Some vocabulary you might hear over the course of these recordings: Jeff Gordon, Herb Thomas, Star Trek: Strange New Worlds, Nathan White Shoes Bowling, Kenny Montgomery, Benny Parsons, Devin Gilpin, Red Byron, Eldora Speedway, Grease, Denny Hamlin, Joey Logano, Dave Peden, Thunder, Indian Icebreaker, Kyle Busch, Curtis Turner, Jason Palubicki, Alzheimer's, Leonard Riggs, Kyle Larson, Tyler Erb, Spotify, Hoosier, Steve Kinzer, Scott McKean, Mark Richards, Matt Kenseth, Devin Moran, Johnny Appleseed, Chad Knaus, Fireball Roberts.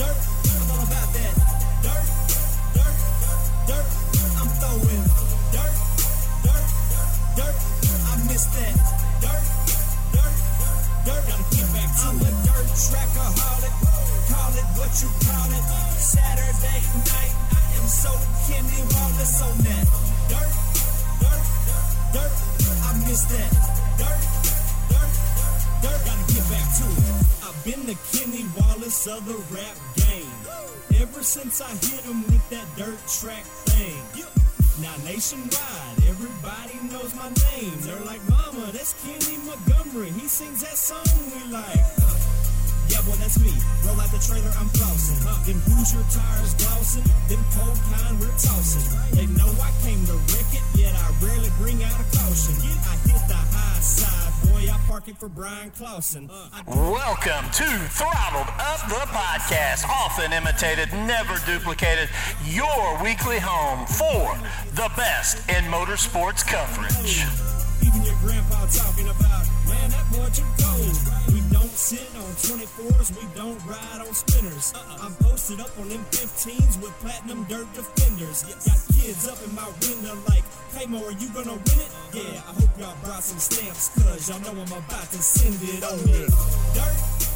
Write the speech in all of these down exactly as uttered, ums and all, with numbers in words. Dirt, I'm all about that. Dirt, dirt, dirt, I'm throwing. Dirt, dirt, dirt, I miss that. Dirt, dirt, dirt, gotta get back to it. I'm a dirt trackaholic, call it what you call it. Saturday night, I am so Kenny Wallace on that. Dirt, dirt, dirt, I miss that. Dirt, dirt, dirt, gotta get back to it. I've been the Kenny Wallace of the rap game. Ever since I hit him with that dirt track thing. Now nationwide, everybody knows my name. They're like, mama, that's Kenny Montgomery. He sings that song we like. Yeah, boy, that's me. Roll out the trailer, I'm flossing. Them Hoosier tires glossing. Them cold kind we're tossing. They know I came to wreck it, yet I rarely bring out a caution. I hit the high side. Boy, I park it for Brian Clauson. I- Welcome to Throttled Up, the podcast, often imitated, never duplicated, your weekly home for the best in motorsports coverage. Even your grandpa talking about, man, that boy too cold. We don't sit on twenty-fours, we don't ride on spinners. Uh-uh. I'm posted up on them fifteens with platinum dirt defenders. Yes. Got kids up in my window like, hey, Mo, are you gonna win it? Yeah, I hope y'all brought some stamps, cause y'all know I'm about to send it on it. Dirt.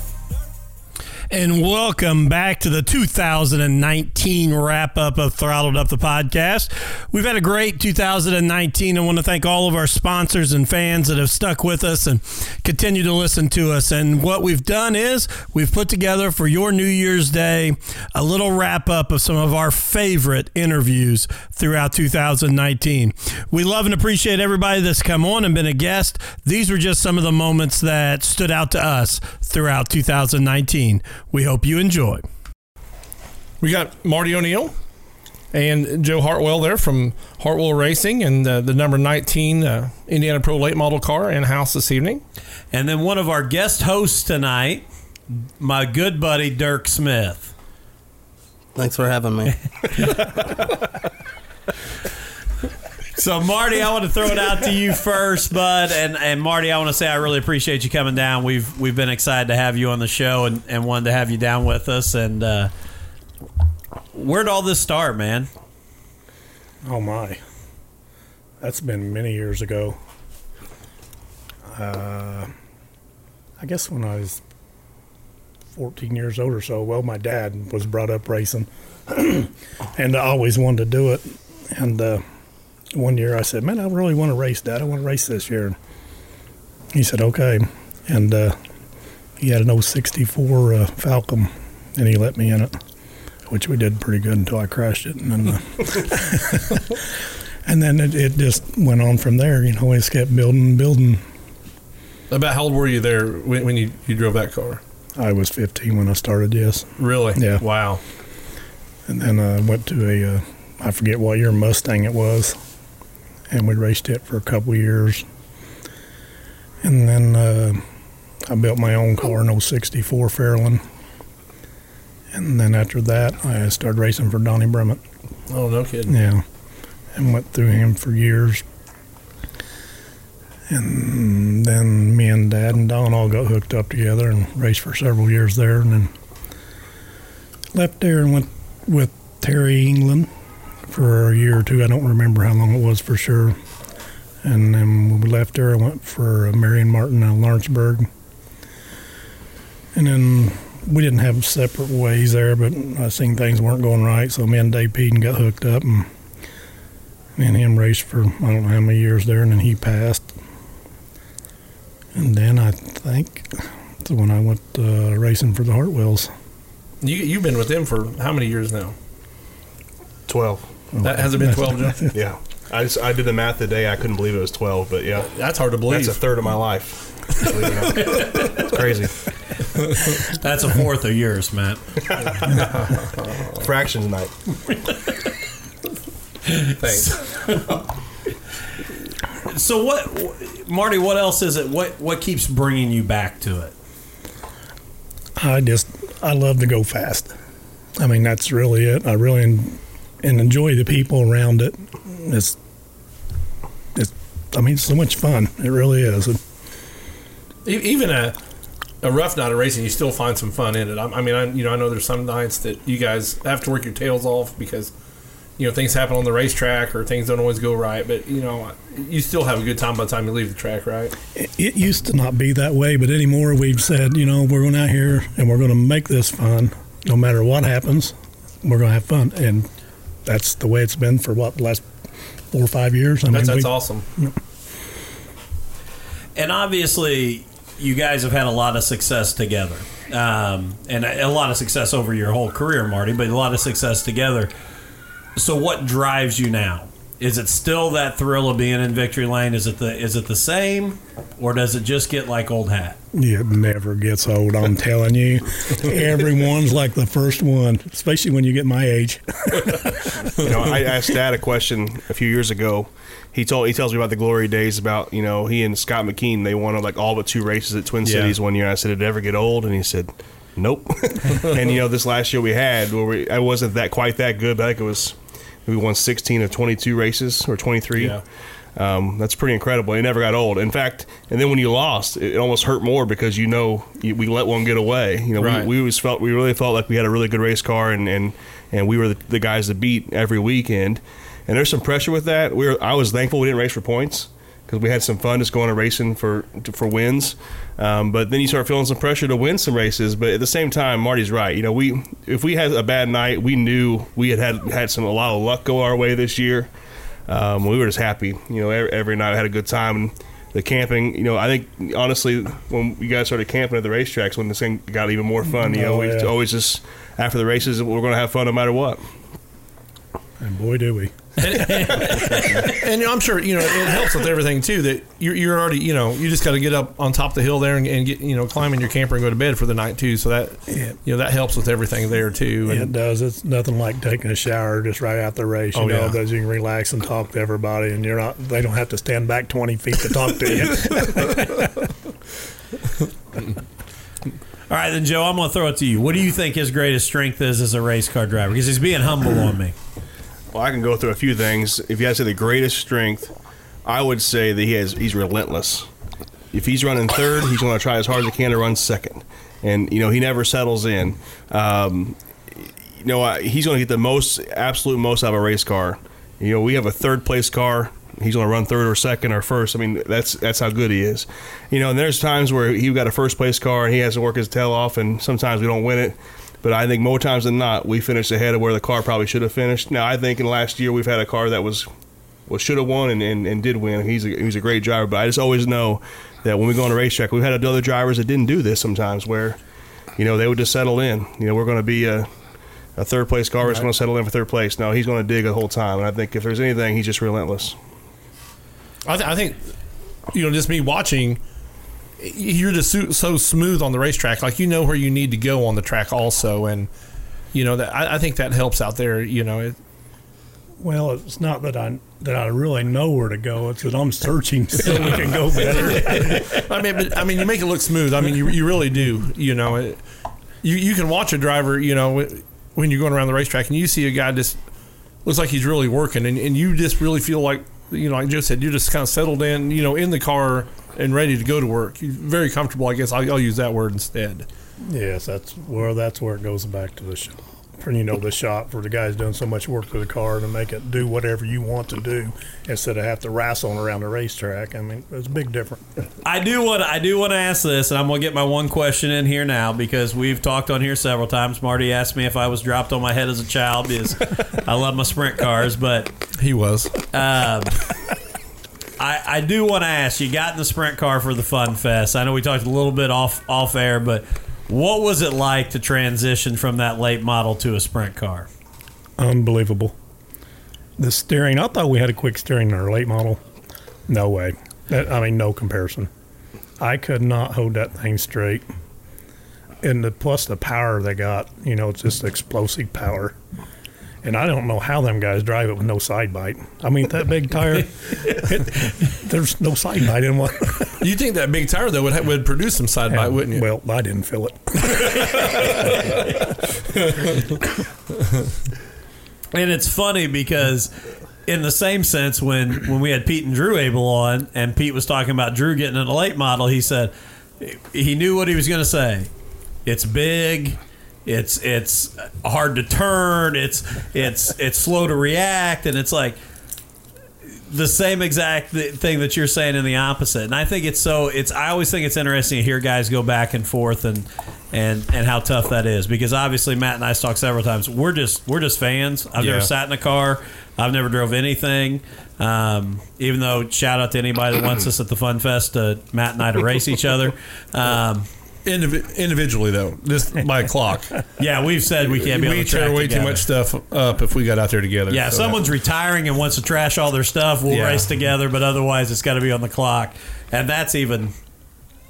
And welcome back to the two thousand nineteen wrap-up of Throttled Up the Podcast. We've had a great two thousand nineteen. I want to thank all of our sponsors and fans that have stuck with us and continue to listen to us. And what we've done is we've put together for your New Year's Day a little wrap-up of some of our favorite interviews throughout two thousand nineteen. We love and appreciate everybody that's come on and been a guest. These were just some of the moments that stood out to us throughout two thousand nineteen. We hope you enjoy. We got Marty O'Neill and Joe Hartwell there from Hartwell Racing and uh, the number nineteen uh, Indiana Pro late model car in-house this evening. And then one of our guest hosts tonight, my good buddy Dirk Smith. Thanks for having me. So, Marty, I want to throw it out to you first, bud. And, and Marty, I want to say I really appreciate you coming down. We've we've been excited to have you on the show and, and wanted to have you down with us. And uh, where'd all this start, man? Oh, my. That's been many years ago. Uh, I guess when I was fourteen years old or so, well, my dad was brought up racing. And I always wanted to do it. And... Uh, one year I said, man, I really want to race, Dad. I want to race this year. And he said, okay. And uh, he had an sixty-four uh, Falcon, and he let me in it, which we did pretty good until I crashed it. And then, uh, and then it, it just went on from there. You know, we just kept building and building. About how old were you there when, when you, you drove that car? I was fifteen when I started, yes. Really? Yeah. Wow. And then I uh, went to a, uh, I forget what year Mustang it was. And we raced it for a couple of years. And then uh, I built my own car, an sixty-four Fairlane. And then after that, I started racing for Donnie Bremmett. Oh, no kidding. Yeah. And went through him for years. And then me and Dad and Don all got hooked up together and raced for several years there. And then left there and went with Terry England for a year or two. I don't remember how long it was for sure. And then when we left there, I went for Marion Martin out of Lawrenceburg. And then we didn't have separate ways there, but I seen things weren't going right, so me and Dave Peden got hooked up, and me and him raced for I don't know how many years there, and then he passed. And then I think that's when I went uh, racing for the Hartwells. You, you've been with them for how many years now? twelve. That hasn't been twelve, John? Yeah. I, just, I did the math today. I couldn't believe it was twelve, but yeah. That's hard to believe. That's a third of my life. It's crazy. That's a fourth of yours, Matt. Fractions night. Thanks. So what, Marty, what else is it? What what keeps bringing you back to it? I just, I love to go fast. I mean, that's really it. I really... and enjoy the people around it. It's, it's, I mean, it's so much fun. It really is. Even a a rough night of racing, you still find some fun in it. I, I mean, I, you know, I know there's some nights that you guys have to work your tails off because, you know, things happen on the racetrack or things don't always go right. But, you know, you still have a good time by the time you leave the track, right? It, it used to not be that way, but anymore we've said, you know, we're going out here and we're going to make this fun. No matter what happens, we're going to have fun. And that's the way it's been for, what, the last four or five years? I that's mean, that's we, awesome. You know. And obviously, you guys have had a lot of success together, um, and a, a lot of success over your whole career, Marty, but a lot of success together. So what drives you now? Is it still that thrill of being in victory lane? Is it the is it the same, or does it just get like old hat? It never gets old, I'm telling you. Everyone's like the first one, especially when you get my age. You know, I asked Dad a question a few years ago. He told he tells me about the glory days, about, you know, he and Scott McKean, they won like all but two races at Twin yeah. Cities one year. I said, did it ever get old? And he said, nope. And, you know, this last year we had, where we, I wasn't that quite that good, but I think it was, we won sixteen of twenty-two races, or twenty-three. Yeah. Um, that's pretty incredible. It never got old. In fact, and then when you lost, it, it almost hurt more because, you know, you, we let one get away. You know, right. we, we always felt, we really felt like we had a really good race car, and, and, and we were the, the guys to beat every weekend. And there's some pressure with that. We were, I was thankful we didn't race for points because we had some fun just going and racing for for wins. Um, but then you start feeling some pressure to win some races. But at the same time, Marty's right. You know, we if we had a bad night, we knew we had had, had some a lot of luck go our way this year. Um, we were just happy. You know, every, every night I had a good time. And the camping, you know, I think, honestly, when you guys started camping at the racetracks, when this thing got even more fun, you oh, know, we yeah. always just, after the races, we're going to have fun no matter what. And boy, do we. and, and I'm sure, you know, it helps with everything too, that you're, you're already, you know, you just got to get up on top of the hill there and, and get, you know, climb in your camper and go to bed for the night too. So that, yeah. you know, that helps with everything there too. And yeah, it does. It's nothing like taking a shower just right after the race. You oh, know, yeah. because you can relax and talk to everybody, and you're not, they don't have to stand back twenty feet to talk to you. All right, then, Joe, I'm going to throw it to you. What do you think his greatest strength is as a race car driver? Because he's being humble on me. Well, I can go through a few things. If you had to say the greatest strength, I would say that he has he's relentless. If he's running third, he's going to try as hard as he can to run second. And, you know, he never settles in. Um, you know, I, he's going to get the most, absolute most out of a race car. You know, we have a third-place car. He's going to run third or second or first. I mean, that's that's how good he is. You know, and there's times where he's got a first-place car and he has to work his tail off, and sometimes we don't win it. But I think more times than not, we finished ahead of where the car probably should have finished. Now, I think in last year we've had a car that was, well, should have won and, and, and did win. He's a, he's a great driver. But I just always know that when we go on a racetrack, we've had other drivers that didn't do this sometimes, where, you know, they would just settle in. You know, we're going to be a, a third-place car. Right. We're just going to settle in for third place. No, he's going to dig the whole time. And I think if there's anything, he's just relentless. I, th- I think, you know, just me watching – you're just so smooth on the racetrack. Like, you know where you need to go on the track also. And, you know, that I, I think that helps out there, you know. It, well, it's not that I that I really know where to go. It's that I'm searching so we can go better. I mean, but, I mean, you make it look smooth. I mean, you you really do, you know. It, you, you can watch a driver, you know, when you're going around the racetrack and you see a guy just looks like he's really working. And, and you just really feel like, you know, like Joe said, you're just kind of settled in, you know, in the car and ready to go to work. You're very comfortable, I guess. I'll, I'll use that word instead. Yes, that's well, that's where it goes back to the shop. You know, the shop for the guys doing so much work to the car to make it do whatever you want to do instead of have to wrestle around the racetrack. I mean, it's a big difference. I do want I do want to ask this, and I'm going to get my one question in here now because we've talked on here several times. Marty asked me if I was dropped on my head as a child because I love my sprint cars, but he was. Um, I, I do want to ask, you got in the sprint car for the Fun Fest. I know we talked a little bit off off air, but what was it like to transition from that late model to a sprint car? Unbelievable. The steering, I thought we had a quick steering in our late model. No way. That, I mean, no comparison. I could not hold that thing straight. And the, plus the power they got, you know, it's just explosive power. And I don't know how them guys drive it with no side bite. I mean, that big tire, it, there's no side bite in one. You think that big tire, though, would, ha- would produce some side and, bite, wouldn't you? Well, I didn't feel it. And it's funny because in the same sense, when, when we had Pete and Drew Abel on, and Pete was talking about Drew getting in a late model, he said, he knew what he was going to say. It's big. It's it's hard to turn. It's it's it's slow to react, and it's like the same exact thing that you're saying in the opposite. And I think it's so. It's I always think it's interesting to hear guys go back and forth and and and how tough that is, because obviously Matt and I talked several times. We're just we're just fans. I've yeah. never sat in a car. I've never drove anything. Um, even though shout out to anybody that wants us at the Fun Fest, uh, Matt and I to race each other. Um, Indiv- individually, though, just by clock. Yeah, we've said we can't be we on the track. We tear way together. Too much stuff up if we got out there together. Yeah, so someone's that. retiring and wants to trash all their stuff, we'll yeah. race together, but otherwise it's got to be on the clock. And that's even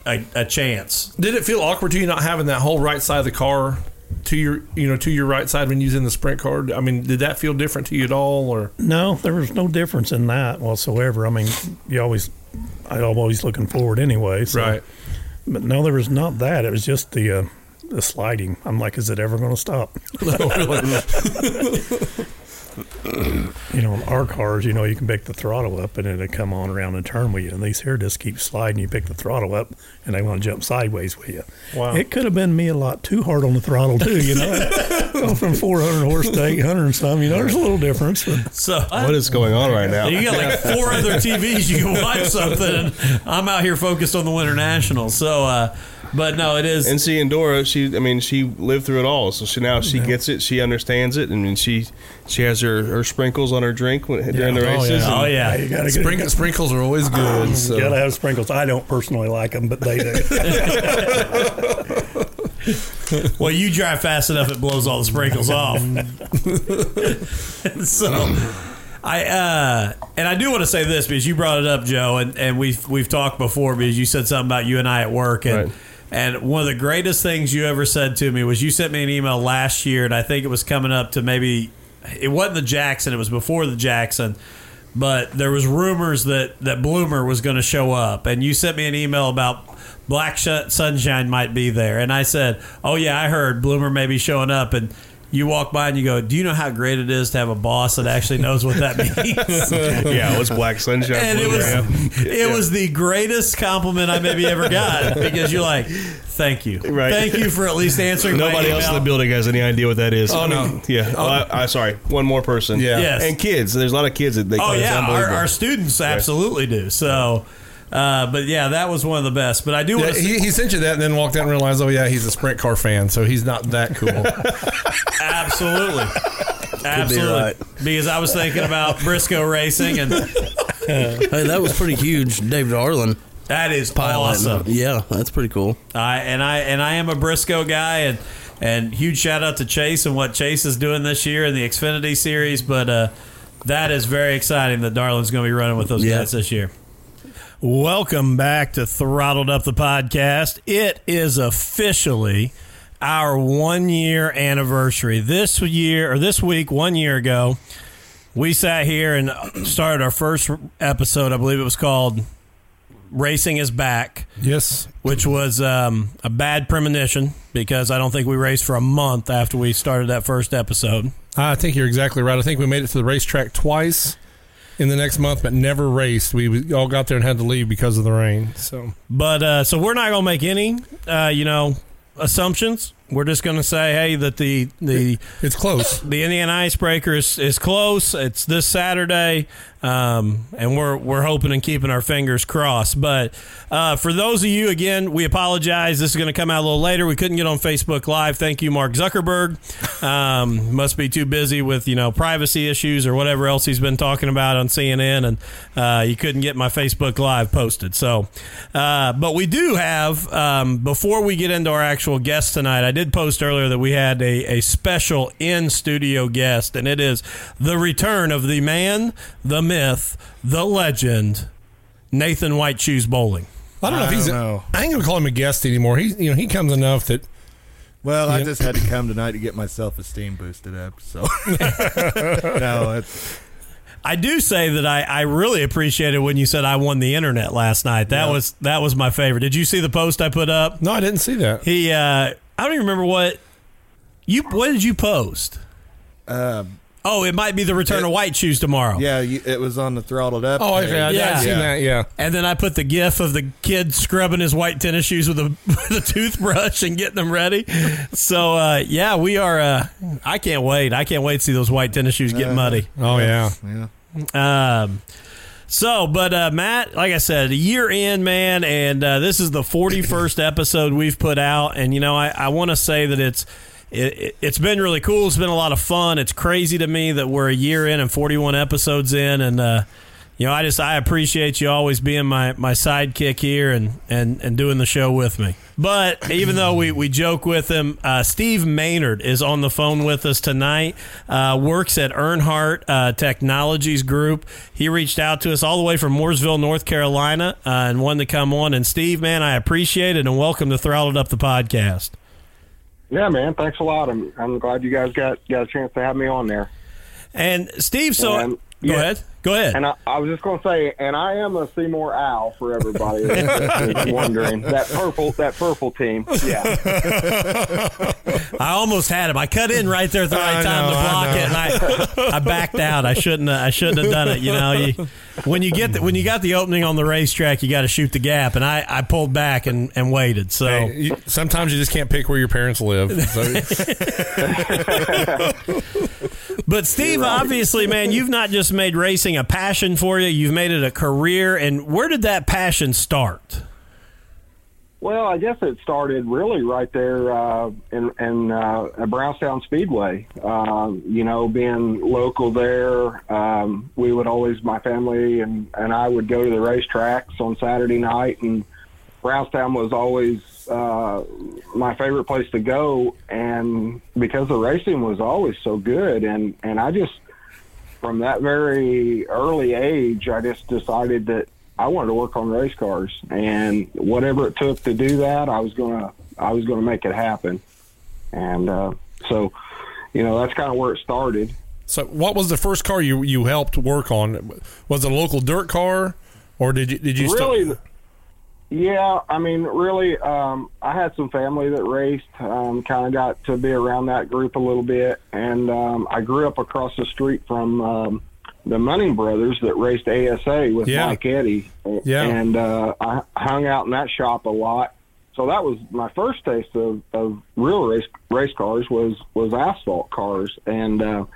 a, a chance. Did it feel awkward to you not having that whole right side of the car to your, you know, to your right side when using the sprint car? I mean, did that feel different to you at all? Or no, there was no difference in that whatsoever. I mean, you always, I'm always looking forward anyway. So. Right. But no, there was not that. It was just the uh, the sliding. I'm like, is it ever going to stop? You know, our cars, you know, you can pick the throttle up and it'll come on around and turn with you. And these here just keep sliding. You pick the throttle up and they want to jump sideways with you. Wow. It could have been me a lot too hard on the throttle, too, you know. Well, from four hundred horse to eight hundred and some, you know, there's a little difference. But so what I, is going on right now? You got like four other T Vs you can watch something. I'm out here focused on the Winter Nationals. So, uh, but no, it is. And see, Eldora, she, I mean, she lived through it all. So she now she yeah. gets it. She understands it. I mean, she she has her, her sprinkles on her drink when, yeah. during the races. Oh, yeah. And, oh, yeah. You gotta get Sprink- sprinkles are always good. Um, so. You got to have sprinkles. I don't personally like them, but they do. Well, you drive fast enough, it blows all the sprinkles off. So, I uh, and I do want to say this, because you brought it up, Joe, and, and we've we've talked before, because you said something about you and I at work, and right. and one of the greatest things you ever said to me was you sent me an email last year, and I think it was coming up to maybe it wasn't the Jackson, it was before the Jackson, but there was rumors that that Bloomer was going to show up, and you sent me an email about Black Sunshine might be there. And I said, oh, yeah, I heard Bloomer may be showing up. And you walk by and you go, do you know how great it is to have a boss that actually knows what that means? Yeah, it was Black Sunshine. And Bloomer. It, was, it yeah. was the greatest compliment I maybe ever got, because you're like, thank you. Right. Thank you for at least answering my email. Nobody else in the building has any idea what that is. Oh, no. Yeah. Oh, I, I, sorry. One more person. Yeah. Yes. And kids. There's a lot of kids that they Oh, yeah. Our, our students absolutely yeah. do. So. Uh, but, yeah, that was one of the best. But I do want to yeah, he, he sent you that and then walked out and realized, oh, yeah, he's a sprint car fan, so he's not that cool. Absolutely. Could Absolutely. Be right. Because I was thinking about Briscoe Racing. and Hey, that was pretty huge, David Arlen. That is pilot. Awesome. Yeah, that's pretty cool. I and I and I am a Briscoe guy, and, and huge shout-out to Chase and what Chase is doing this year in the Xfinity Series. But uh, that is very exciting that Darlin's going to be running with those yeah. guys this year. Welcome back to Throttled Up the Podcast. It is officially our one-year anniversary. This year, or this week, one year ago, we sat here and started our first episode. I believe it was called Racing is Back. Yes. Which was um, a bad premonition, because I don't think we raced for a month after we started that first episode. I think you're exactly right. I think we made it to the racetrack twice in the next month, but never raced. We all got there and had to leave because of the rain. So, but uh, so we're not going to make any, uh, you know, assumptions. We're just going to say, hey, that the the it's close. The Indian Icebreaker is, is close. It's this Saturday, um, and we're we're hoping and keeping our fingers crossed. But uh, for those of you, again, we apologize. This is going to come out a little later. We couldn't get on Facebook Live. Thank you, Mark Zuckerberg. Um, must be too busy with you know privacy issues or whatever else he's been talking about on C N N, and uh, you couldn't get my Facebook Live posted. So, uh, but we do have um, before we get into our actual guests tonight, I did post earlier that we had a, a special in-studio guest, and it is the return of the man, the myth, the legend, Nathan White Shoes Bowling. I don't know I if he's know. A, I ain't gonna call him a guest anymore. He you know he comes enough that Well, I know. Just had to come tonight to get my self-esteem boosted up. So no, it's I do say that I, I really appreciated when you said I won the internet last night. That yeah. was that was my favorite. Did you see the post I put up? No, I didn't see that. He uh I don't even remember what you. What did you post? Um, Oh, it might be the return it, of White Shoes tomorrow. Yeah, you, it was on the Throttled Up. Oh, okay. I've yeah. seen that, yeah. And then I put the gif of the kid scrubbing his white tennis shoes with a, with a toothbrush and getting them ready. So, uh, yeah, we are, uh, I can't wait. I can't wait to see those white tennis shoes get uh, muddy. Oh, yes, yeah. Yeah. Um, so, but uh, Matt, like I said, a year in, man, and uh, this is the forty-first episode we've put out. And, you know, I, I want to say that it's, it, it's been really cool. It's been a lot of fun. It's crazy to me that we're a year in and forty-one episodes in. And, uh, you know, I just I appreciate you always being my, my sidekick here and, and, and doing the show with me. But even though we, we joke with him, uh, Steve Maynard is on the phone with us tonight, uh, works at Earnhardt uh, Technologies Group. He reached out to us all the way from Mooresville, North Carolina, uh, and wanted to come on. And, Steve, man, I appreciate it, and welcome to Throttled Up the Podcast. Yeah, man, thanks a lot. I'm, I'm glad you guys got, got a chance to have me on there. And, Steve, so... And- Go yeah. ahead. Go ahead. And I, I was just going to say, and I am a Seymour Owl for everybody that's wondering. That purple, that purple team. Yeah. I almost had him. I cut in right there at the right I time know, to block it, and I, I backed out. I shouldn't. I shouldn't have done it. You know, you, when you get the, when you got the opening on the racetrack, you got to shoot the gap, and I, I pulled back and, and waited. So hey, you, sometimes you just can't pick where your parents live. So. But, Steve, right. Obviously, man, you've not just made racing a passion for you. You've made it a career. And where did that passion start? Well, I guess it started really right there uh, in, in uh, at Brownstown Speedway. Uh, you know, being local there, um, we would always, my family and, and I would go to the racetracks on Saturday night. And Brownstown was always uh, my favorite place to go. And because the racing was always so good. And, and I just, from that very early age, I just decided that I wanted to work on race cars, and whatever it took to do that, I was gonna, I was gonna make it happen. And uh, so, you know, that's kind of where it started. So, what was the first car you, you helped work on? Was it a local dirt car, or did you did you really? Start- yeah, I mean, really, um, I had some family that raced. Um, kind of got to be around that group a little bit, and um, I grew up across the street from um, the Munning brothers that raced A S A with yeah. Mike Eddy, yeah. and uh, I hung out in that shop a lot. So that was my first taste of, of real race race cars was was asphalt cars, and uh,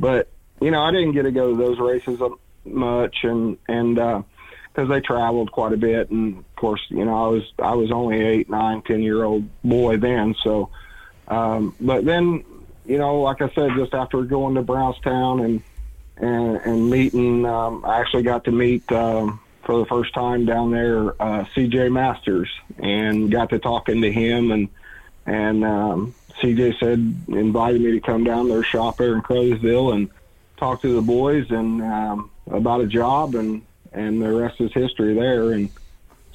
but you know I didn't get to go to those races much, and and. Uh, because they traveled quite a bit, and of course, you know, I was I was only eight, nine, ten-year-old boy then. So, um, but then, you know, like I said, just after going to Brownstown and and, and meeting, um, I actually got to meet um, for the first time down there uh, C J Masters, and got to talking to him, and and um, C J said invited me to come down to their shop there in Crozier and talk to the boys and um, about a job and. And the rest is history there, and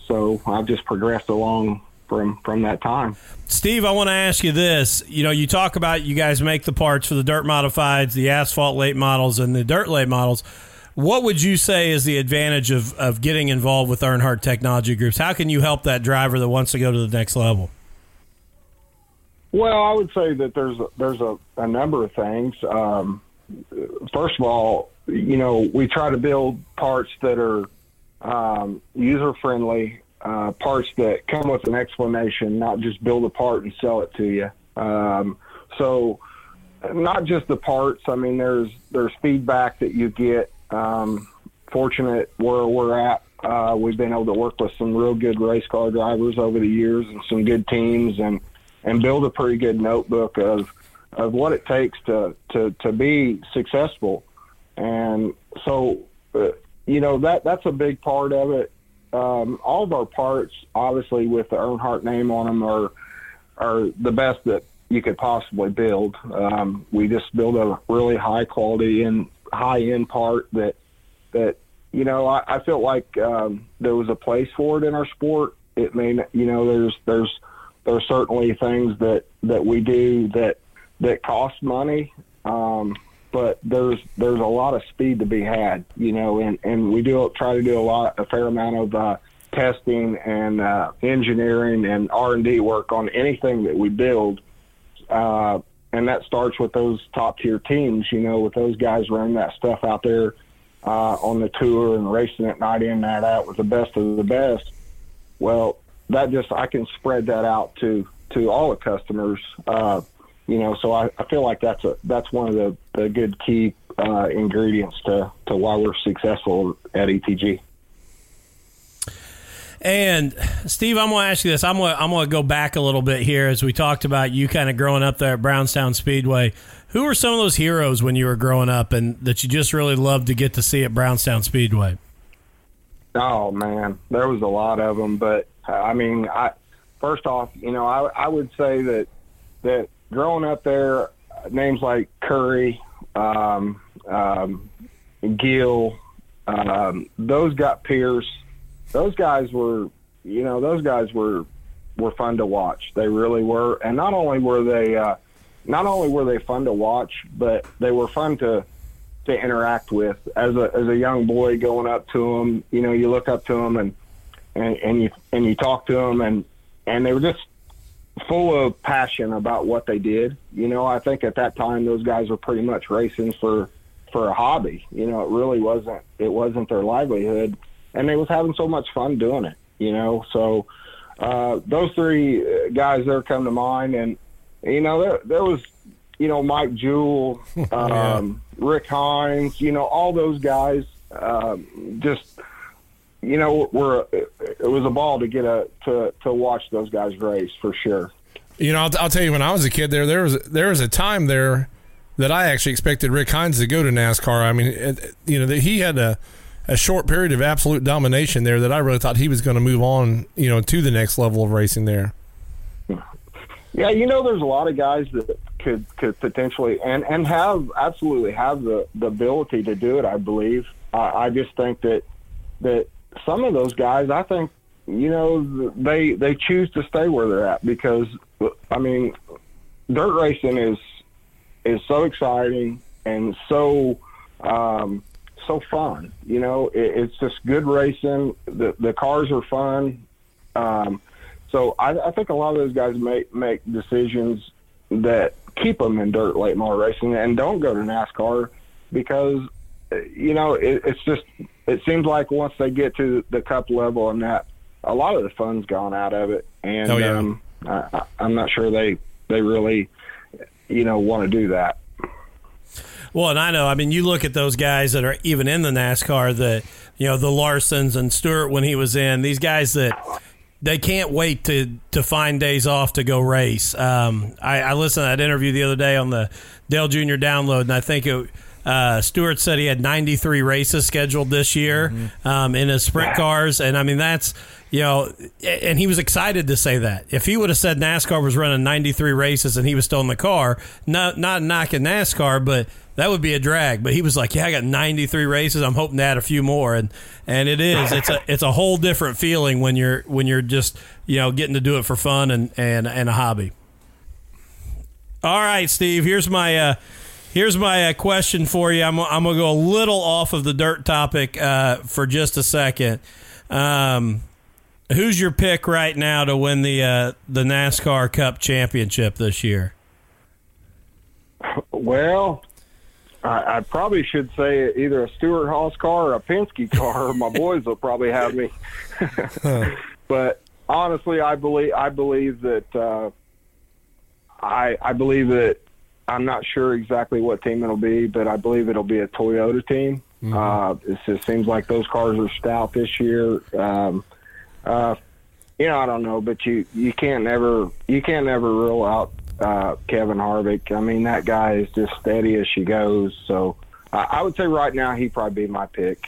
so I've just progressed along from from that time. Steve, I want to ask you this. You know, you talk about you guys make the parts for the dirt modifieds, the asphalt late models, and the dirt late models. What would you say is the advantage of, of getting involved with Earnhardt Technology Groups? How can you help that driver that wants to go to the next level? Well, I would say that there's a, there's a, a number of things. Um, first of all, you know, we try to build parts that are um, user-friendly, uh, parts that come with an explanation, not just build a part and sell it to you. Um, so not just the parts. I mean, there's there's feedback that you get. Um, fortunate where we're at, uh, we've been able to work with some real good race car drivers over the years and some good teams and, and build a pretty good notebook of, of what it takes to, to, to be successful. And so, uh, you know, that that's a big part of it. Um, all of our parts, obviously, with the Earnhardt name on them, are are the best that you could possibly build. Um, we just build a really high quality and high end part that that you know I, I feel like um, there was a place for it in our sport. It may, you know, there's there's there's certainly things that, that we do that that cost money. Um, But there's there's a lot of speed to be had, you know, and, and we do try to do a lot, a fair amount of uh, testing and uh, engineering and R and D work on anything that we build, uh, And that starts with those top-tier teams, you know, with those guys running that stuff out there uh, on the tour and racing it night in, night out with the best of the best. Well, that just – I can spread that out to, to all the customers, uh, you know, so I, I feel like that's a that's one of the, the good key uh, ingredients to, to why we're successful at E T G. And, Steve, I'm going to ask you this. I'm going to, I'm going to go back a little bit here as we talked about you kind of growing up there at Brownstown Speedway. Who were some of those heroes when you were growing up and that you just really loved to get to see at Brownstown Speedway? Oh, man, there was a lot of them. But, I mean, I first off, you know, I, I would say that that growing up there, names like Curry, um, um, Gil, um, those got Pierce. Those guys were, you know, those guys were, were fun to watch. They really were, and not only were they, uh, not only were they fun to watch, but they were fun to, to interact with. As a as a young boy going up to them, you know, you look up to them and, and, and you and you talk to them, and, and they were just full of passion about what they did. You know, I think at that time those guys were pretty much racing for, for a hobby. You know, it really wasn't it wasn't their livelihood. And they was having so much fun doing it, you know. So uh, those three guys there come to mind. And, you know, there, there was, you know, Mike Jewell, um, Rick Hines, you know, all those guys um, just, you know, were it was a ball to get a to, to watch those guys race for sure. You know, I'll, I'll tell you, when I was a kid there, there was, there was a time there that I actually expected Rick Hines to go to NASCAR. I mean, it, you know, that he had a – a short period of absolute domination there that I really thought he was going to move on, you know, to the next level of racing there. Yeah, you know, there's a lot of guys that could, could potentially and, and have absolutely have the, the ability to do it, I believe. I, I just think that that some of those guys, I think, you know, they they choose to stay where they're at because, I mean, dirt racing is is so exciting and so um, – so fun, you know, it, it's just good racing. The the cars are fun. Um, so I, I think a lot of those guys make, make decisions that keep them in dirt late model racing and don't go to NASCAR because, you know, it, it's just, it seems like once they get to the cup level and that, a lot of the fun's gone out of it. And oh, yeah. um, I, I'm not sure they, they really, you know, want to do that. Well, and I know, I mean, you look at those guys that are even in the NASCAR, the, you know, the Larsons and Stewart when he was in, these guys that they can't wait to, to find days off to go race. Um, I, I listened to that interview the other day on the Dale Junior Download, and I think it, uh, Stewart said he had ninety-three races scheduled this year mm-hmm. um, in his sprint cars. And, I mean, that's, you know, and he was excited to say that. If he would have said NASCAR was running ninety-three races and he was still in the car, not, not knocking NASCAR, but – that would be a drag, but he was like, yeah, I got ninety-three races. I'm hoping to add a few more. And, and it is, it's a, it's a whole different feeling when you're, when you're just, you know, getting to do it for fun and, and, and a hobby. All right, Steve, here's my, uh, here's my uh, question for you. I'm, I'm going to go a little off of the dirt topic, uh, for just a second. Um, who's your pick right now to win the, uh, the NASCAR Cup Championship this year? Well, I probably should say either a Stewart Haas car or a Penske car. My boys will probably have me. But honestly, I believe I believe that uh, I I believe that I'm not sure exactly what team it'll be, but I believe it'll be a Toyota team. Mm-hmm. Uh, it just seems like those cars are stout this year. Um, uh, you know, I don't know, but you you can't never you can't never rule out Uh, Kevin Harvick. I mean, that guy is just steady as she goes. So uh, I would say right now he'd probably be my pick.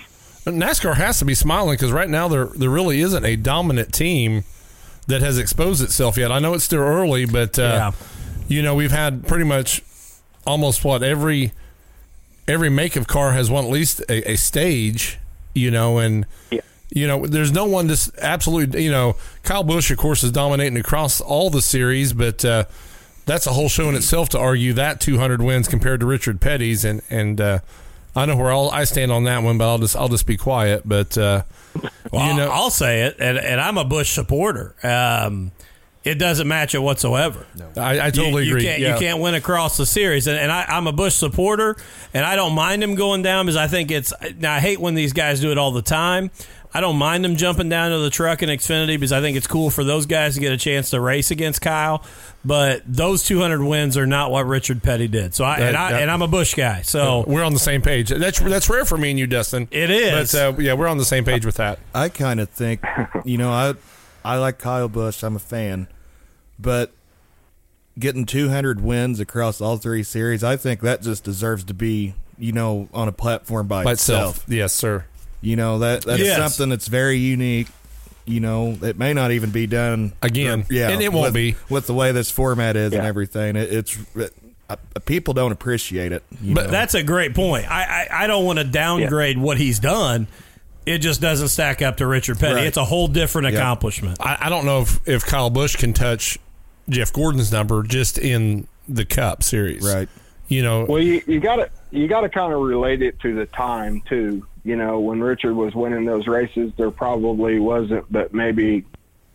NASCAR has to be smiling because right now there there really isn't a dominant team that has exposed itself yet. I know it's still early, but uh, yeah. you know we've had pretty much almost what every every make of car has won at least a, a stage. You know, and yeah. you know there's no one just absolutely. You know, Kyle Busch of course is dominating across all the series, but. Uh, That's a whole show in itself to argue that two hundred wins compared to Richard Petty's, and and uh, I know where I'll, I stand on that one, but I'll just I'll just be quiet. But uh, well, you know, I'll say it, and, and I'm a Bush supporter, um, it doesn't match it whatsoever. No. I, I totally you, you agree. Can't, yeah. You can't win across the series. And, and I, I'm a Bush supporter, and I don't mind him going down because I think it's – now I hate when these guys do it all the time. I don't mind them jumping down to the truck in Xfinity because I think it's cool for those guys to get a chance to race against Kyle. But those two hundred wins are not what Richard Petty did. So I that, and I that, and I'm a Bush guy. So we're on the same page. That's that's rare for me and you, Dustin. It is. But uh, yeah, we're on the same page with that. I kind of think, you know, I I like Kyle Busch. I'm a fan. But getting two hundred wins across all three series, I think that just deserves to be, you know, on a platform by, by itself. itself. Yes, sir. You know, that that yes. is something that's very unique. You know, it may not even be done again. Or, yeah, and it won't with, be with the way this format is yeah. and everything. It, it's it, uh, people don't appreciate it. You but know? That's a great point. I I, I don't want to downgrade yeah. what he's done. It just doesn't stack up to Richard Petty. Right. It's a whole different yeah. accomplishment. I, I don't know if, if Kyle Busch can touch Jeff Gordon's number just in the Cup Series, right? You know, well you you got to you got to kind of relate it to the time too. You know, when Richard was winning those races, there probably wasn't but maybe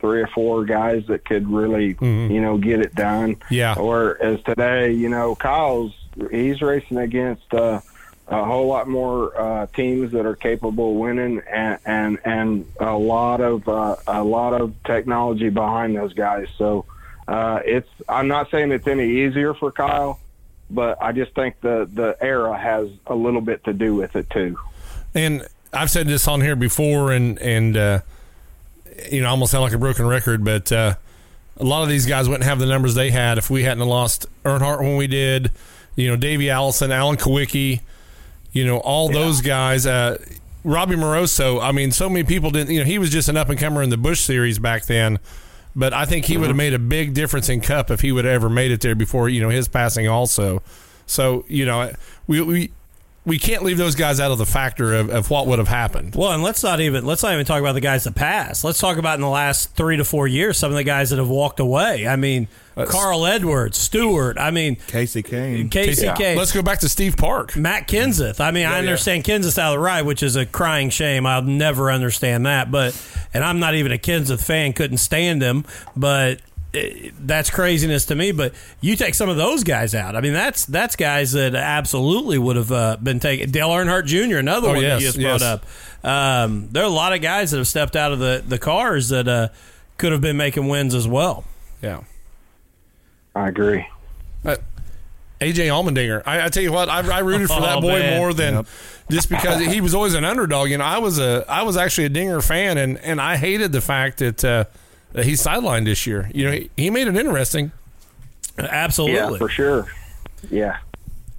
three or four guys that could really, mm-hmm. you know, get it done. Yeah. Or as today, you know, Kyle's, he's racing against uh, a whole lot more uh, teams that are capable of winning and, and, and a lot of uh, a lot of technology behind those guys. So uh, it's I'm not saying it's any easier for Kyle, but I just think the, the era has a little bit to do with it too. And I've said this on here before, and, and uh, you know, I almost sound like a broken record, but uh, a lot of these guys wouldn't have the numbers they had if we hadn't lost Earnhardt when we did, you know, Davey Allison, Alan Kawicki, you know, all yeah. those guys. Uh, Robbie Moroso, I mean, so many people didn't, you know, he was just an up-and-comer in the Busch Series back then, but I think he mm-hmm. would have made a big difference in Cup if he would have ever made it there before, you know, his passing also. So, you know, we we... we can't leave those guys out of the factor of, of what would have happened. Well, and let's not even let's not even talk about the guys that passed. Let's talk about in the last three to four years some of the guys that have walked away. I mean, That's, Carl Edwards, Stewart. I mean, Casey Kane. Casey yeah. Kane. Let's go back to Steve Park. Matt Kenseth. I mean, yeah, I understand yeah. Kenseth out of the ride, which is a crying shame. I'll never understand that. But and I'm not even a Kenseth fan. Couldn't stand him. But. It, that's craziness to me, but you take some of those guys out. I mean, that's that's guys that absolutely would have uh, been taken. Dale Earnhardt Junior, another oh, one yes, that you just yes. brought up. Um, there are a lot of guys that have stepped out of the, the cars that uh, could have been making wins as well. Yeah. I agree. Uh, A J Allmendinger. I, I tell you what, I, I rooted for that oh, boy man. more than yep. just because he was always an underdog. You know, I was a I was actually a Dinger fan, and, and I hated the fact that uh, – he's sidelined this year. You know, he, he made it interesting. Absolutely. Yeah, for sure. Yeah.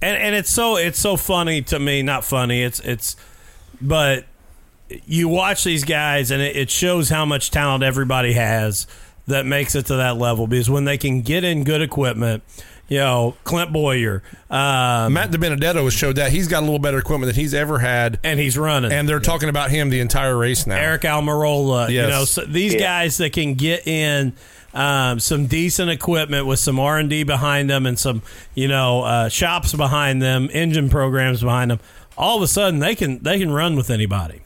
And and it's so it's so funny to me, not funny, it's it's but you watch these guys and it, it shows how much talent everybody has that makes it to that level, because when they can get in good equipment, you know, Clint Boyer. Um, Matt DiBenedetto has showed that. He's got a little better equipment than he's ever had. And he's running. And they're yeah. talking about him the entire race now. Eric Almirola. Yes. You know, so these yeah. guys that can get in um, some decent equipment with some R and D behind them and some, you know, uh, shops behind them, engine programs behind them, all of a sudden they can they can run with anybody.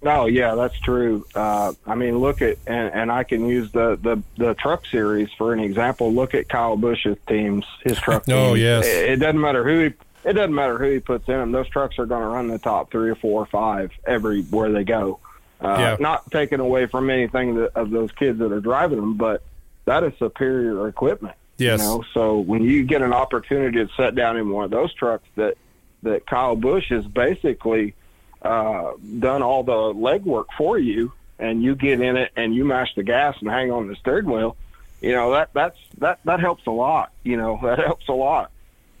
No, yeah, that's true. Uh, I mean, look at, and, and I can use the, the, the truck series for an example. Look at Kyle Busch's teams, his truck teams. Oh, yes. It, it doesn't matter who he it doesn't matter who he puts in them. Those trucks are going to run the top three or four or five everywhere they go. Uh, yeah. Not taken away from anything that, of those kids that are driving them, but that is superior equipment. Yes. You know? So when you get an opportunity to sit down in one of those trucks that that Kyle Busch is basically – Uh, done all the legwork for you, and you get in it and you mash the gas and hang on the steering wheel, you know, that that's that that helps a lot. You know, that helps a lot.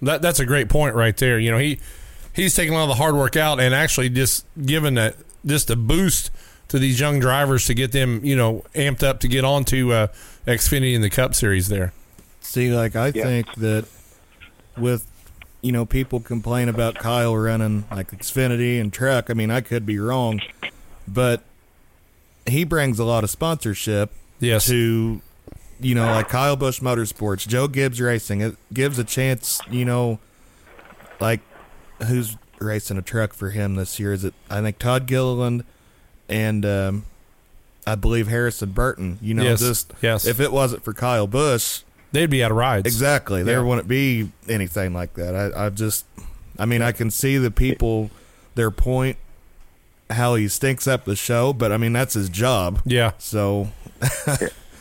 That that's a great point right there. You know, he he's taking all the hard work out and actually just giving a just a boost to these young drivers to get them, you know, amped up to get on to uh, Xfinity and the Cup Series there. See, like I yeah. think that with. You know, people complain about Kyle running like Xfinity and truck. I mean, I could be wrong, but he brings a lot of sponsorship yes. to, you know, like Kyle Busch Motorsports, Joe Gibbs Racing. It gives a chance, you know, like who's racing a truck for him this year? Is it, I think, Todd Gilliland and um, I believe, Harrison Burton. You know, yes, just yes. if it wasn't for Kyle Busch, they'd be out of rides. Exactly. There yeah. wouldn't be anything like that. I, I just, I mean, I can see the people, their point, how he stinks up the show, but I mean, that's his job. Yeah. So.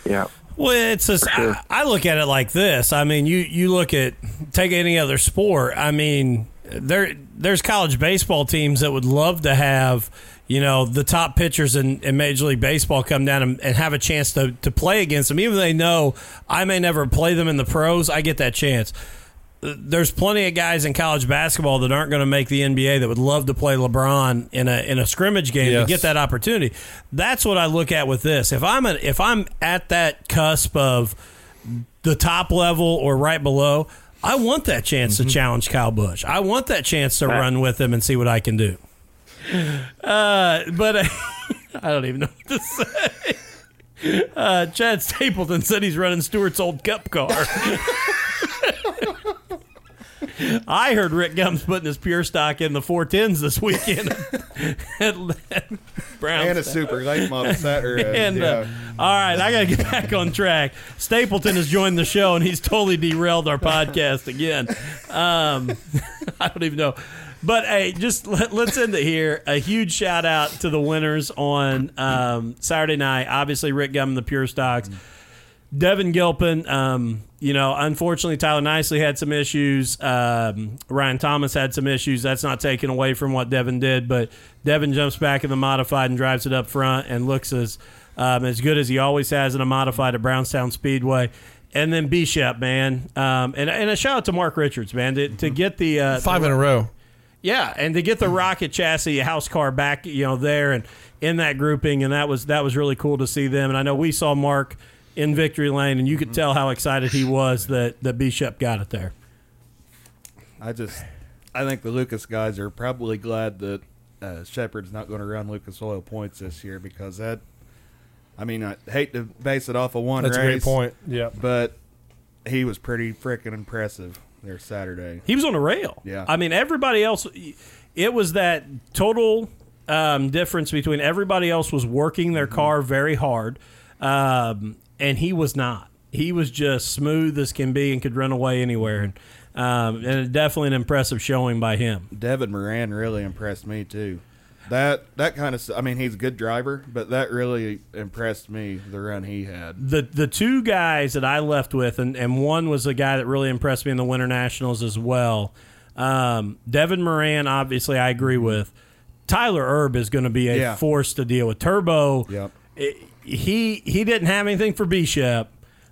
yeah. Well, it's just, sure. I, I look at it like this. I mean, you, you look at, take any other sport. I mean, there there's college baseball teams that would love to have, you know, the top pitchers in, in Major League Baseball come down and, and have a chance to, to play against them. Even though they know I may never play them in the pros, I get that chance. There's plenty of guys in college basketball that aren't going to make the N B A that would love to play LeBron in a in a scrimmage game yes. to get that opportunity. That's what I look at with this. If I'm a, if I'm at that cusp of the top level or right below, I want that chance mm-hmm. to challenge Kyle Busch. I want that chance to right. run with him and see what I can do. Uh, but I, I don't even know what to say. Uh, Chad Stapleton said he's running Stewart's old cup car. I heard Rick Gumbs putting his pure stock in the four tens this weekend at, at Brownstown. And a super late model Saturday. And, yeah. uh, all right, I got to get back on track. Stapleton has joined the show, and he's totally derailed our podcast again. Um, I don't even know. But, hey, just let, let's end it here. A huge shout-out to the winners on um, Saturday night. Obviously, Rick Gumbs, the pure stocks. Devin Gilpin, um, you know, unfortunately, Tyler Nicely had some issues. Um, Ryan Thomas had some issues. That's not taken away from what Devin did, but Devin jumps back in the modified and drives it up front and looks as um, as good as he always has in a modified at Brownstown Speedway. And then B-Shop, man. Um, and, and a shout-out to Mark Richards, man, to, to get the uh, – Five the, in a row. Yeah, and to get the Rocket Chassis house car back, you know, there and in that grouping, and that was that was really cool to see them. And I know we saw Mark – in victory lane, and you could tell how excited he was that, that Bishop got it there. I just, I think the Lucas guys are probably glad that uh, Shepard's not going to run Lucas Oil points this year, because that, I mean, I hate to base it off of one That's race. That's a great point, yeah. But he was pretty freaking impressive there Saturday. He was on the rail. Yeah. I mean, everybody else, it was that total um, difference between everybody else was working their car very hard, um, and he was not. He was just smooth as can be and could run away anywhere. And um, and definitely an impressive showing by him. Devin Moran really impressed me, too. That that kind of – I mean, he's a good driver, but that really impressed me, the run he had. The the two guys that I left with, and, and one was a guy that really impressed me in the Winter Nationals as well. Um, Devin Moran, obviously, I agree with. Tyler Erb is going to be a yeah. force to deal with. Turbo yep. – He he didn't have anything for B-Shep,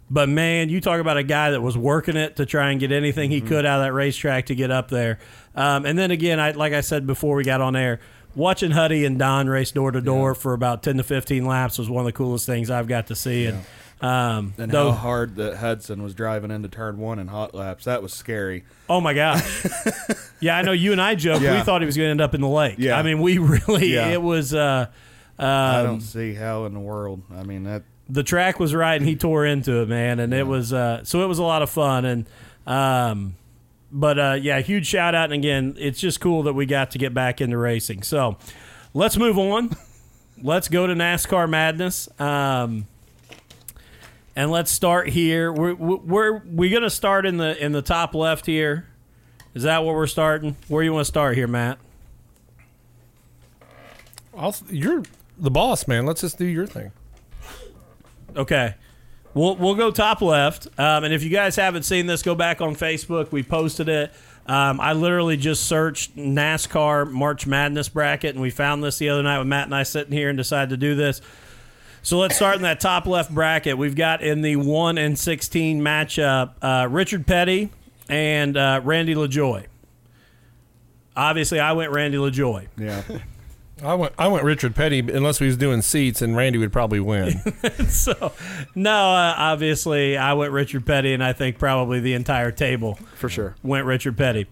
but, man, you talk about a guy that was working it to try and get anything he mm-hmm. could out of that racetrack to get up there. Um, and then, again, I, like I said before we got on air, watching Huddy and Don race door-to-door yeah. for about ten to fifteen laps was one of the coolest things I've got to see. Yeah. And, um, and though, how hard that Hudson was driving into turn one in hot laps. That was scary. Oh, my gosh. yeah, I know you and I joked. Yeah. We thought he was going to end up in the lake. Yeah. I mean, we really yeah. – it was uh, – Um, I don't see how in the world. I mean, that the track was right, and he tore into it, man, and yeah. it was uh, so it was a lot of fun. And um, but uh, yeah, huge shout out, and again, it's just cool that we got to get back into racing. So let's move on. Let's go to NASCAR Madness, um, and let's start here. We're we're we gonna start in the in the top left here. Is that where we're starting? Where you want to start here, Matt? I'll, you're. The boss, man. Let's just do your thing. Okay. We'll we'll go top left. Um, and if you guys haven't seen this, go back on Facebook. We posted it. Um, I literally just searched NASCAR March Madness bracket, and we found this the other night with Matt and I sitting here and decided to do this. So let's start in that top left bracket. We've got in the one and sixteen matchup uh, Richard Petty and uh, Randy LaJoie. Obviously, I went Randy LaJoie. Yeah. I went I went Richard Petty, unless we was doing seats, and Randy would probably win. so, no, uh, obviously, I went Richard Petty, and I think probably the entire table for sure went Richard Petty.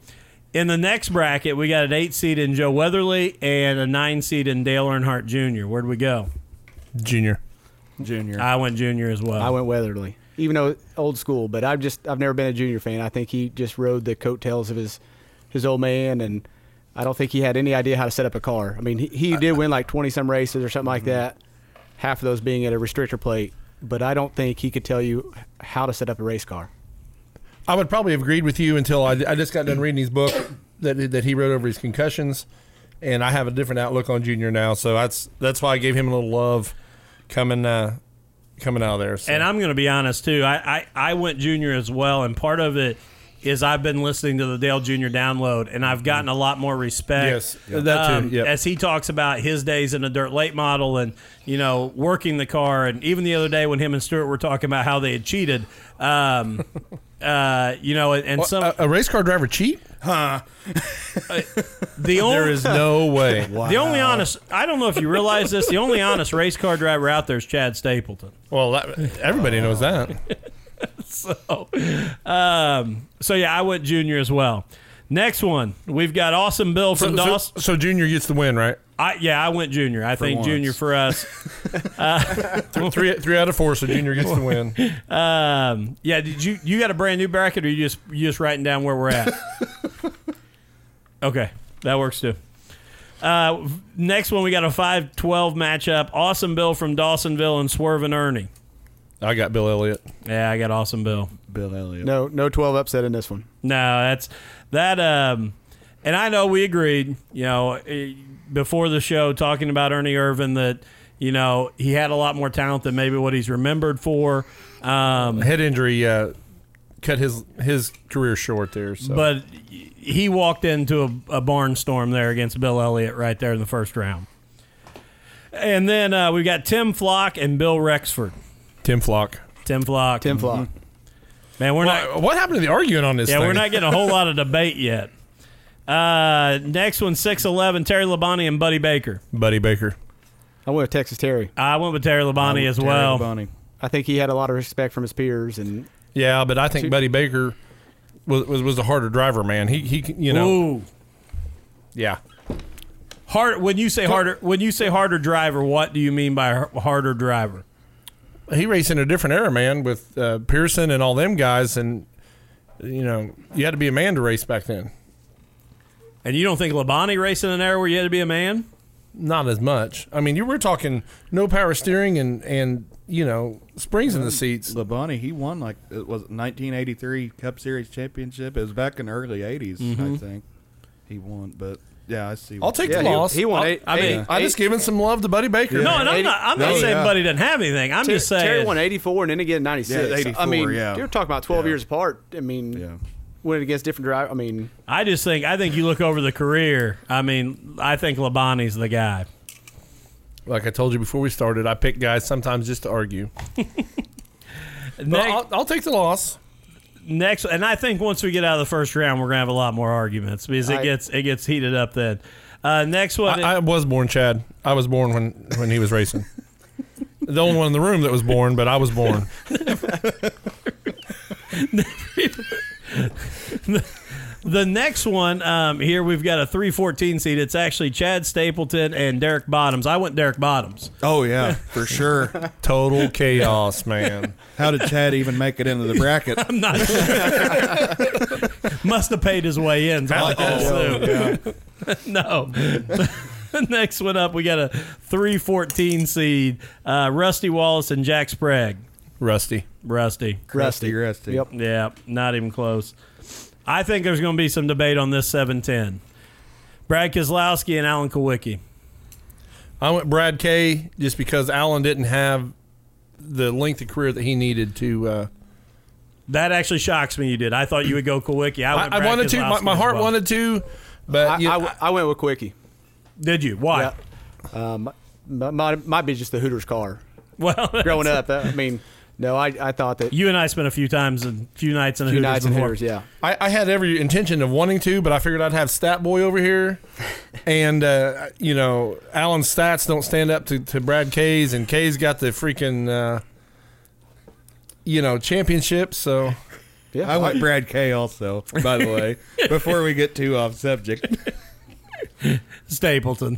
In the next bracket, we got an eight-seed in Joe Weatherly and a nine-seed in Dale Earnhardt Junior Where'd we go? Junior. Junior. I went Junior as well. I went Weatherly, even though old school, but I've just I've never been a Junior fan. I think he just rode the coattails of his, his old man, and I don't think he had any idea how to set up a car. I mean, he, he did win like twenty-some races or something like that. half of those being at a restrictor plate, but I don't think he could tell you how to set up a race car. I would probably have agreed with you until I, I just got done reading his book that that he wrote over his concussions, and I have a different outlook on Junior now. So that's that's why I gave him a little love coming uh, coming out of there. So. And I'm going to be honest, too. I, I, I went Junior as well, and part of it is I've been listening to the Dale Junior Download, and I've gotten a lot more respect. Yes, yeah. um, that too, yep. As he talks about his days in the dirt late model and, you know, working the car. And even the other day when him and Stewart were talking about how they had cheated, um, uh, you know, and well, some... A, a race car driver cheat? Huh. uh, the only, there is no way. Wow. The only honest... I don't know if you realize this. The only honest race car driver out there is Chad Stapleton. Well, that, everybody oh. knows that. So, um, so yeah, I went Junior as well. Next one, we've got Awesome Bill from so, Dawson. So, so Junior gets the win, right? I, yeah, I went Junior. I for think once. Junior for us. uh, three, three out of four, so Junior gets the win. Um, yeah, did you you got a brand new bracket, or you just you just writing down where we're at? Okay, that works too. Uh, next one, we got a five twelve matchup. Awesome Bill from Dawsonville and Swerve and Ernie. I got Bill Elliott. Yeah, I got Awesome Bill. Bill Elliott. No, no twelve upset in this one. No, that's that. Um, and I know we agreed, you know, before the show talking about Ernie Irvin that, you know, he had a lot more talent than maybe what he's remembered for. Um, head injury uh, cut his his career short there. So. But he walked into a, a barnstorm there against Bill Elliott right there in the first round. And then uh, we've got Tim Flock and Bill Rexford. Tim Flock. Tim Flock. Tim Flock. Mm-hmm. Man, we're well, not. What happened to the arguing on this? Yeah, thing? We're not getting a whole lot of debate yet. Uh, next one, six eleven, Terry Labonte and Buddy Baker. Buddy Baker. I went with Texas Terry. I went with Terry Labonte as Terry well. Labonte. I think he had a lot of respect from his peers, and yeah, but I think Buddy Baker was was, was a harder driver, man. He he, you know. Ooh. Yeah. Hard. When you say harder, when you say harder driver, what do you mean by harder driver? He raced in a different era, man, with uh, Pearson and all them guys, and you know you had to be a man to race back then. And you don't think Labonte raced in an era where you had to be a man? Not as much. I mean, you were talking no power steering and and you know springs in the seats. Labonte, he won like it was nineteen eighty-three Cup Series championship. It was back in the early eighties, mm-hmm. I think. He won, but. Yeah, I see. I'll take yeah, the he, loss. He won eight. I mean, I'm just giving some love to Buddy Baker. Yeah. No, and I'm not. I'm not no, saying yeah. Buddy didn't have anything. I'm Ter- just saying Terry won eighty-four and then again ninety-six. Yeah, eighty-four, I mean, yeah. You're talking about twelve yeah. years apart. I mean, yeah. Went against different drivers. I mean, I just think I think you look over the career. I mean, I think Labonte's the guy. Like I told you before we started, I pick guys sometimes just to argue. Next, I'll, I'll take the loss. Next, and I think once we get out of the first round, we're gonna have a lot more arguments because it I, gets it gets heated up then. Uh, next one, I, I was born Chad. I was born when, when he was racing. The only one in the room that was born, but I was born. The next one um, here, we've got a three fourteen seed. It's actually Chad Stapleton and Derek Bottoms. I went Derek Bottoms. Oh, yeah, for sure. Total chaos, man. How did Chad even make it into the bracket? I'm not sure. Must have paid his way in. So I oh, yeah. No. Next one up, we got a three fourteen seed. Uh, Rusty Wallace and Jack Sprague. Rusty. Rusty. Rusty. Rusty. Rusty. Yep. Yeah, not even close. I think there's going to be some debate on this seven ten. Brad Keselowski and Alan Kulwicki. I went Brad K just because Alan didn't have the length of career that he needed to. Uh, that actually shocks me you did. I thought you would go Kulwicki. I, went I, I wanted to. My, my heart well. wanted to, but I, you know, I, I went with Kulwicki. Did you? Why? Yeah. Um, might be just the Hooters car. Well, growing up, I mean. No, I, I thought that... You and I spent a few times and few nights in the Hooters. A few nights in the Hooters, yeah. I, I had every intention of wanting to, but I figured I'd have Stat Boy over here. And, uh, you know, Alan's stats don't stand up to, to Brad K's, and K's got the freaking, uh, you know, championship, so... Yeah. I like Brad K also, by the way, before we get too off subject. Stapleton.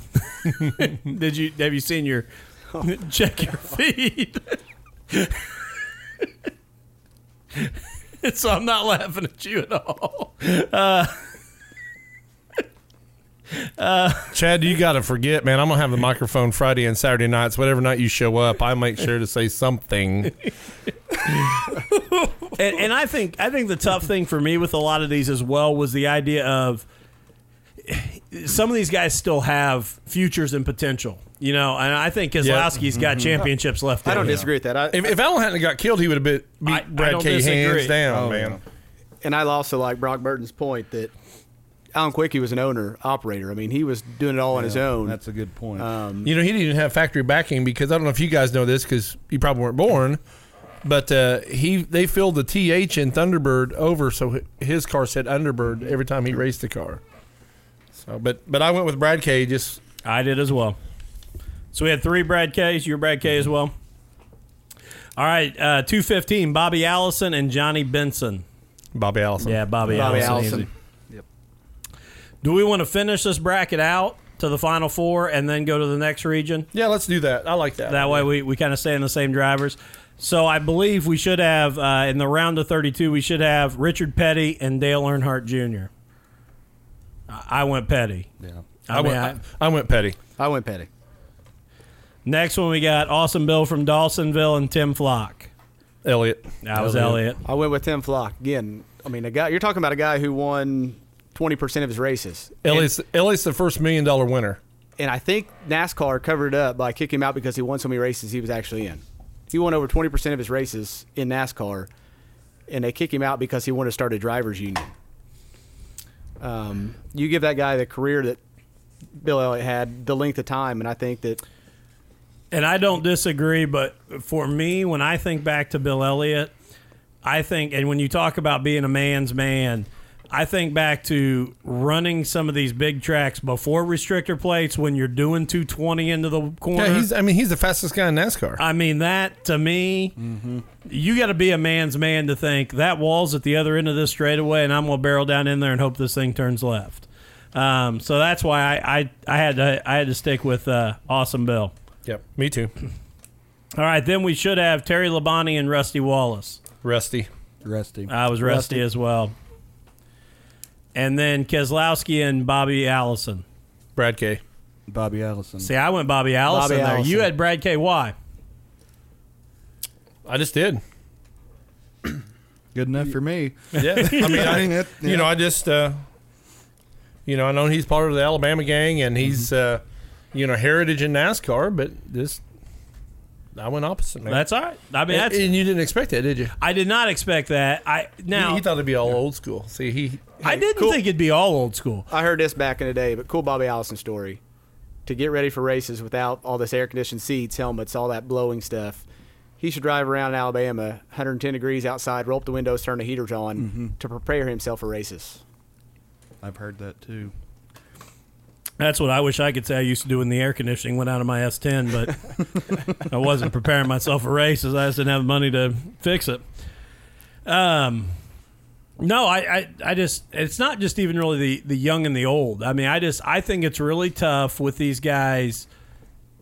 Did you... Have you seen your... Oh. Check your feed. So I'm not laughing at you at all. Uh, Uh, Chad, you got to forget, man. I'm going to have the microphone Friday and Saturday nights. Whatever night you show up, I make sure to say something. and, and I think I think the tough thing for me with a lot of these as well was the idea of some of these guys still have futures and potential. You know, and I think Keselowski's yep. got mm-hmm. championships left. I don't in. disagree with that. I, if, if Allen hadn't got killed, he would have been, beat I, Brad I K disagree. hands down, oh, man. And I also like Brock Burton's point that Alan Quickie was an owner, operator. I mean, he was doing it all yeah, on his own. That's a good point. Um, you know, he didn't even have factory backing because I don't know if you guys know this because you probably weren't born, but uh, he they filled the T H in Thunderbird over, so his car said Underbird every time he raced the car. So, but but I went with Brad K. Just I did as well. So we had three Brad K's. You're Brad K as well. All right, uh, two fifteen, Bobby Allison and Johnny Benson. Bobby Allison. Yeah, Bobby, Bobby Allison. Allison. Do we want to finish this bracket out to the final four and then go to the next region? Yeah, let's do that. I like that. That way we, we kind of stay in the same drivers. So I believe we should have, uh, in the round of thirty-two, we should have Richard Petty and Dale Earnhardt Junior I went Petty. Yeah. I, I, mean, went, I, I went Petty. I went Petty. Next one we got Austin Bill from Dawsonville and Tim Flock. Elliott. That was Elliott. I went with Tim Flock. Again, I mean, a guy you're talking about a guy who won twenty percent of his races. Elliott's, and, Elliott's the first million-dollar winner. And I think NASCAR covered it up by kicking him out because he won so many races he was actually in. He won over twenty percent of his races in NASCAR, and they kick him out because he wanted to start a driver's union. Um, you give that guy the career that Bill Elliott had, the length of time, and I think that... And I don't disagree, but for me, when I think back to Bill Elliott, I think, and when you talk about being a man's man... I think back to running some of these big tracks before restrictor plates when you're doing two twenty into the corner. Yeah, he's, I mean, he's the fastest guy in NASCAR. I mean, that, to me, mm-hmm. you got to be a man's man to think, that wall's at the other end of this straightaway, and I'm going to barrel down in there and hope this thing turns left. Um, so that's why I, I, I, had to, I had to stick with uh, Awesome Bill. Yep, me too. All right, then we should have Terry Labonte and Rusty Wallace. Rusty. Rusty. I was Rusty, Rusty. as well. And then Keselowski and Bobby Allison. Brad K. Bobby Allison. See, I went Bobby Allison Bobby there. Allison. You had Brad K. Why? I just did. Good enough for me. Yeah. I mean, I, yeah. you know, I just, uh, you know, I know he's part of the Alabama gang and he's, uh, you know, heritage in NASCAR, but this. I went opposite, man. That's all right. I mean, and, that's, and you didn't expect that, did you? I did not expect that. I now he, he thought it'd be all yeah. old school. See, he, he I didn't cool. think it'd be all old school. I heard this back in the day, but cool Bobby Allison story. To get ready for races without all this air-conditioned seats, helmets, all that blowing stuff, he should drive around in Alabama, one hundred ten degrees outside, roll up the windows, turn the heaters on mm-hmm. to prepare himself for races. I've heard that too. That's what I wish I could say I used to do when the air conditioning went out of my S ten, but I wasn't preparing myself for races. I just didn't have money to fix it. Um, no, I, I, I just it's not just even really the, the young and the old. I mean, I just I think it's really tough with these guys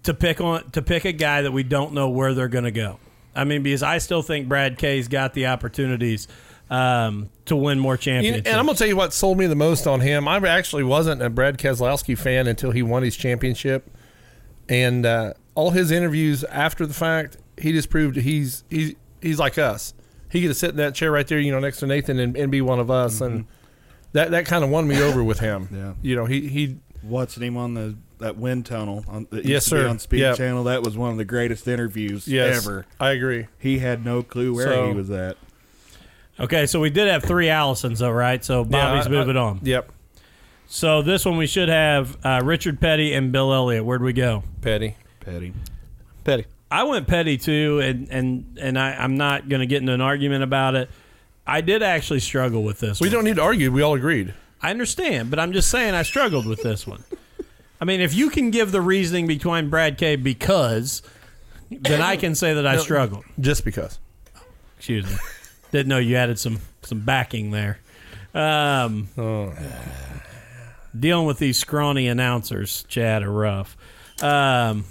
to pick on to pick a guy that we don't know where they're going to go. I mean, because I still think Brad K's got the opportunities. Um, to win more championships. And I'm going to tell you what sold me the most on him. I actually wasn't a Brad Keselowski fan until he won his championship. And uh, all his interviews after the fact, he just proved he's he's, he's like us. He could sit in that chair right there, you know, next to Nathan and, and be one of us. Mm-hmm. And that, that kind of won me over with him. Yeah. You know, he... he watching him on the that wind tunnel on the yes, sir. on Speed yep. Channel, that was one of the greatest interviews yes, ever. I agree. He had no clue where so, he was at. Okay, so we did have three Allisons, though, right? So Bobby's yeah, I, moving I, on. Yep. So this one we should have uh, Richard Petty and Bill Elliott. Where'd we go? Petty. Petty. Petty. I went Petty, too, and and, and I, I'm not going to get into an argument about it. I did actually struggle with this we one. We don't need to argue. We all agreed. I understand, but I'm just saying I struggled with this one. I mean, if you can give the reasoning between Brad K because, then I can say that I no, struggled. Just because. Excuse me. Didn't know you added some, some backing there. Um, oh. Dealing with these scrawny announcers, Chad, are rough. Um,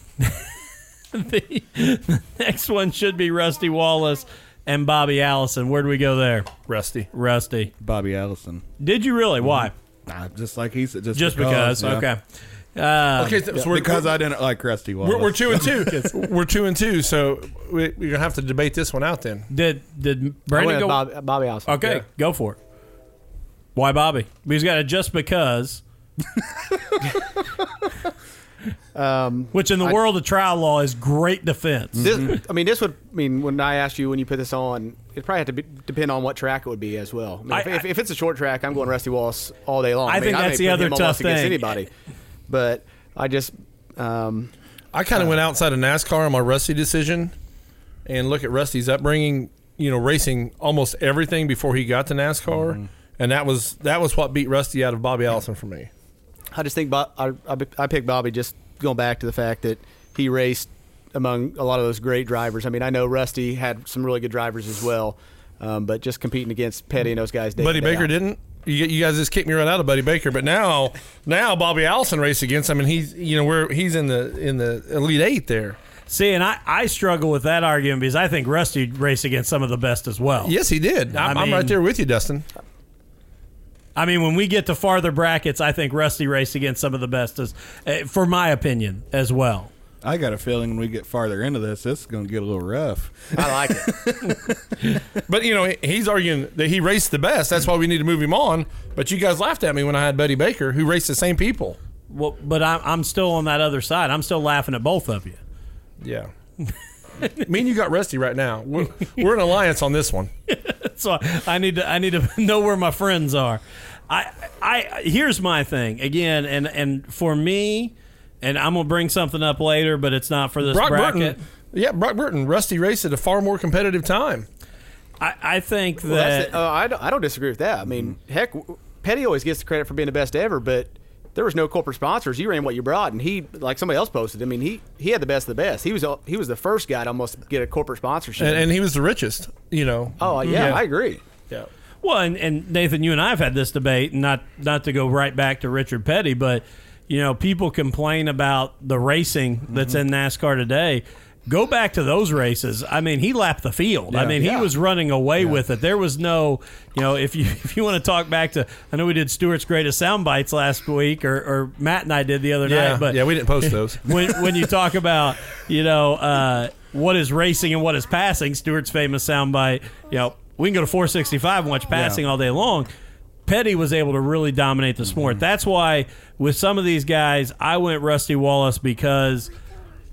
the, the next one should be Rusty Wallace and Bobby Allison. Where'd we go there? Rusty. Rusty. Bobby Allison. Did you really? Mm-hmm. Why? Nah, just like he said. Just, just because. because. Yeah. Okay. Um, okay, so yeah, we're, because we're, I didn't like Rusty Wallace. We're, we're two and two. we're two and two, so we, we're gonna have to debate this one out. Then did did Brandon go? Bobby, Bobby Austin. Okay, yeah. Go for it. Why Bobby? He's got a just because. um, Which in the I, world of trial law is great defense. This, I mean, this would I mean when I asked you when you put this on, it probably had to be, depend on what track it would be as well. I mean, I, if, I, if, if it's a short track, I'm going Rusty Wallace all day long. I, I mean, think I that's the other tough thing. Against anybody. But I just, um, I kind of uh, went outside of NASCAR on my Rusty decision, and look at Rusty's upbringing. You know, racing almost everything before he got to NASCAR, mm-hmm. and that was that was what beat Rusty out of Bobby Allison for me. I just think Bob, I, I I picked Bobby just going back to the fact that he raced among a lot of those great drivers. I mean, I know Rusty had some really good drivers as well, um, but just competing against Petty and those guys. Buddy Baker out. didn't. You, you guys just kicked me right out of Buddy Baker, but now, now Bobby Allison raced against him, and he's you know where he's in the in the Elite Eight there. See, and I, I struggle with that argument because I think Rusty raced against some of the best as well. Yes, he did. I I'm, mean, I'm right there with you, Dustin. I mean, when we get to farther brackets, I think Rusty raced against some of the best, as, uh, for my opinion, as well. I got a feeling when we get farther into this, this is going to get a little rough. I like it. But, you know, he's arguing that he raced the best. That's why we need to move him on. But you guys laughed at me when I had Buddy Baker, who raced the same people. Well, but I'm, I'm still on that other side. I'm still laughing at both of you. Yeah. Me and you got Rusty right now. We're, we're in alliance on this one. So I need to I need to know where my friends are. I I here's my thing again, and and for me, and I'm gonna bring something up later, but it's not for this Brock bracket. Burton, yeah, Brock Burton. Rusty raced at a far more competitive time. I, I think well, that the, uh, I don't, I don't disagree with that. I mean, heck, Petty always gets the credit for being the best ever, but there was no corporate sponsors. You ran what you brought, and he, like somebody else posted, I mean, he, he had the best of the best. He was he was the first guy to almost get a corporate sponsorship. And, and he was the richest, you know. Oh, yeah, yeah. I agree. Yeah. Well, and, and Nathan, you and I have had this debate, not not to go right back to Richard Petty, but, you know, people complain about the racing that's mm-hmm. in NASCAR today. Go back to those races. I mean, he lapped the field. Yeah, I mean, yeah. he was running away yeah. with it. There was no, you know, if you if you want to talk back to, I know we did Stewart's Greatest Sound Bites last week, or, or Matt and I did the other yeah, night. But yeah, we didn't post those. When when you talk about, you know, uh, what is racing and what is passing, Stewart's famous soundbite, you know, we can go to four sixty-five and watch passing yeah. all day long. Petty was able to really dominate the sport. Mm-hmm. That's why with some of these guys, I went Rusty Wallace because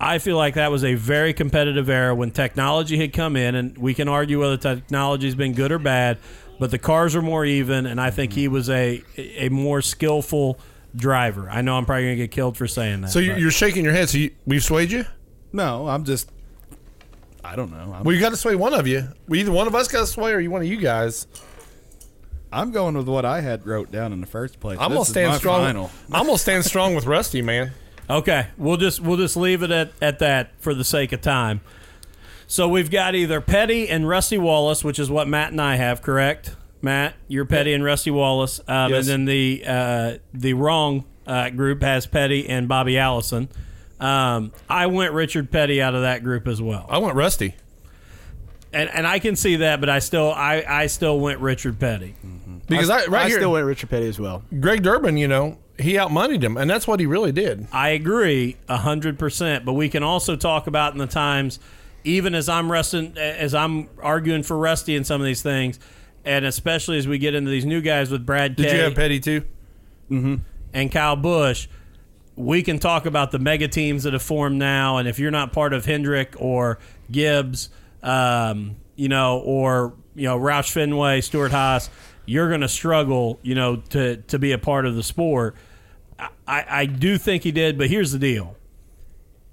I feel like that was a very competitive era when technology had come in, and we can argue whether technology's been good or bad, but the cars are more even, and I think he was a a more skillful driver. I know I'm probably going to get killed for saying that. So but. You're shaking your head. So you, we've swayed you? No, I'm just, I don't know. I'm, well, you got to sway one of you. We either one of us got to sway or you one of you guys. I'm going with what I had wrote down in the first place. I'm going to stand strong. Final. I'm going to stand strong with Rusty, man. Okay, we'll just we'll just leave it at, at that for the sake of time. So we've got either Petty and Rusty Wallace, which is what Matt and I have, correct? Matt, you're Petty yep. and Rusty Wallace, um, yes. and then the uh, the wrong uh, group has Petty and Bobby Allison. Um, I went Richard Petty out of that group as well. I went Rusty, and and I can see that, but I still I, I still went Richard Petty mm-hmm. because I, I right I here, still went Richard Petty as well. Greg Durbin, you know. He outmoneyed him, and that's what he really did. I agree one hundred percent, but we can also talk about in the times, even as I'm resting, as I'm arguing for Rusty in some of these things, and especially as we get into these new guys with Brad Did Kay you have Petty too? Mm-hmm. And Kyle Busch, we can talk about the mega teams that have formed now, and if you're not part of Hendrick or Gibbs, um, you know, or you know Roush Fenway, Stuart Haas, you're going to struggle, you know, to, to be a part of the sport. I, I do think he did, but here's the deal.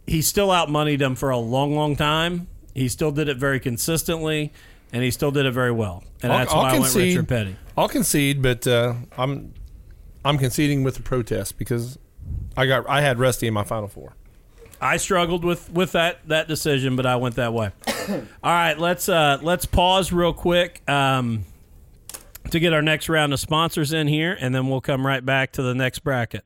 He still outmoneyed him for a long, long time. He still did it very consistently, and he still did it very well. And I'll, that's I'll why concede. I went Richard Petty. I'll concede, but uh, I'm I'm conceding with the protest because I got I had Rusty in my Final Four. I struggled with, with that, that decision, but I went that way. All right, let's uh, let's pause real quick. Um, to get our next round of sponsors in here, and then we'll come right back to the next bracket.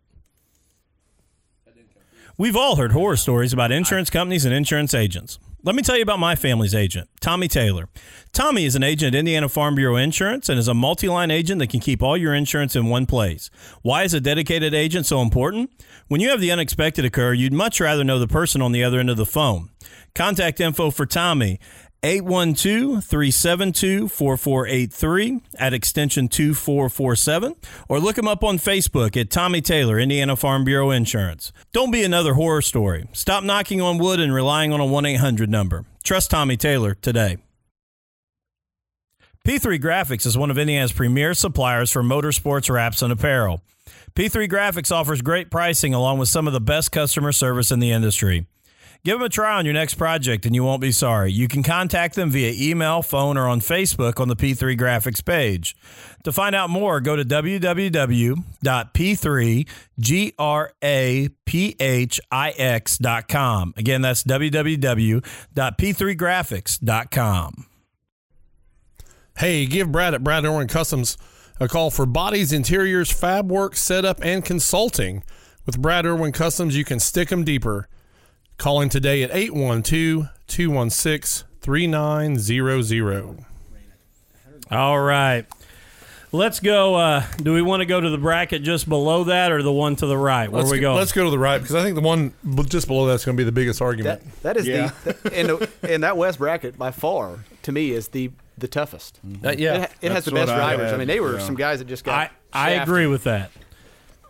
We've all heard horror stories about insurance companies and insurance agents. Let me tell you about my family's agent, Tommy Taylor. Tommy is an agent at Indiana Farm Bureau Insurance and is a multi-line agent that can keep all your insurance in one place. Why is a dedicated agent so important? When you have the unexpected occur, you'd much rather know the person on the other end of the phone. Contact info for Tommy, eight one two, three seven two, four four eight three at extension two four four seven, or look him up on Facebook at Tommy Taylor, Indiana Farm Bureau Insurance. Don't be another horror story. Stop knocking on wood and relying on a one eight hundred number. Trust Tommy Taylor today. P three Graphics is one of Indiana's premier suppliers for motorsports wraps and apparel. P three Graphics offers great pricing along with some of the best customer service in the industry. Give them a try on your next project and you won't be sorry. You can contact them via email, phone, or on Facebook on the P three Graphics page. To find out more, go to w w w dot p three graphics dot com. Again, that's w w w dot p three graphics dot com. Hey, give Brad at Brad Irwin Customs a call for bodies, interiors, fab work, setup, and consulting. With Brad Irwin Customs, you can stick them deeper. Call him today at eight one two, two one six, three nine zero zero. All right. Let's go. Uh, do we want to go to the bracket just below that or the one to the right? Where let's are we go, going? Let's go to the right because I think the one just below that's going to be the biggest argument. That, that is yeah. the, the, and the and that West bracket by far, to me, is the the toughest. Mm-hmm. Uh, yeah. It, it has the best I riders. Had. I mean, they were yeah. some guys that just got I, I agree with that.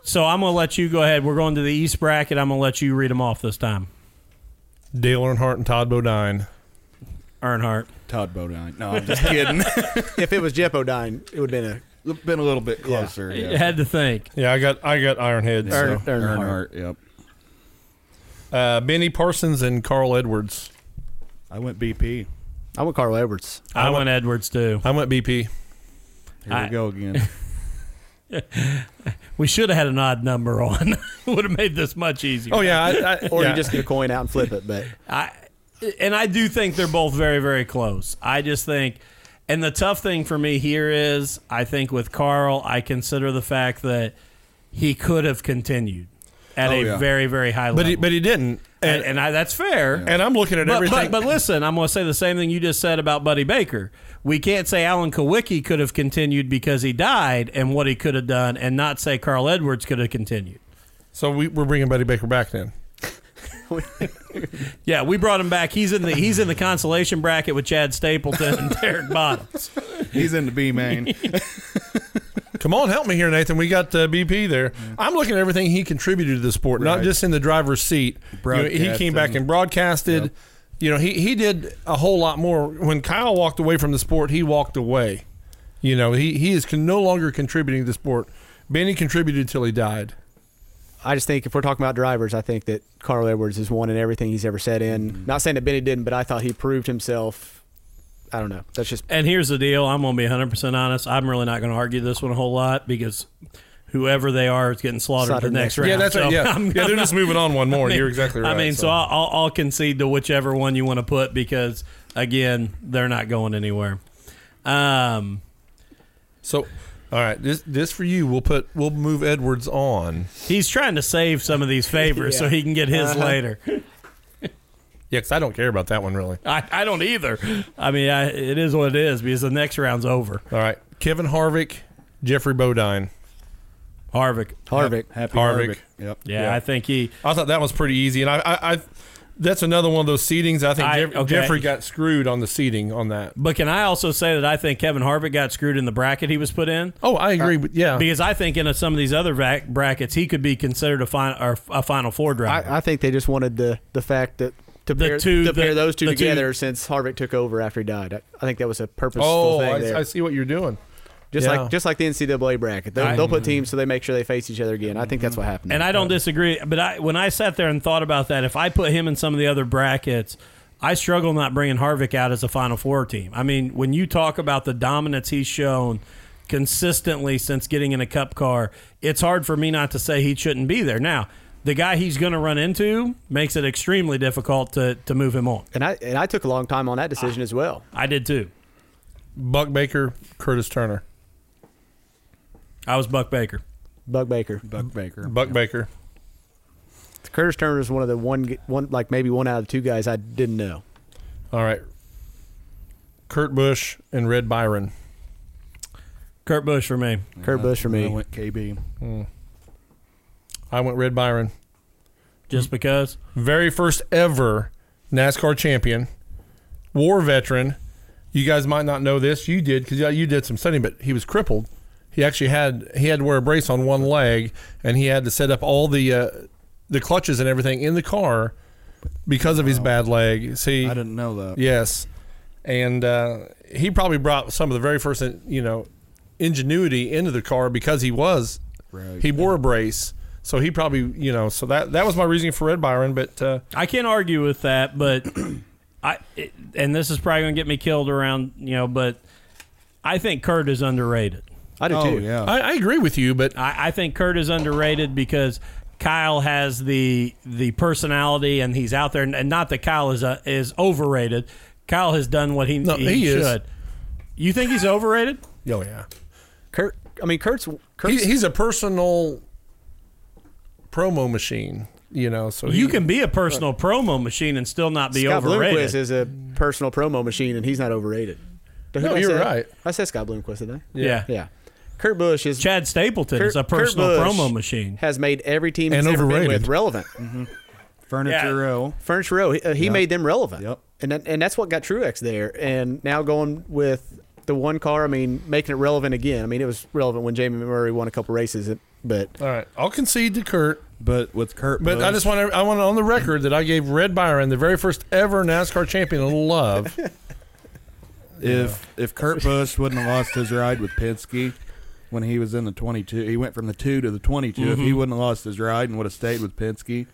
So I'm going to let you go ahead. We're going to the East bracket. I'm going to let you read them off this time. Dale Earnhardt and Todd Bodine. Earnhardt. Todd Bodine. No, I'm just kidding. If it was Jeff Bodine, it would have been a been a little bit closer. Yeah. Yeah. You had to think. Yeah, I got I got Ironhead. Yeah. So. Earnhardt. Earnhardt, yep. Uh, Benny Parsons and Carl Edwards. I went B P. I went Carl Edwards. I, I went, went Edwards too. I went B P. Here I, we go again. We should have had an odd number on. Would have made this much easier. Oh yeah, I, I, or yeah. you just get a coin out and flip it. But I, and I do think they're both very, very close. I just think, and the tough thing for me here is, I think with Carl, I consider the fact that he could have continued at oh, a yeah. very, very high level, but he, but he didn't, and, and I, that's fair. Yeah. And I'm looking at but, everything. But, but listen, I'm going to say the same thing you just said about Buddy Baker. We can't say Alan Kulwicki could have continued because he died and what he could have done and not say Carl Edwards could have continued. So we, we're bringing Buddy Baker back then. Yeah, we brought him back. He's in the he's in the consolation bracket with Chad Stapleton and Derek Bottoms. He's in the B main. Come on, help me here, Nathan. We got uh, B P there. Yeah. I'm looking at everything he contributed to the sport, right. Not just in the driver's seat. You know, he came back and broadcasted. Yep. You know, he, he did a whole lot more. When Kyle walked away from the sport, he walked away. You know, he, he is con- no longer contributing to the sport. Benny contributed till he died. I just think if we're talking about drivers, I think that Carl Edwards has won in everything he's ever set in. Mm-hmm. Not saying that Benny didn't, but I thought he proved himself. I don't know. That's just. And here's the deal. I'm going to be one hundred percent honest. I'm really not going to argue this one a whole lot because whoever they are is getting slaughtered Slaughter the next round. Yeah, that's so right. Yeah, I'm, yeah they're I'm just not, moving on one more. I mean, you're exactly right. I mean, so, so I'll, I'll concede to whichever one you want to put because, again, they're not going anywhere. Um, so, all right, this this for you. We'll put we'll move Edwards on. He's trying to save some of these favors yeah. so he can get his uh-huh. later. Yeah, because I don't care about that one really. I, I don't either. I mean, I, it is what it is because the next round's over. All right, Kevin Harvick, Jeffrey Bodine. Harvick. Harvick. Happy Harvick. Harvick. Yep. Yeah, yep. I think he... I thought that was pretty easy. And I, I, I that's another one of those seedings. I think I, Jeff, okay. Jeffrey got screwed on the seeding on that. But can I also say that I think Kevin Harvick got screwed in the bracket he was put in? Oh, I agree. Uh, yeah. Because I think in some of these other vac- brackets, he could be considered a, fin- or a Final Four driver. I, I think they just wanted the, the fact that to pair, two, to pair the, those two together two. Since Harvick took over after he died. I, I think that was a purposeful oh, thing I, there. I see what you're doing. Just yeah. like just like the N C double A bracket. They'll, I, they'll put teams so they make sure they face each other again. I think that's what happened. And I don't disagree. But I, when I sat there and thought about that, if I put him in some of the other brackets, I struggle not bringing Harvick out as a Final Four team. I mean, when you talk about the dominance he's shown consistently since getting in a cup car, it's hard for me not to say he shouldn't be there. Now, the guy he's going to run into makes it extremely difficult to, to move him on. And I, and I took a long time on that decision I, as well. I did too. Buck Baker, Curtis Turner. I was Buck Baker. Buck Baker. Buck Baker. Buck yeah. Baker. Curtis Turner is one of the one, one, like maybe one out of two guys I didn't know. All right. Kurt Busch and Red Byron. Kurt Busch for me. Yeah, Kurt Busch for me. I went K B. Mm. I went Red Byron. Just because? Very first ever NASCAR champion, war veteran. You guys might not know this. You did, because you did some studying, but he was crippled. He actually had he had to wear a brace on one leg, and he had to set up all the uh, the clutches and everything in the car because of wow. his bad leg. See, I didn't know that. Yes, and uh, he probably brought some of the very first you know ingenuity into the car because he was right. he wore a brace. So he probably, you know, so that that was my reasoning for Red Byron, but uh, I can't argue with that. But I, it, and this is probably gonna get me killed around, you know, but I think Kurt is underrated. I do oh, too. Yeah, I, I agree with you, but I, I think Kurt is underrated because Kyle has the the personality, and he's out there, and not that Kyle is uh, is overrated. Kyle has done what he no, he, he is. should. You think he's overrated? Oh yeah, Kurt. I mean, Kurt's, Kurt's he, he's a personal. promo machine, you know. So you he, can be a personal uh, promo machine and still not be Scott overrated. Scott Bloomquist is a personal promo machine, and he's not overrated. Who no, you're I right. I said Scott Bloomquist, didn't I? Yeah, yeah. Kurt Busch is Chad Stapleton Kurt, is a personal promo machine. Has made every team he's and ever overrated. been with relevant. Mm-hmm. Furniture yeah. Row, Furniture Row. He, uh, he yep. made them relevant. Yep. And that, and that's what got Truex there. And now going with the one car, I mean, making it relevant again. I mean, it was relevant when Jamie Murray won a couple races. It, But all right, I'll concede to Kurt. But with Kurt, but Busch, I just want to, I want to on the record that I gave Red Byron, the very first ever NASCAR champion, a love. if yeah. if Kurt Busch wouldn't have lost his ride with Penske when he was in the twenty-two, he went from the two to the twenty-two. Mm-hmm. If he wouldn't have lost his ride and would have stayed with Penske,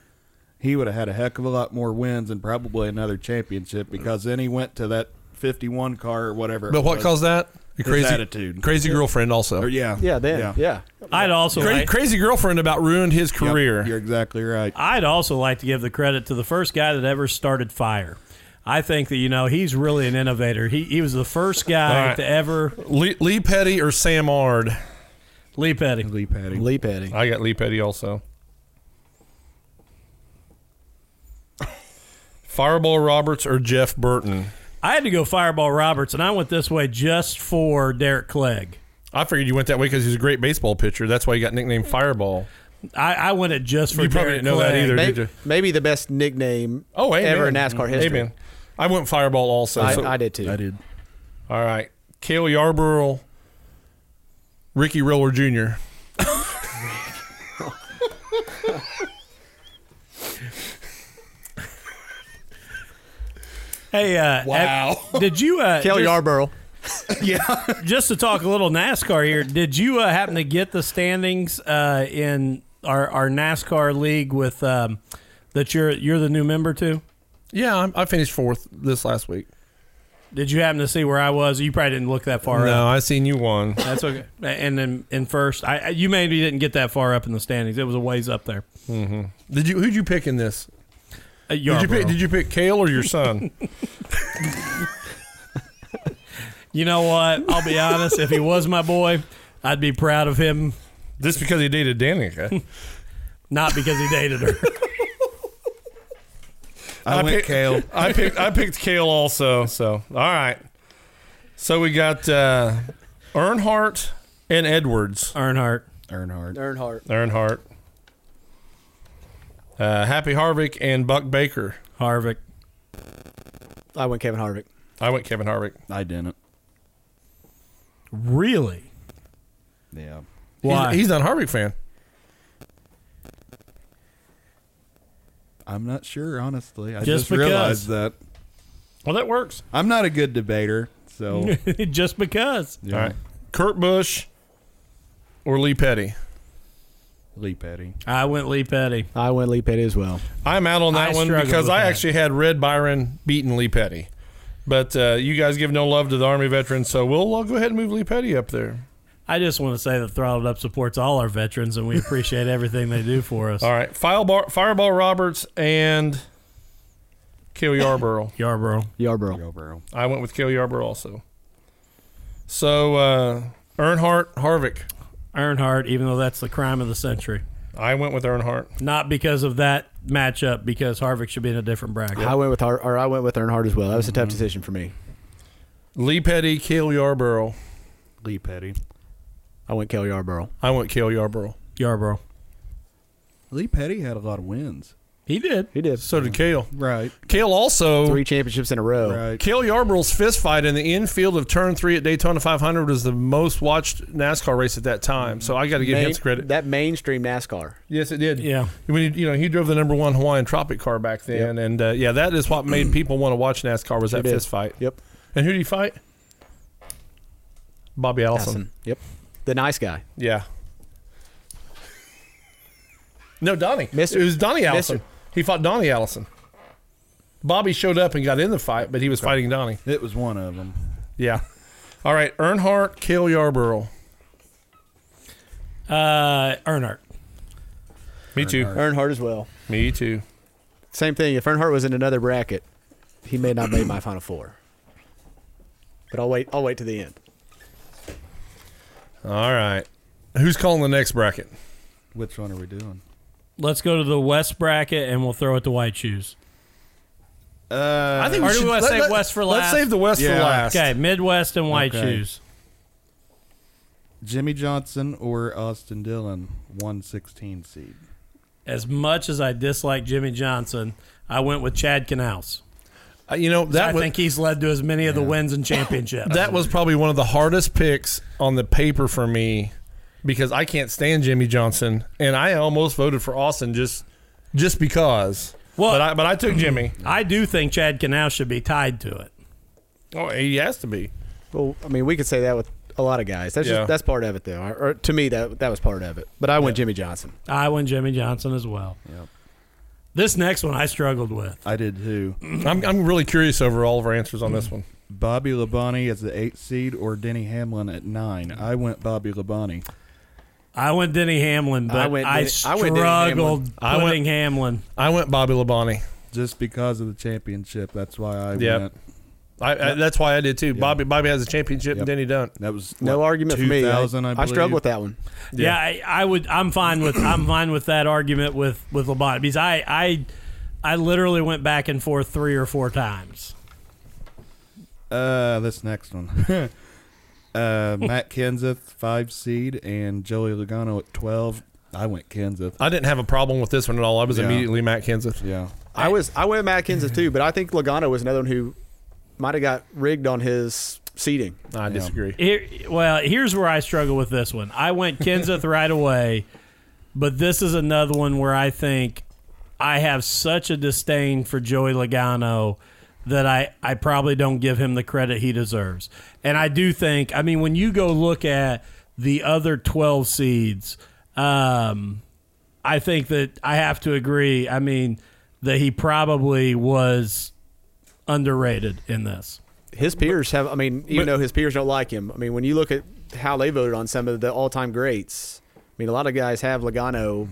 he would have had a heck of a lot more wins and probably another championship, because then he went to that fifty-one car or whatever. But it what was. caused that? A crazy attitude, crazy girlfriend, also. Or yeah, yeah, then, yeah. yeah. I'd also crazy, like, crazy girlfriend about ruined his career. Yep, you're exactly right. I'd also like to give the credit to the first guy that ever started fire. I think that you know he's really an innovator. He he was the first guy right. to ever Lee, Lee Petty or Sam Ard. Lee Petty. Lee Petty. Lee Petty. I got Lee Petty also. Fireball Roberts or Jeff Burton. I had to go Fireball Roberts, and I went this way just for Derek Clegg. I figured you went that way because he's a great baseball pitcher. That's why he got nicknamed Fireball. I, I went it just for you Derek Clegg. You probably didn't know Clegg. that either, maybe, did you? Maybe the best nickname oh, ever in NASCAR history. Amen. I went Fireball also. I, so. I did too. I did. All right. Cale Yarborough, Ricky Riller Junior Hey, uh, wow. Have, did you... Uh, Cale Yarborough. yeah. Just to talk a little NASCAR here, did you uh, happen to get the standings uh, in our, our NASCAR league with um, that you're you're the new member to? Yeah, I'm, I finished fourth this last week. Did you happen to see where I was? You probably didn't look that far no, up. No, I seen you won. That's okay. And then in first, I you maybe didn't get that far up in the standings. It was a ways up there. Mm-hmm. Did you? Who'd you pick in this? Did you, pick, did you pick Cale or your son? You know what? I'll be honest. If he was my boy, I'd be proud of him. Just because he dated Danica. Not because he dated her. I, I went picked, Cale. I picked, I picked Cale also. So, all right. So we got uh, Earnhardt and Edwards. Earnhardt. Earnhardt. Earnhardt. Earnhardt. Uh, Happy Harvick and Buck Baker. Harvick. I went Kevin Harvick. I went Kevin Harvick. I didn't. Really? Yeah. Why? He's, he's not a Harvick fan. I'm not sure, honestly. I just, just realized that. Well, that works. I'm not a good debater, so. Just because. Yeah. All right. Kurt Busch or Lee Petty? Lee Petty. I went Lee Petty. I went Lee Petty as well. I'm out on that I one because I that. actually had Red Byron beating Lee Petty. But uh, you guys give no love to the Army veterans, so we'll I'll go ahead and move Lee Petty up there. I just want to say that Throttled Up supports all our veterans, and we appreciate everything they do for us. All right. Fireball, Fireball Roberts and Cale Yarborough. Yarborough. Yarborough. Yarborough. I went with Cale Yarborough also. So, uh, Earnhardt, Harvick. Earnhardt, even though that's the crime of the century. I went with Earnhardt. Not because of that matchup, because Harvick should be in a different bracket. I went with Har- or I went with Earnhardt as well. That was mm-hmm. a tough decision for me. Lee Petty, Cale Yarborough. Lee Petty. I went Cale Yarborough. I went Cale Yarborough. Yarborough. Lee Petty had a lot of wins. He did. He did. So did Cale. Right. Cale also... Three championships in a row. Right. Cale Yarborough's fistfight in the infield of Turn three at Daytona five hundred was the most watched NASCAR race at that time. So I got to give Main, him credit. That mainstream NASCAR. Yes, it did. Yeah. When he, you know, he drove the number one Hawaiian Tropic car back then. Yep. And, uh, yeah, that is what made people want to watch NASCAR was that fistfight. Yep. And who did he fight? Bobby Allison. Allison. Yep. The nice guy. Yeah. No, Donnie. Mister It was Donnie Allison. Mister He fought Donnie Allison. Bobby showed up and got in the fight, but he was fighting Donnie. It was one of them. Yeah. All right. Earnhardt, Cale Yarborough. Uh, Earnhardt. Me Earnhardt. too. Earnhardt as well. Me too. Same thing. If Earnhardt was in another bracket, he may not have made my Final Four. But I'll wait. I'll wait to the end. All right. Who's calling the next bracket? Which one are we doing? Let's go to the West bracket, and we'll throw it to White Shoes. Uh, I think we or should, do we want to let, save let, West for last? Let's save the West yeah. for last. Okay, Midwest and White okay. Shoes. Jimmy Johnson or Austin Dillon, one sixteen seed. As much as I dislike Jimmy Johnson, I went with Chad Knaus. Uh, you know that I was, think he's led to as many yeah. of the wins and championships. That was probably one of the hardest picks on the paper for me. Because I can't stand Jimmy Johnson, and I almost voted for Austin just just because. Well, but I, but I took Jimmy. I do think Chad Knaus should be tied to it. Oh, he has to be. Well, I mean, we could say that with a lot of guys. That's yeah. just, that's part of it, though. Or, or to me, that that was part of it. But I went yeah. Jimmy Johnson. I went Jimmy Johnson as well. Yep. This next one I struggled with. I did, too. I'm I'm really curious over all of our answers on this one. Bobby Labonte as the eighth seed or Denny Hamlin at nine. I went Bobby Labonte. I went Denny Hamlin, but I, went Denny, I struggled I went Hamlin. putting Hamlin. I went Bobby Labonte. Just because of the championship, that's why I yep. went. I, I, that's why I did, too. Yep. Bobby Bobby has a championship, yep. and Denny don't. That was no what, argument for me. I, I, I struggled with that one. Yeah, yeah I, I would. I'm fine with. I'm fine with that argument with with Labonte because I, I I literally went back and forth three or four times. Uh, this next one. Uh, Matt Kenseth, five seed, and Joey Logano at twelve. I went Kenseth. I didn't have a problem with this one at all. I was yeah. immediately Matt Kenseth. Yeah, I was. I went Matt Kenseth too, but I think Logano was another one who might have got rigged on his seeding. I yeah. disagree. Here, well, here's where I struggle with this one. I went Kenseth right away, but this is another one where I think I have such a disdain for Joey Logano that I, I probably don't give him the credit he deserves. And I do think, I mean, when you go look at the other twelve seeds, um, I think that I have to agree, I mean, that he probably was underrated in this. His peers have, I mean, even but, though his peers don't like him, I mean, when you look at how they voted on some of the all-time greats, I mean, a lot of guys have Logano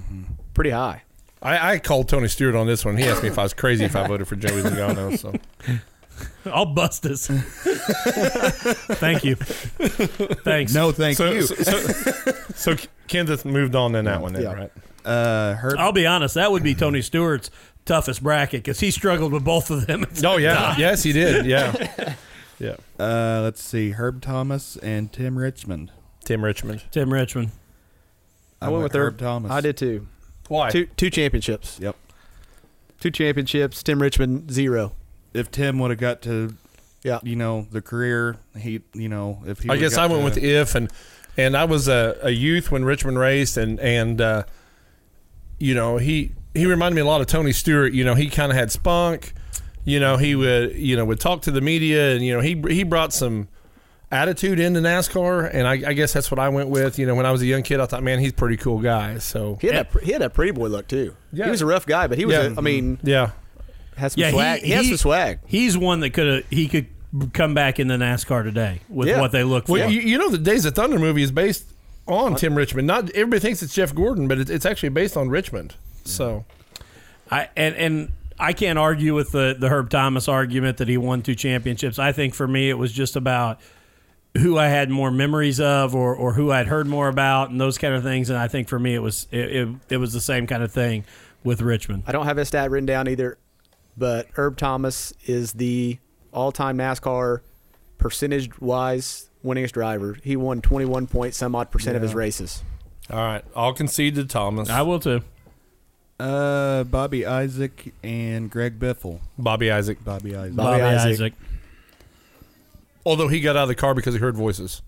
pretty high. I, I called Tony Stewart on this one. He asked me if I was crazy if I voted for Joey Logano. So I'll bust this. Thank you. Thanks. No, thank so, you. So, so, so Kenseth moved on in that one, then, yeah. right? Uh, Herb- I'll be honest. That would be Tony Stewart's toughest bracket because he struggled with both of them. Oh yeah, time. Yes he did. Yeah, yeah. Uh, let's see. Herb Thomas and Tim Richmond. Tim Richmond. Tim Richmond. I, I went, went with Herb, Herb Thomas. I did too. Why? Two, two championships. Yep. Two championships. Tim Richmond, zero. If Tim would have got to, yeah. you know, the career, he, you know, if he I guess I went to, with if, and and I was a, a youth when Richmond raced, and, and uh, you know, he, he reminded me a lot of Tony Stewart. You know, he kind of had spunk. You know, he would, you know, would talk to the media, and, you know, he he brought some attitude into NASCAR, and I, I guess that's what I went with. You know, when I was a young kid, I thought, man, he's a pretty cool guy. So he had, yeah. a, he had a pretty boy look too. Yeah. He was a rough guy, but he was. Yeah. A, I mean, yeah, has some yeah, swag. He, he has he, some swag. He's one that could he could come back into NASCAR today with yeah. what they look for. Well, you, you know, the Days of Thunder movie is based on what? Tim Richmond. Not everybody thinks it's Jeff Gordon, but it's, it's actually based on Richmond. Yeah. So, I and and. I can't argue with the the Herb Thomas argument that he won two championships. I think for me, it was just about. who I had more memories of, or or who I'd heard more about, and those kind of things. And I think for me, it was it, it, it was the same kind of thing with Richmond. I don't have his stat written down either, but Herb Thomas is the all-time NASCAR percentage-wise winningest driver. He won twenty-one point some odd percent yeah. of his races. All right, I'll concede to Thomas. I will too. Uh, Bobby Isaac and Greg Biffle. Bobby Isaac. Bobby Isaac. Bobby, Bobby Isaac. Isaac. Although he got out of the car because he heard voices.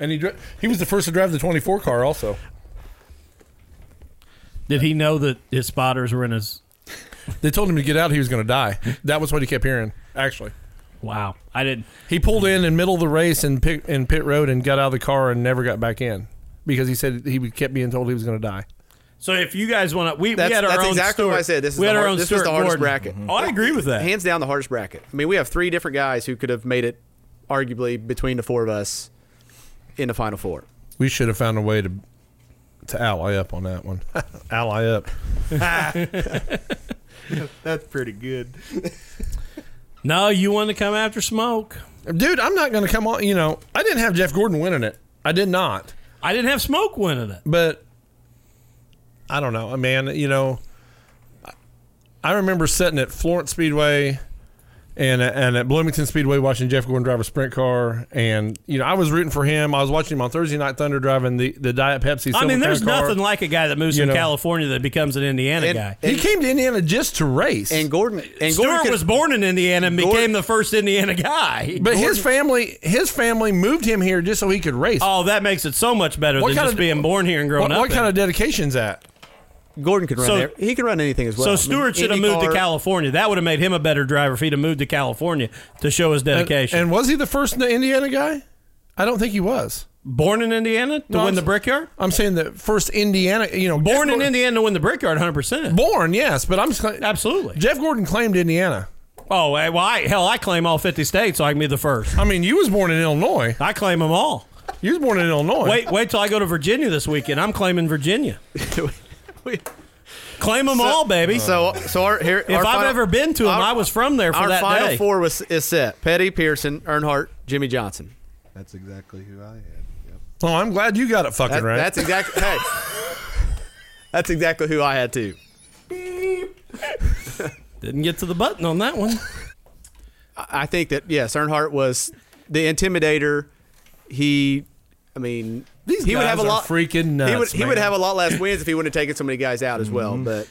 And he dri- he was the first to drive the twenty-four car also. Did he know that his spotters were in his... They told him to get out, he was going to die. That was what he kept hearing, actually. Wow. I didn't... He pulled in in the middle of the race in pit, in pit road and got out of the car and never got back in because he said he kept being told he was going to die. So if you guys want to, we, we had our that's own. That's exactly Stewart. What I said. This is we the, hard, this is the hardest Gordon. bracket. Mm-hmm. Oh, I agree with that. Hands down, the hardest bracket. I mean, we have three different guys who could have made it, arguably between the four of us, in the Final Four. We should have found a way to to ally up on that one. Ally up. That's pretty good. No, you want to come after Smoke, dude? I'm not going to come on. You know, I didn't have Jeff Gordon winning it. I did not. I didn't have Smoke winning it, but. I don't know, man. You know, I remember sitting at Florence Speedway and and at Bloomington Speedway watching Jeff Gordon drive a sprint car, and you know I was rooting for him. I was watching him on Thursday Night Thunder driving the, the Diet Pepsi. I mean, there's car. Nothing like a guy that moves you from know. California that becomes an Indiana and, guy. And he came to Indiana just to race. And Gordon and Stewart Gordon could, was born in Indiana and Gordon, became the first Indiana guy. But Gordon, his family, his family moved him here just so he could race. Oh, that makes it so much better what than just of, being born here and growing what, up. What kind in. of dedication's that? Gordon could run so, there. He could run anything as well. So Stewart I mean, should have moved car. to California. That would have made him a better driver if he'd have moved to California to show his dedication. And, and was he the first Indiana guy? I don't think he was. Born in Indiana to no, win the Brickyard? I'm saying the first Indiana, you know. Born Jeff in Gordon, Indiana to win the Brickyard, one hundred percent. Born, yes, but I'm just absolutely. Jeff Gordon claimed Indiana. Oh, well, I, hell, I claim all fifty states, so I can be the first. I mean, you was born in Illinois. I claim them all. You was born in Illinois. Wait, wait till I go to Virginia this weekend. I'm claiming Virginia. We, claim them so, all, baby. So, so our, here, if our I've final, ever been to them, our, I was from there for that day. Our final four was is set: Petty, Pearson, Earnhardt, Jimmy Johnson. That's exactly who I had. Yep. Oh, I'm glad you got it fucking that, right. That's exactly. Hey, that's exactly who I had too. Beep. Didn't get to the button on that one. I think that yes, Earnhardt was the intimidator. He, I mean. These he guys would have a lot, are freaking nuts, he would, he would have a lot less wins if he wouldn't have taken so many guys out as well. Mm-hmm. But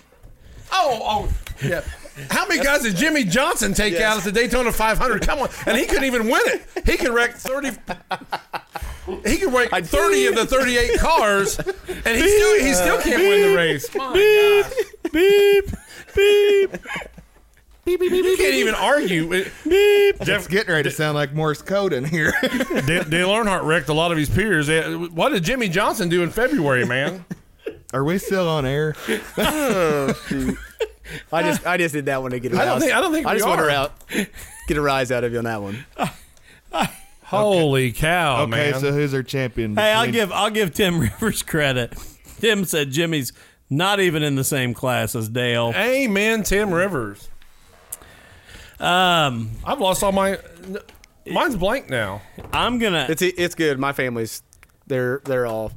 Oh, oh, yeah. How many guys did Jimmy Johnson take yes. out at the Daytona five hundred? Come on. And he couldn't even win it. He could wreck thirty. He could wreck thirty of the thirty-eight cars, and he still, he still can't beep, win the race. My beep, beep, beep, beep. Beep, beep, beep, you beep, can't beep, even argue. Beep. Jeff's getting ready to sound like Morse code in here. Dale, Dale Earnhardt wrecked a lot of his peers. What did Jimmy Johnson do in February, man? Are we still on air? Oh, shoot. I just I just did that one to get a rise. I don't think I don't think I we just want her out. Get a rise out of you on that one. Uh, uh, Holy okay. cow, okay, man. Okay, so who's our champion? Hey, I'll give I'll give Tim Rivers credit. Tim said Jimmy's not even in the same class as Dale. Amen, Tim Rivers. Um, I've lost all my. Mine's blank now. I'm gonna. It's it's good. My family's, they're they're all,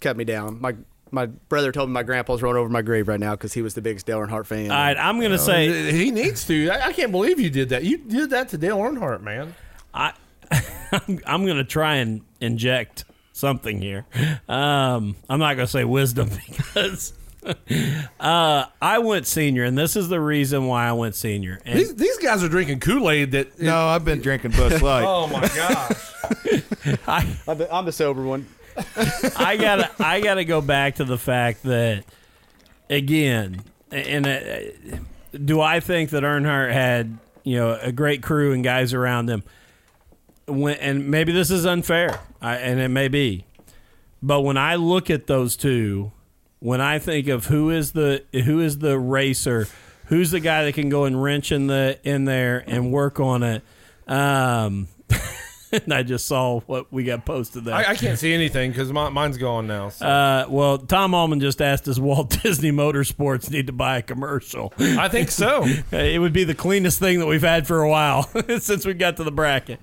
cut me down. My my brother told me my grandpa's rolling over my grave right now because he was the biggest Dale Earnhardt fan. All right, I'm gonna you know, say he needs to. I, I can't believe you did that. You did that to Dale Earnhardt, man. I I'm, I'm gonna try and inject something here. Um, I'm not gonna say wisdom because. Uh, I went senior, and this is the reason why I went senior. And these, these guys are drinking Kool-Aid. That it, no, I've been drinking Busch Light. Oh my gosh! I, I'm the sober one. I gotta, I gotta go back to the fact that again, and uh, do I think that Earnhardt had you know a great crew and guys around him? When, and maybe this is unfair, I, and it may be, but when I look at those two. When I think of who is the who is the racer, who's the guy that can go and wrench in the in there and work on it, um, and I just saw what we got posted there. I, I can't see anything because mine's gone now. So. Uh, well, Tom Allman just asked, does Walt Disney Motorsports need to buy a commercial? I think so. It would be the cleanest thing that we've had for a while since we got to the bracket.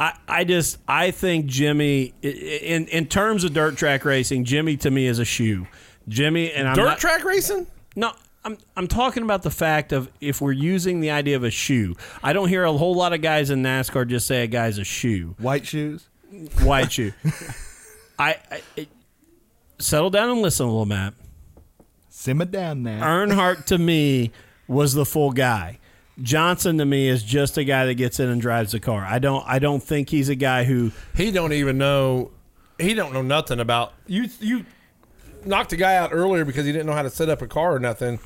I, I just I think Jimmy in in terms of dirt track racing, Jimmy to me is a shoe. Jimmy and I'm dirt not, track racing? No, I'm I'm talking about the fact of if we're using the idea of a shoe. I don't hear a whole lot of guys in NASCAR just say a guy's a shoe. White shoes? White shoe. I, I it, settle down and listen a little, Matt. Simmer down now. Earnhardt to me was the full guy. Johnson to me is just a guy that gets in and drives the car. I don't I don't think he's a guy who he don't even know he don't know nothing about. You you knocked a guy out earlier because he didn't know how to set up a car or nothing.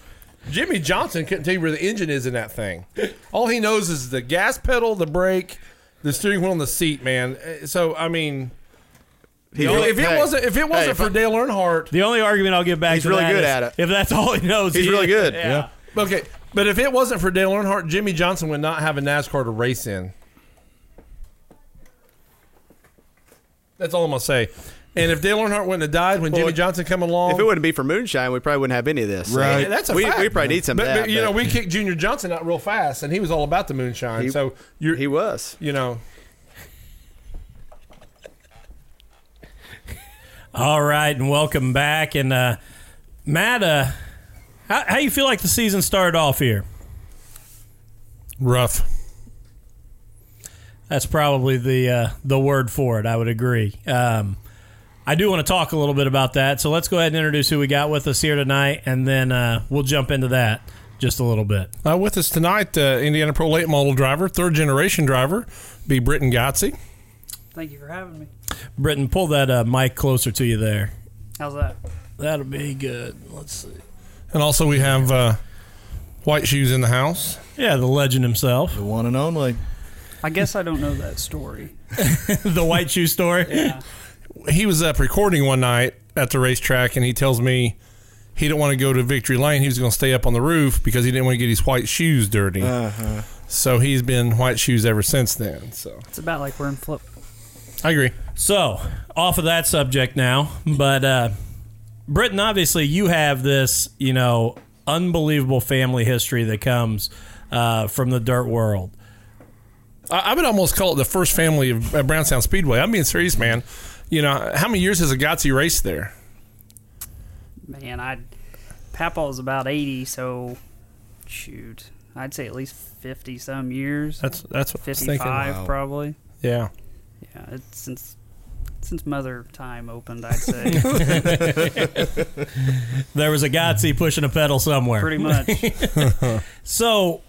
Jimmy Johnson couldn't tell you where the engine is in that thing. All he knows is the gas pedal, the brake, the steering wheel, and the seat, man. So, I mean, you know, if, it hey, wasn't, if it wasn't hey, for I, Dale Earnhardt. The only argument I'll give back he's to really that good is, at it. If that's all he knows. He's he, really good. Yeah. yeah. Okay, but if it wasn't for Dale Earnhardt, Jimmy Johnson would not have a NASCAR to race in. That's all I'm going to say. And if Dale Earnhardt wouldn't have died when well, Jimmy Johnson came along. If it wouldn't be for moonshine, we probably wouldn't have any of this. Right. Yeah, that's a we, fact. We probably need some but, of that. But, you but. know, we kicked Junior Johnson out real fast, and he was all about the moonshine. He, so you're, He was. You know. All right, and welcome back. And, uh, Matt, uh, how, how you feel like the season started off here? Rough. That's probably the uh, the word for it, I would agree. Um I do want to talk a little bit about that, so let's go ahead and introduce who we got with us here tonight, and then uh, we'll jump into that just a little bit. Uh, with us tonight, uh, Indiana Pro late model driver, third-generation driver, be Britton Gotze. Thank you for having me. Britton, pull that uh, mic closer to you there. How's that? That'll be good. Let's see. And also we have uh, White Shoes in the house. Yeah, the legend himself. The one and only. I guess I don't know that story. The White Shoe story? Yeah. He was up recording one night at the racetrack, and he tells me he didn't want to go to Victory Lane. He was going to stay up on the roof because he didn't want to get his white shoes dirty. Uh-huh. So he's been white shoes ever since then. So it's about like wearing flip. I agree. So off of that subject now, but uh, Britton, obviously you have this, you know, unbelievable family history that comes uh, from the dirt world. I, I would almost call it the first family of uh, Brownstown Speedway. I'm being serious, man. You know, how many years has a Gotze raced there? Man, I Papa's about eighty, so shoot, I'd say at least fifty some years. That's that's what fifty-five I was thinking. Probably. Yeah, yeah. It's since since Mother Time opened, I'd say. There was a Gotze pushing a pedal somewhere. Pretty much. So.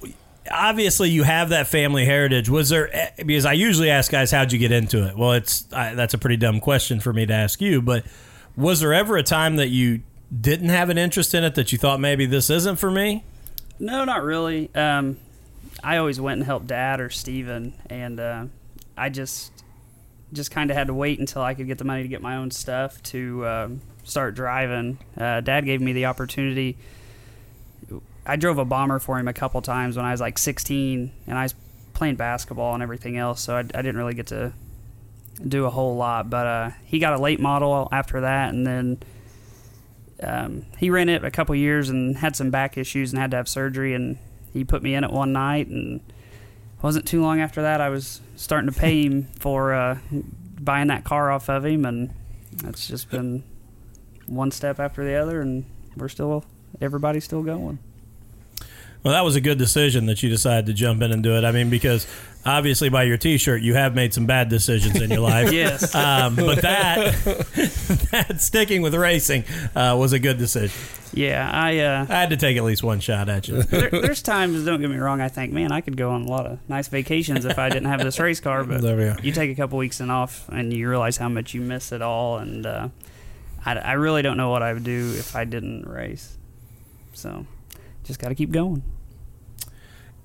Obviously, you have that family heritage. Was there, because I usually ask guys, how'd you get into it? Well, it's I, that's a pretty dumb question for me to ask you, but was there ever a time that you didn't have an interest in it that you thought maybe this isn't for me? No, not really. Um, I always went and helped Dad or Steven, and uh, I just just kind of had to wait until I could get the money to get my own stuff to um, start driving. Uh, Dad gave me the opportunity. I drove a bomber for him a couple times when I was like sixteen, and I was playing basketball and everything else, so I, I didn't really get to do a whole lot. But uh, he got a late model after that, and then um, he ran it a couple years and had some back issues and had to have surgery, and he put me in it one night, and it wasn't too long after that I was starting to pay him for uh, buying that car off of him, and it's just been one step after the other, and we're still everybody's still going. Well, that was a good decision that you decided to jump in and do it. I mean, because obviously by your T-shirt, you have made some bad decisions in your life. Yes. Um, but that, that sticking with racing uh, was a good decision. Yeah. I uh, I had to take at least one shot at you. There, there's times, don't get me wrong, I think, man, I could go on a lot of nice vacations if I didn't have this race car. But you take a couple weeks and off, and you realize how much you miss it all. And uh, I, I really don't know what I would do if I didn't race. So just got to keep going.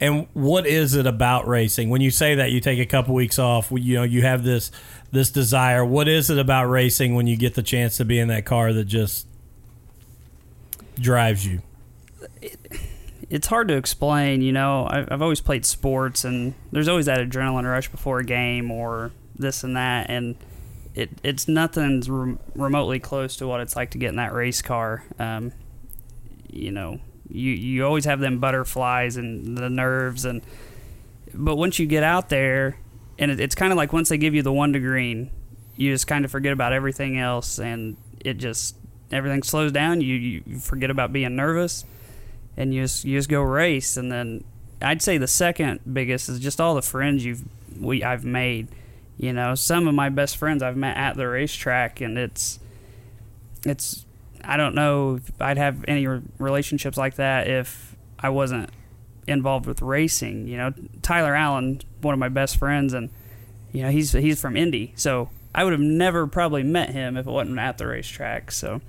And what is it about racing? When you say that you take a couple weeks off, you know, you have this this desire. What is it about racing when you get the chance to be in that car that just drives you? It, it's hard to explain, you know. I've, I've always played sports, and there's always that adrenaline rush before a game or this and that, and it it's nothing's re- remotely close to what it's like to get in that race car. Um, you know, You you always have them butterflies and the nerves, and but once you get out there, And it, it's kind of like once they give you the one to green, you just kind of forget about everything else, and it just, everything slows down. You, you forget about being nervous, and you just, you just go race. And then I'd say the second biggest is just all the friends you've we I've made. You know, some of my best friends I've met at the racetrack, and it's, it's, I don't know if I'd have any relationships like that if I wasn't involved with racing. You know, Tyler Allen, one of my best friends, and, you know, he's he's from Indy, so I would have never probably met him if it wasn't at the racetrack. So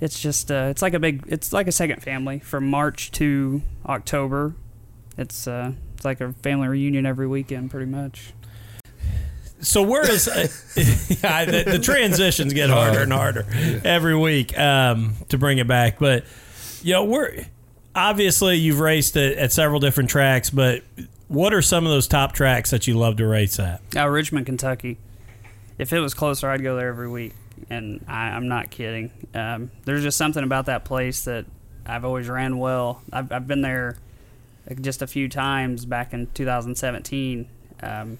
it's just, uh, it's like a big, it's like a second family from March to October. It's, uh, it's like a family reunion every weekend, pretty much. So where is uh, yeah, the, the transitions get harder and harder every week um, to bring it back. But, you know, we're obviously you've raced at, at several different tracks, but what are some of those top tracks that you love to race at? Uh, Richmond, Kentucky. If it was closer, I'd go there every week, and I, I'm not kidding. Um, there's just something about that place that I've always ran well. I've, I've been there just a few times back in two thousand seventeen. Um,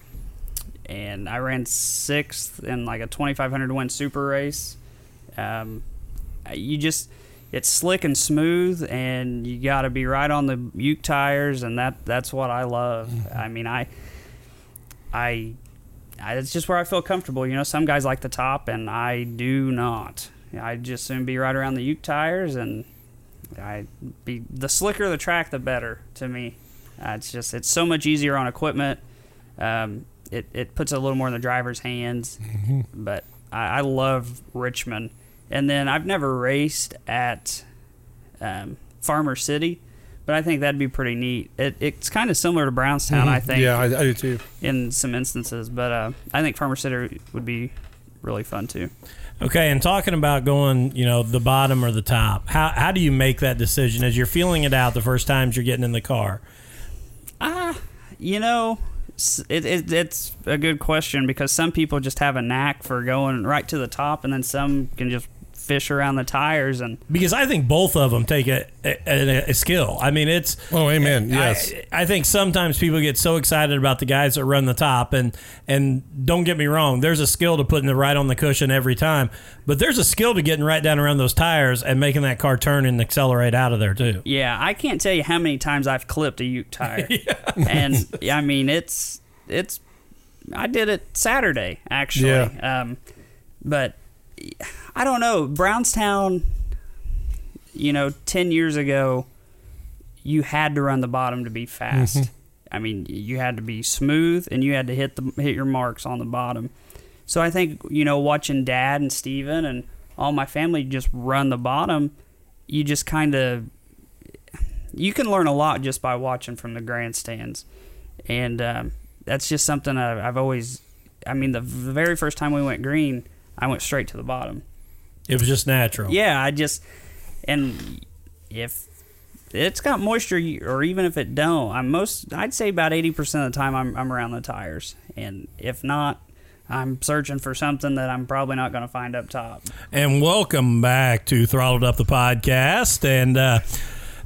and I ran sixth in like a twenty-five hundred win super race. Um, you just, it's slick and smooth, and you got to be right on the Uke tires, and that that's what I love. I mean, I, I, I, it's just where I feel comfortable. You know, some guys like the top, and I do not. I just soon be right around the Uke tires, and I be the slicker the track, the better to me. Uh, it's just, it's so much easier on equipment. Um, It, it puts a little more in the driver's hands, mm-hmm. but I, I love Richmond. And then I've never raced at um, Farmer City, but I think that'd be pretty neat. It, it's kind of similar to Brownstown, mm-hmm. I think. Yeah, I, I do too. In some instances, but uh, I think Farmer City would be really fun too. Okay, and talking about going, you know, the bottom or the top, how how do you make that decision as you're feeling it out the first times you're getting in the car? Ah, uh, you know. It, it, it's a good question, because some people just have a knack for going right to the top, and then some can just fish around the tires. And because I think both of them take a, a, a skill. I mean, it's oh, amen. Yes, I, I think sometimes people get so excited about the guys that run the top, and and don't get me wrong, there's a skill to putting the right on the cushion every time, but there's a skill to getting right down around those tires and making that car turn and accelerate out of there too. Yeah, I can't tell you how many times I've clipped a Uke tire, yeah. and I mean it's it's. I did it Saturday actually, yeah. um, but. I don't know. Brownstown, you know, ten years ago, you had to run the bottom to be fast. Mm-hmm. I mean, you had to be smooth, and you had to hit the hit your marks on the bottom. So I think, you know, watching Dad and Steven and all my family just run the bottom, you just kind of, you can learn a lot just by watching from the grandstands. And um, that's just something I've always, I mean, the very first time we went green, I went straight to the bottom. It was just natural. Yeah, I just, and if it's got moisture, or even if it don't, I'm most, I'd say about eighty percent of the time I'm I'm around the tires. And if not, I'm searching for something that I'm probably not going to find up top. And welcome back to Throttled Up the Podcast. And uh,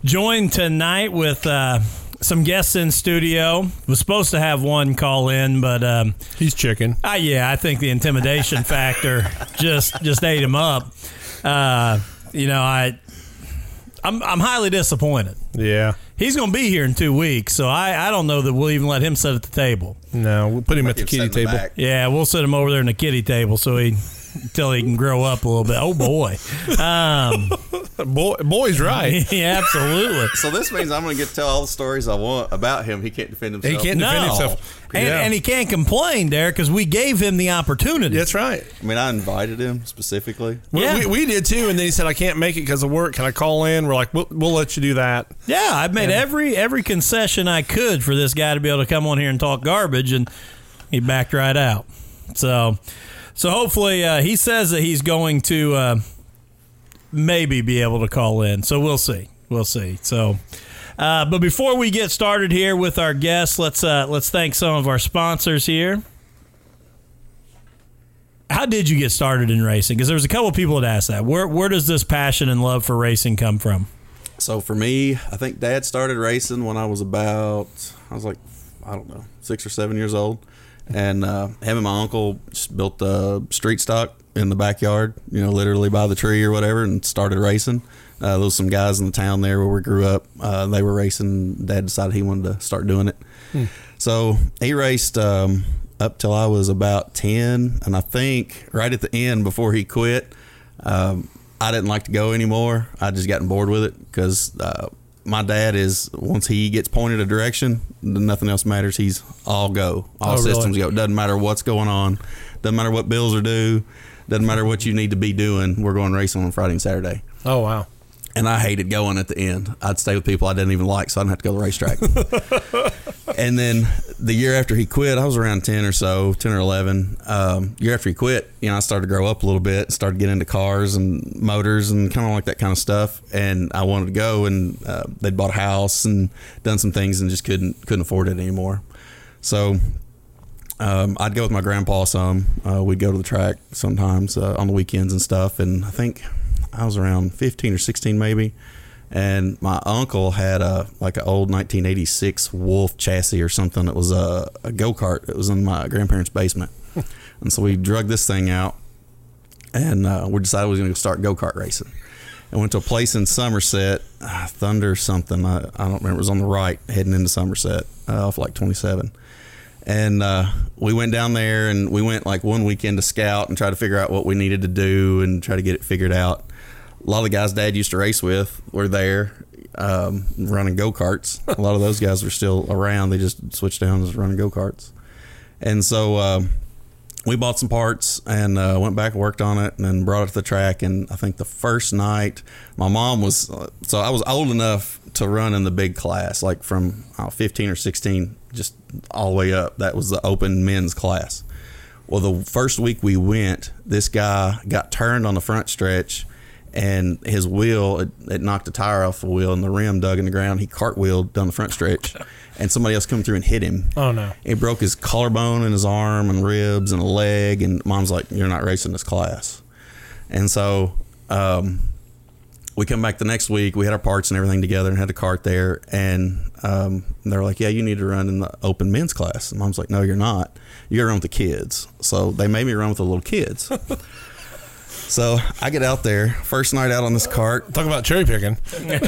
joined tonight with... Uh, some guests in studio. Was supposed to have one call in, but um, he's chicken. Uh, yeah, I think the intimidation factor just just ate him up. Uh, you know, I I'm I'm highly disappointed. Yeah, he's going to be here in two weeks, so I, I don't know that we'll even let him sit at the table. No, we'll put him at the kiddie table. The yeah, we'll sit him over there in the kiddie table so he until he can grow up a little bit. Oh boy, um, boy, boy's right. Yeah, absolutely. So this means I'm going to get to tell all the stories I want about him. He can't defend himself. He can't defend no. himself, and, yeah. and he can't complain there because we gave him the opportunity. That's right. I mean, I invited him specifically. We, yeah. we, we did too, and then he said, "I can't make it because of work. Can I call in?" We're like, "We'll, we'll let you do that." Yeah, I've made and, every every concession I could for this guy to be able to come on here and talk garbage, and he backed right out. So. So hopefully uh, he says that he's going to uh, maybe be able to call in. So we'll see. We'll see. So, uh, but before we get started here with our guests, let's uh, let's thank some of our sponsors here. How did you get started in racing? Because there was a couple of people that asked that. Where where does this passion and love for racing come from? So for me, I think Dad started racing when I was about I was like I don't know six or seven years old. And uh, him and my uncle built the street stock in the backyard, you know, literally by the tree or whatever, and started racing. Uh, there was some guys in the town there where we grew up. Uh, they were racing. Dad decided he wanted to start doing it. Hmm. So he raced um, up till I was about ten. And I think right at the end before he quit, um, I didn't like to go anymore. I just gotten bored with it because uh, my dad is, once he gets pointed a direction, nothing else matters. He's all go. All oh, systems really? go. It doesn't matter what's going on. Doesn't matter what bills are due. Doesn't matter what you need to be doing. We're going racing on Friday and Saturday. Oh, wow. And I hated going at the end. I'd stay with people I didn't even like, so I didn't have to go to the racetrack. And then the year after he quit, I was around ten or so, ten or eleven. Um, year after he quit, you know, I started to grow up a little bit, started getting into cars and motors and kind of like that kind of stuff. And I wanted to go, and uh, they'd bought a house and done some things and just couldn't couldn't afford it anymore. So um, I'd go with my grandpa some. Uh, we'd go to the track sometimes uh, on the weekends and stuff. And I think I was around fifteen or sixteen maybe, and my uncle had a like an old nineteen eighty-six Wolf chassis or something that was a, a go-kart that was in my grandparents' basement. And so we drug this thing out, and uh, we decided we were going to start go-kart racing. And went to a place in Somerset, uh, Thunder something, I, I don't remember, it was on the right heading into Somerset uh, off like twenty-seven. And uh, we went down there, and we went like one weekend to scout and try to figure out what we needed to do and try to get it figured out. A lot of the guys Dad used to race with were there um, running go-karts. A lot of those guys were still around. They just switched down to running go-karts. And so um, we bought some parts and uh, went back and worked on it and then brought it to the track. And I think the first night my mom was – so I was old enough to run in the big class, like from oh, fifteen or sixteen, just all the way up. That was the open men's class. Well, the first week we went, this guy got turned on the front stretch – and his wheel, it, it knocked a tire off the wheel, and the rim dug in the ground. He cartwheeled down the front stretch, and somebody else come through and hit him. Oh, no. It broke his collarbone and his arm and ribs and a leg, and Mom's like, you're not racing this class. And so um, we come back the next week. We had our parts and everything together and had the cart there, and um, they were like, yeah, you need to run in the open men's class. And Mom's like, no, you're not. You got to run with the kids. So they made me run with the little kids. So I get out there, first night out on this cart. Talk about cherry picking. Well,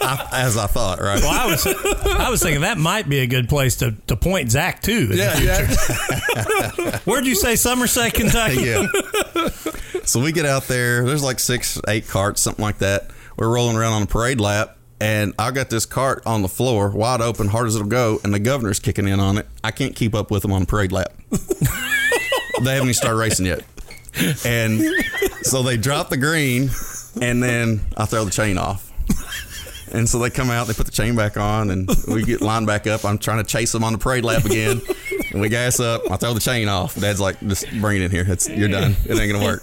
I, as I thought, right? Well, I was, I was thinking that might be a good place to, to point Zach to. Yeah, yeah. Where'd you say Somerset, Kentucky? Yeah. So we get out there. There's like six, eight carts, something like that. We're rolling around on a parade lap, and I got this cart on the floor, wide open, hard as it'll go, and the governor's kicking in on it. I can't keep up with them on a parade lap. They haven't even started racing yet. And so they drop the green, and then I throw the chain off. And so they come out, they put the chain back on, and we get lined back up. I'm trying to chase them on the parade lap again. And we gas up. I throw the chain off. Dad's like, just bring it in here. It's, you're done. It ain't going to work.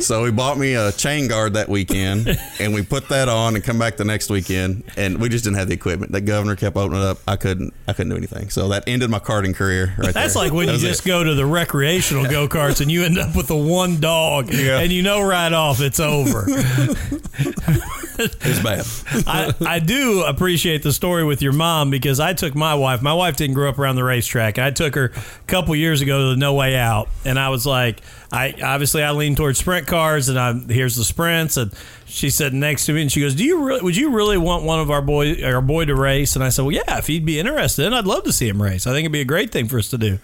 So he bought me a chain guard that weekend, and we put that on and come back the next weekend, and we just didn't have the equipment. The governor kept opening it up. I couldn't I couldn't do anything. So that ended my karting career right That's there. That's like when that you just it. go to the recreational go-karts, and you end up with the one dog, yeah. and you know right off it's over. It's bad. I, I do appreciate the story with your mom, because I took my wife. My wife didn't grow up around the racetrack. I took her a couple years ago to the No Way Out, and I was like, I obviously I lean towards sprint cars, and I here's the sprints, and she's sitting next to me, and she goes, "Do you really? Would you really want one of our boy our boy to race?" And I said, "Well, yeah, if he'd be interested, I'd love to see him race. I think it'd be a great thing for us to do."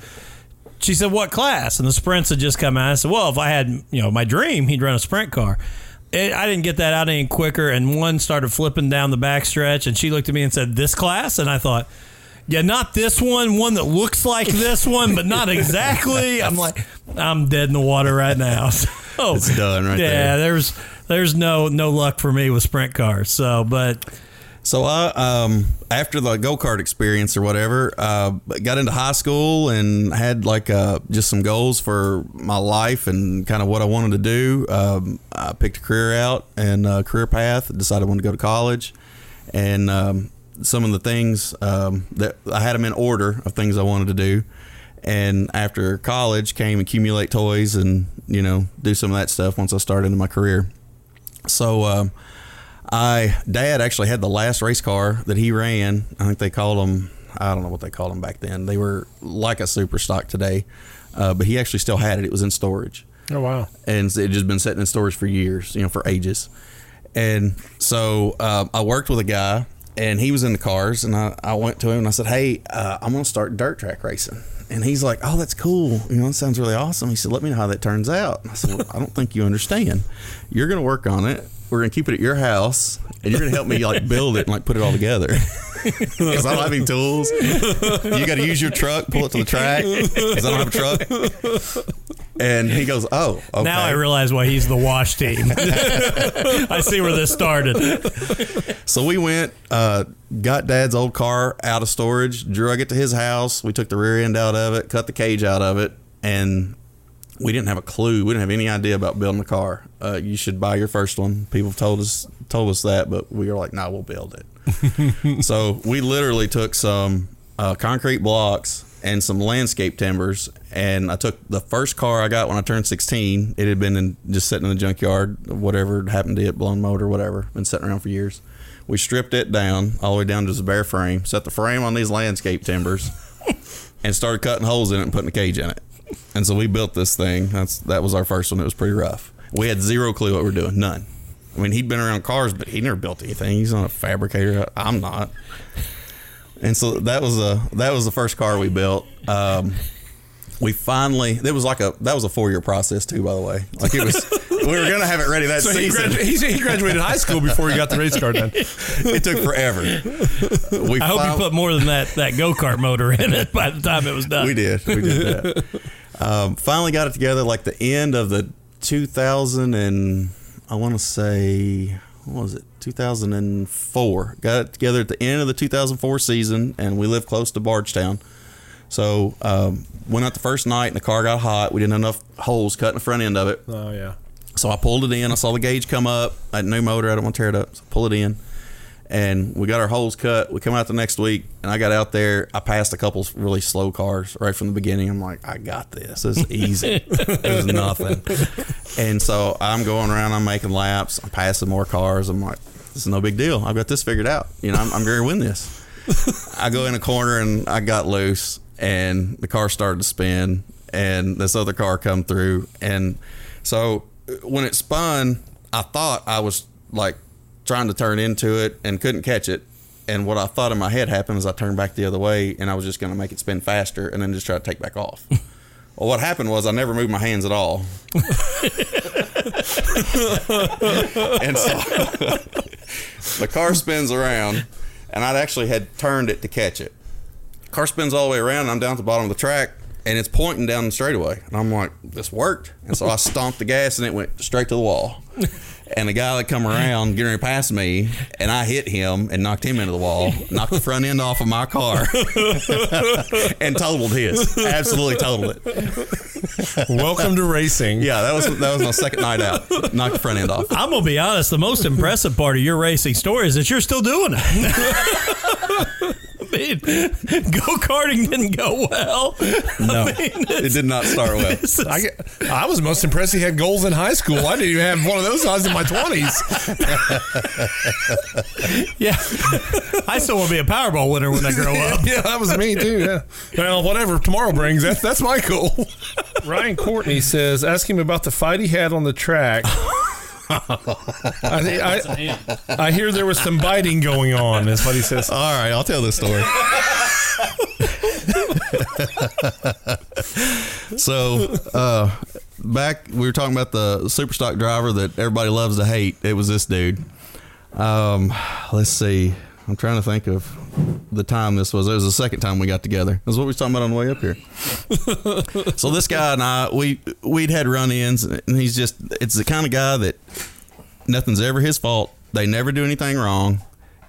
She said, "What class?" And the sprints had just come out. I said, "Well, if I had, you know, my dream, he'd run a sprint car." It, I didn't get that out any quicker, and one started flipping down the backstretch, and she looked at me and said, "This class?" And I thought, yeah, not this one, one that looks like this one, but not exactly. I'm like, I'm dead in the water right now. So, it's done right yeah, there. Yeah, there's there's no no luck for me with sprint cars. So, but so I um after the go-kart experience or whatever, uh, got into high school and had like uh just some goals for my life and kind of what I wanted to do. Um, I picked a career out and a career path. Decided I wanted to go to college, and um, some of the things um, that I had them in order of things I wanted to do. And after college came accumulate toys and, you know, do some of that stuff once I started into my career. So um, I, Dad actually had the last race car that he ran. I think they called them, I don't know what they called them back then. They were like a super stock today, uh, but he actually still had it. It was in storage. Oh, wow. And it had just been sitting in storage for years, you know, for ages. And so uh, I worked with a guy, and he was in the cars, and I, I went to him, and I said, hey, uh, I'm going to start dirt track racing. And he's like, oh, that's cool. You know, that sounds really awesome. He said, let me know how that turns out. And I said, well, I don't think you understand. You're going to work on it. We're going to keep it at your house, and you're going to help me, like, build it and, like, put it all together. Because I don't have any tools. You got to use your truck, pull it to the track, because I don't have a truck. And he goes, oh, okay. Now I realize why he's the wash team. I see where this started. So we went, uh, got Dad's old car out of storage, drug it to his house. We took the rear end out of it, cut the cage out of it, and we didn't have a clue. We didn't have any idea about building a car. Uh, you should buy your first one. People told us told us that, but we were like, nah, we'll build it. So we literally took some uh, concrete blocks and some landscape timbers, and I took the first car I got when I turned sixteen. It had been in, just sitting in the junkyard, whatever happened to it, blown motor, whatever, been sitting around for years. We stripped it down, all the way down to the bare frame, set the frame on these landscape timbers, and started cutting holes in it and putting a cage in it. And so we built this thing. That's That was our first one. It was pretty rough. We had zero clue what we were doing, none. I mean, he'd been around cars, but he never built anything. He's not a fabricator. I'm not. And so that was a that was the first car we built. Um, we finally it was like a that was a four year process too. By the way, like it was we were gonna have it ready that so season. He, gradu- he graduated high school before he got the race car done. It took forever. We I hope fin- you put more than that that go kart motor in it by the time it was done. We did. We did that. Um, finally got it together like the end of the two thousand and. I want to say, what was it, two thousand four. Got it together at the end of the two thousand four season, and we lived close to Bardstown. So um, went out the first night, and the car got hot. We didn't have enough holes cut in the front end of it. Oh, yeah. So I pulled it in. I saw the gauge come up. I had a new motor. I didn't want to tear it up. So I pulled it in, and we got our holes cut. We come out the next week, and I got out there. I passed a couple really slow cars right from the beginning. I'm like, I got this. It's easy. It was nothing. And so I'm going around. I'm making laps. I'm passing more cars. I'm like, this is no big deal. I've got this figured out. You know, I'm, I'm going to win this. I go in a corner, and I got loose, and the car started to spin, and this other car come through. And so when it spun, I thought I was like, trying to turn into it and couldn't catch it. And what I thought in my head happened is I turned back the other way, and I was just going to make it spin faster and then just try to take back off. Well, what happened was I never moved my hands at all. And so the car spins around, and I'd actually had turned it to catch it. Car spins all the way around, and I'm down at the bottom of the track, and it's pointing down the straightaway. And I'm like, this worked. And so I stomped the gas, and it went straight to the wall. And the guy that come around getting past me, and I hit him and knocked him into the wall, knocked the front end off of my car, and totaled his. Absolutely totaled it. Welcome to racing. Yeah, that was that was my second night out. Knocked the front end off. I'm gonna be honest. The most impressive part of your racing story is that you're still doing it. I mean, go-karting didn't go well. No, I mean, it did not start well. Is, I, I was most impressed he had goals in high school. I didn't even have one of those odds in my twenties. Yeah. I still want to be a Powerball winner when I grow up. Yeah, that was me too. Yeah. Well, whatever tomorrow brings, that's, that's my goal. Ryan Courtney says, ask him about the fight he had on the track. I, I, I hear there was some biting going on, is what he says. All right, I'll tell this story. So, uh, back, we were talking about the Superstock driver that everybody loves to hate. It was this dude. Um, let's see. I'm trying to think of the time this was. It was the second time we got together. That's what we were talking about on the way up here. So this guy and I, we, we'd had run-ins, and he's just, it's the kind of guy that nothing's ever his fault. They never do anything wrong,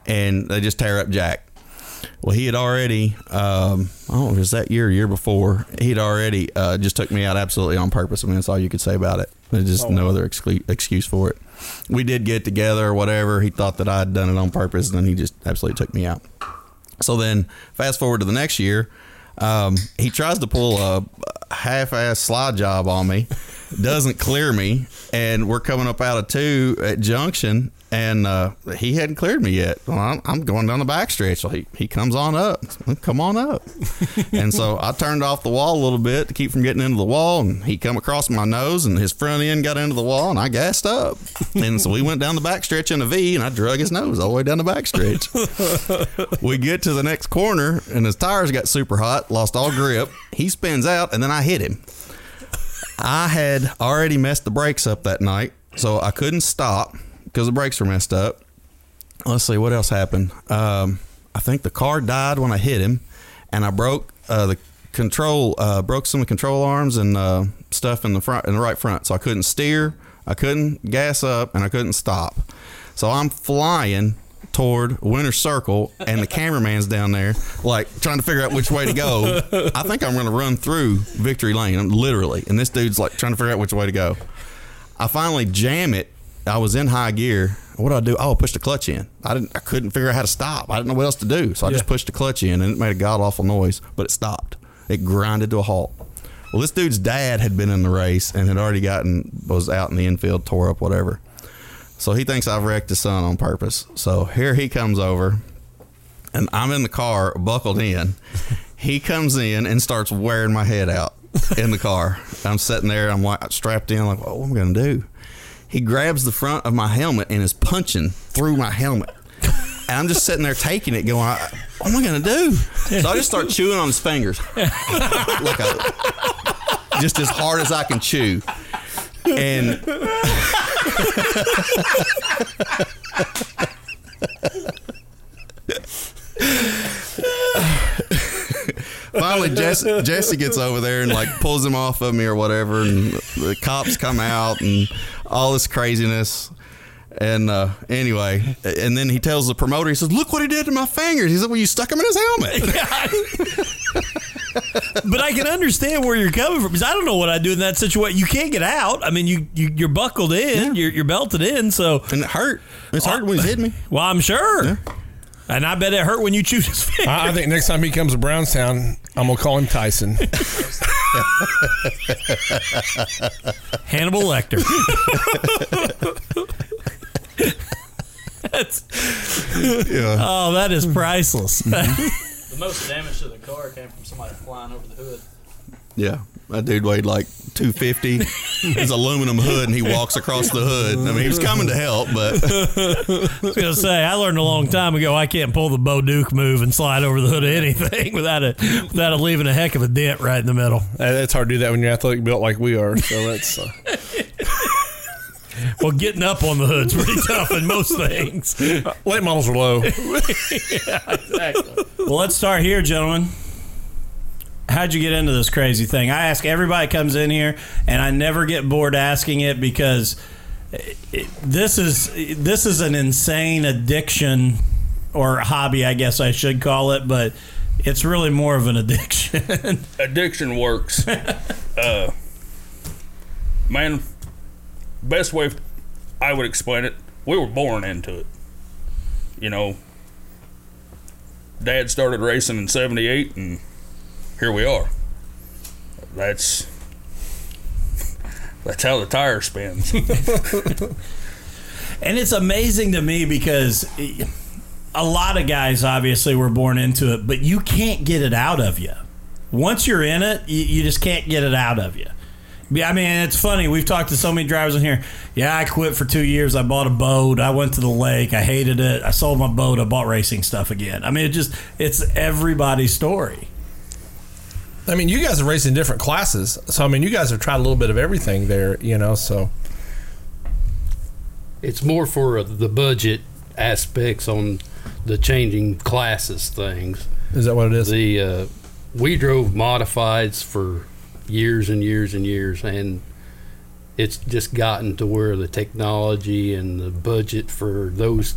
and they just tear up Jack. Well, he had already, um, I don't know if it was that year or year before, he'd already uh, just took me out absolutely on purpose. I mean, that's all you could say about it. There's just oh, no wow. other exclu- excuse for it. We did get together or whatever. He thought that I had done it on purpose, and then he just absolutely took me out. So then fast forward to the next year, um, he tries to pull a half-ass slide job on me. doesn't clear me, and we're coming up out of two at Junction, and uh, he hadn't cleared me yet. Well, I'm, I'm going down the back stretch. So he, he comes on up. Come on up. And so I turned off the wall a little bit to keep from getting into the wall, and he come across my nose, and his front end got into the wall, and I gassed up. And so we went down the back stretch in a V, and I drug his nose all the way down the back stretch. We get to the next corner, and his tires got super hot, lost all grip. He spins out, and then I hit him. I had already messed the brakes up that night, so I couldn't stop because the brakes were messed up. Let's see, what else happened? Um, I think the car died when I hit him, and I broke uh, the control, uh, broke some of the control arms and uh, stuff in the front, in the right front. So I couldn't steer, I couldn't gas up, and I couldn't stop. So I'm flying toward Winter Circle, and the cameraman's down there, like, trying to figure out which way to go. I think I'm going to run through Victory Lane, I'm literally, and this dude's, like, trying to figure out which way to go. I finally jam it. I was in high gear. What do I do? Oh, I pushed the clutch in. I didn't. I couldn't figure out how to stop. I didn't know what else to do, so I yeah. just pushed the clutch in, and it made a god-awful noise, but it stopped. It grinded to a halt. Well, this dude's dad had been in the race and had already gotten, was out in the infield, tore up, whatever. So he thinks I've wrecked his son on purpose. So here he comes over, and I'm in the car, buckled in. He comes in and starts wearing my head out in the car. I'm sitting there, I'm like strapped in, like, oh, what am I going to do? He grabs the front of my helmet and is punching through my helmet. And I'm just sitting there taking it, going, what am I going to do? So I just start chewing on his fingers. Like a, just as hard as I can chew. And... Finally, Jesse, Jesse gets over there and like pulls him off of me or whatever, and the cops come out and all this craziness. And uh, anyway, and then he tells the promoter, he says, "Look what he did to my fingers." He said, "Well, you stuck him in his helmet." But I can understand where you're coming from, because I don't know what I do in that situation. You can't get out. I mean, you, you, you're buckled in, yeah. you're, you're belted in, so. And it hurt. It's hurt when he hit me. Well, I'm sure. Yeah. And I bet it hurt when you chewed his finger. I, I think next time he comes to Brownstown, I'm going to call him Tyson. Hannibal Lecter. That's, yeah. Oh, that is priceless. Mm-hmm. The most damage to the car came from somebody flying over the hood. Yeah, that dude weighed like two fifty. His aluminum hood, and he walks across the hood. I mean, he was coming to help, but... I was going to say, I learned a long time ago, I can't pull the Bo Duke move and slide over the hood of anything without it without it leaving a heck of a dent right in the middle. It's hard to do that when you're athletic built like we are, so that's... Uh... Well, getting up on the hood's pretty tough in most things. Uh, late models are low. Yeah, exactly. Well, let's start here, gentlemen. How'd you get into this crazy thing? I ask everybody comes in here, and I never get bored asking it, because it, it, this is this is an insane addiction, or hobby, I guess I should call it, but it's really more of an addiction. Addiction works. uh, man. Best way I would explain it, we were born into it. You know, Dad started racing in seventy-eight, and here we are. That's that's how the tire spins. And it's amazing to me, because a lot of guys obviously were born into it, but you can't get it out of you. Once you're in it, you, you just can't get it out of you. I mean, it's funny. We've talked to so many drivers in here. Yeah, I quit for two years. I bought a boat. I went to the lake. I hated it. I sold my boat. I bought racing stuff again. I mean, it just, it's everybody's story. I mean, you guys are racing different classes. So, I mean, you guys have tried a little bit of everything there, you know, so. It's more for the budget aspects on the changing classes things. Is that what it is? The uh, we drove modifieds for years and years and years, and it's just gotten to where the technology and the budget for those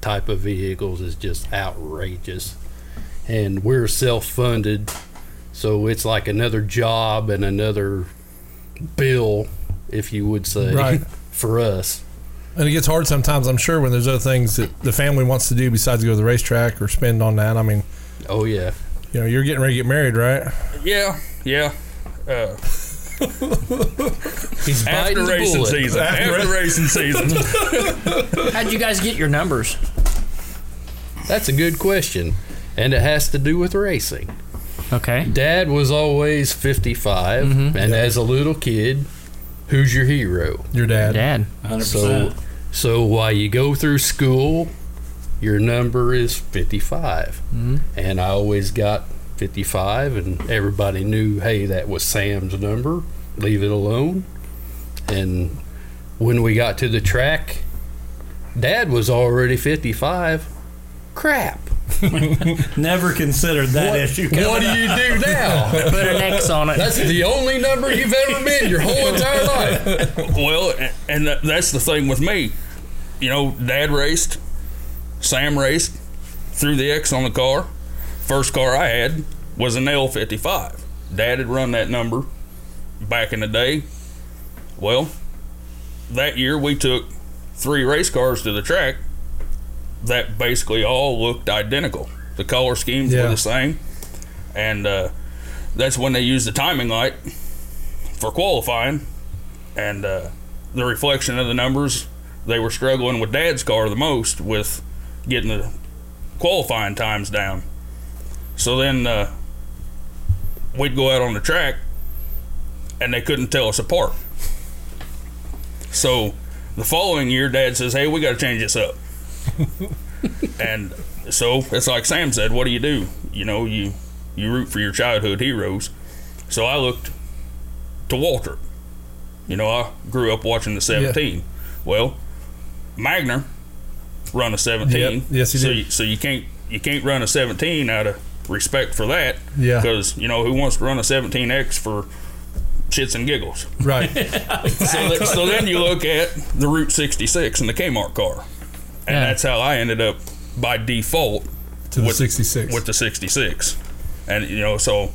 type of vehicles is just outrageous, and we're self-funded, so it's like another job and another bill, if you would say, right. For us. And it gets hard sometimes, I'm sure, when there's other things that the family wants to do besides go to the racetrack or spend on that. I mean, oh yeah, you know, you're getting ready to get married, right? Yeah yeah Uh, He's after racing season. After, after racing season. How'd you guys get your numbers? That's a good question, and it has to do with racing. Okay. Dad was always fifty-five, mm-hmm. and yeah. as a little kid, who's your hero? Your dad. Dad. one hundred percent. So, so while you go through school, your number is fifty-five, mm-hmm. and I always got fifty-five, and everybody knew, hey, that was Sam's number. Leave it alone. And when we got to the track, Dad was already fifty-five. Crap. Never considered that what, issue. What do you do now? Put an X on it. That's the only number you've ever been your whole entire life. Well, and that's the thing with me. You know, Dad raced, Sam raced, threw the X on the car. First car I had was an L fifty-five. Dad had run that number back in the day. Well, that year we took three race cars to the track that basically all looked identical. The color schemes yeah. were the same, and uh, that's when they used the timing light for qualifying, and uh, the reflection of the numbers. They were struggling with Dad's car the most with getting the qualifying times down. So then uh, we'd go out on the track and they couldn't tell us apart. So the following year, Dad says, hey, we got to change this up. And so it's like Sam said, what do you do? You know, you, you root for your childhood heroes. So I looked to Walter. You know, I grew up watching the seventeen. Yeah. Well, Magner run a seventeen. Yep. Yes, he so did. You, so you can't you can't run a seventeen out of respect for that. Yeah. Because, you know, who wants to run a seventeen X for shits and giggles? Right. Yeah, exactly. so, so then you look at the Route sixty-six and the Kmart car. And yeah. that's how I ended up by default to the with, sixty-six. With the sixty-six. And, you know, so,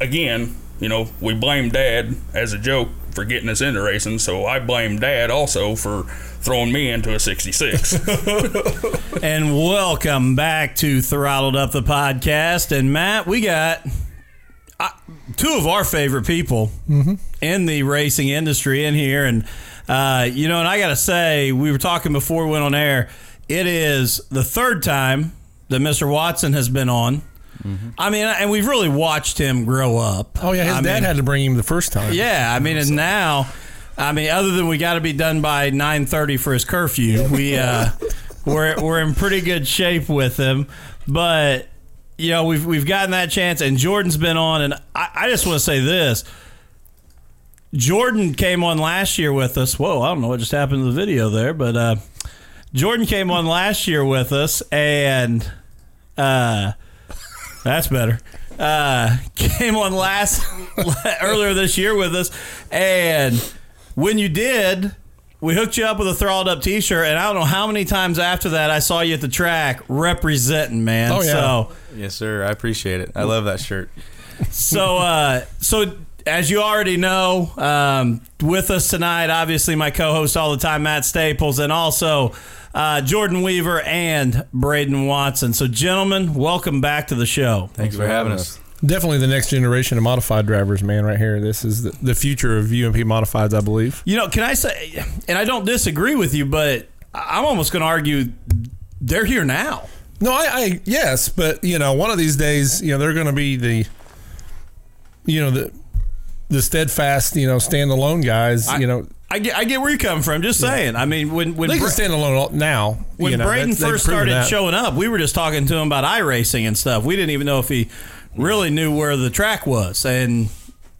again, you know, we blame Dad as a joke for getting us into racing, so I blame Dad also for throwing me into a sixty-six. And welcome back to Throttled Up the Podcast. And Matt, we got uh, two of our favorite people mm-hmm. in the racing industry in here. And, uh, you know, and I got to say, we were talking before we went on air, it is the third time that Mister Watson has been on. Mm-hmm. I mean, and we've really watched him grow up. Oh, yeah, his I dad mean, had to bring him the first time. Yeah, I mean, and now, I mean, other than we got to be done by nine thirty for his curfew, we, uh, we're we're in pretty good shape with him. But, you know, we've, we've gotten that chance, and Jordan's been on, and I, I just want to say this. Jordan came on last year with us. Whoa, I don't know what just happened to the video there, but uh, Jordan came on last year with us, and... uh. That's better. Uh, came on last earlier this year with us, and when you did, we hooked you up with a Throttled Up T-shirt, and I don't know how many times after that I saw you at the track representing, man. Oh yeah. So, yes, sir. I appreciate it. I love that shirt. So, uh, so as you already know, um, with us tonight, obviously my co-host all the time, Matt Staples, and also. Uh, Jordan Weaver and Braden Watson. So, gentlemen, welcome back to the show. Thanks, Thanks for having us. us. Definitely the next generation of modified drivers, man, right here. This is the, the future of U M P modifieds, I believe. You know, can I say, and I don't disagree with you, but I'm almost going to argue they're here now. No, I, I, yes, but, you know, one of these days, you know, they're going to be the, you know, the, the steadfast, you know, standalone guys, I, you know. I get, I get where you come from. Just saying. Yeah. I mean, when when they can Bra- stand alone now. When you know, Braden first started that. showing up, we were just talking to him about iRacing and stuff. We didn't even know if he really knew where the track was. And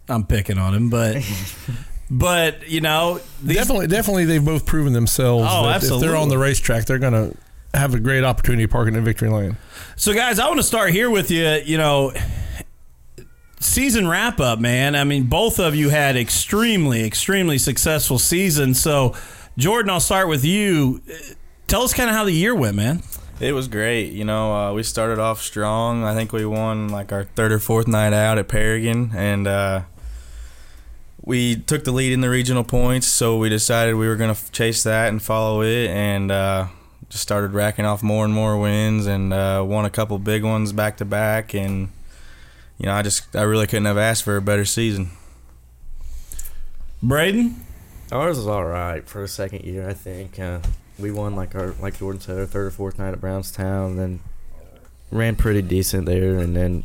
I'm picking on him, but but you know, these, definitely, definitely, they've both proven themselves. Oh, that absolutely. If they're on the racetrack, they're gonna have a great opportunity parking in Victory Lane. So, guys, I want to start here with you. You know. Season wrap up, man. I mean, both of you had extremely, extremely successful seasons. So, Jordan, I'll start with you. Tell us kind of how the year went, man. It was great. You know, uh, we started off strong. I think we won like our third or fourth night out at Paragon, and uh, we took the lead in the regional points. So we decided we were going to chase that and follow it, and uh, just started racking off more and more wins, and uh, won a couple big ones back to back, and. You know, I just, I really couldn't have asked for a better season. Braden? Ours was all right for the second year, I think. Uh, we won, like our like Jordan said, our third or fourth night at Brownstown, and then ran pretty decent there. And then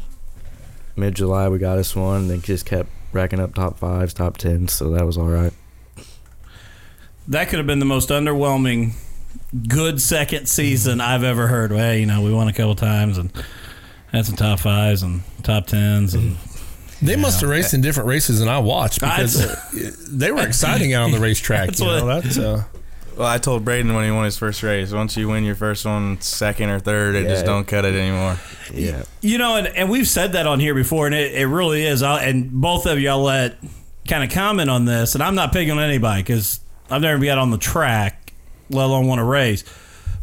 mid-July we got us one, and then just kept racking up top fives, top tens, so that was all right. That could have been the most underwhelming good second season I've ever heard. Well, you know, we won a couple times and had some top fives and top tens. And they yeah. must have raced in different races than I watched, because I, they were exciting out on the racetrack. That's you know, what, that's, uh, well, I told Braden when he won his first race, once you win your first one, second or third, it yeah, just don't cut it anymore. Yeah. You know, and, and we've said that on here before, and it, it really is. I'll, and both of y'all let kind of comment on this, and I'm not picking on anybody because I've never been out on the track, let alone won a race.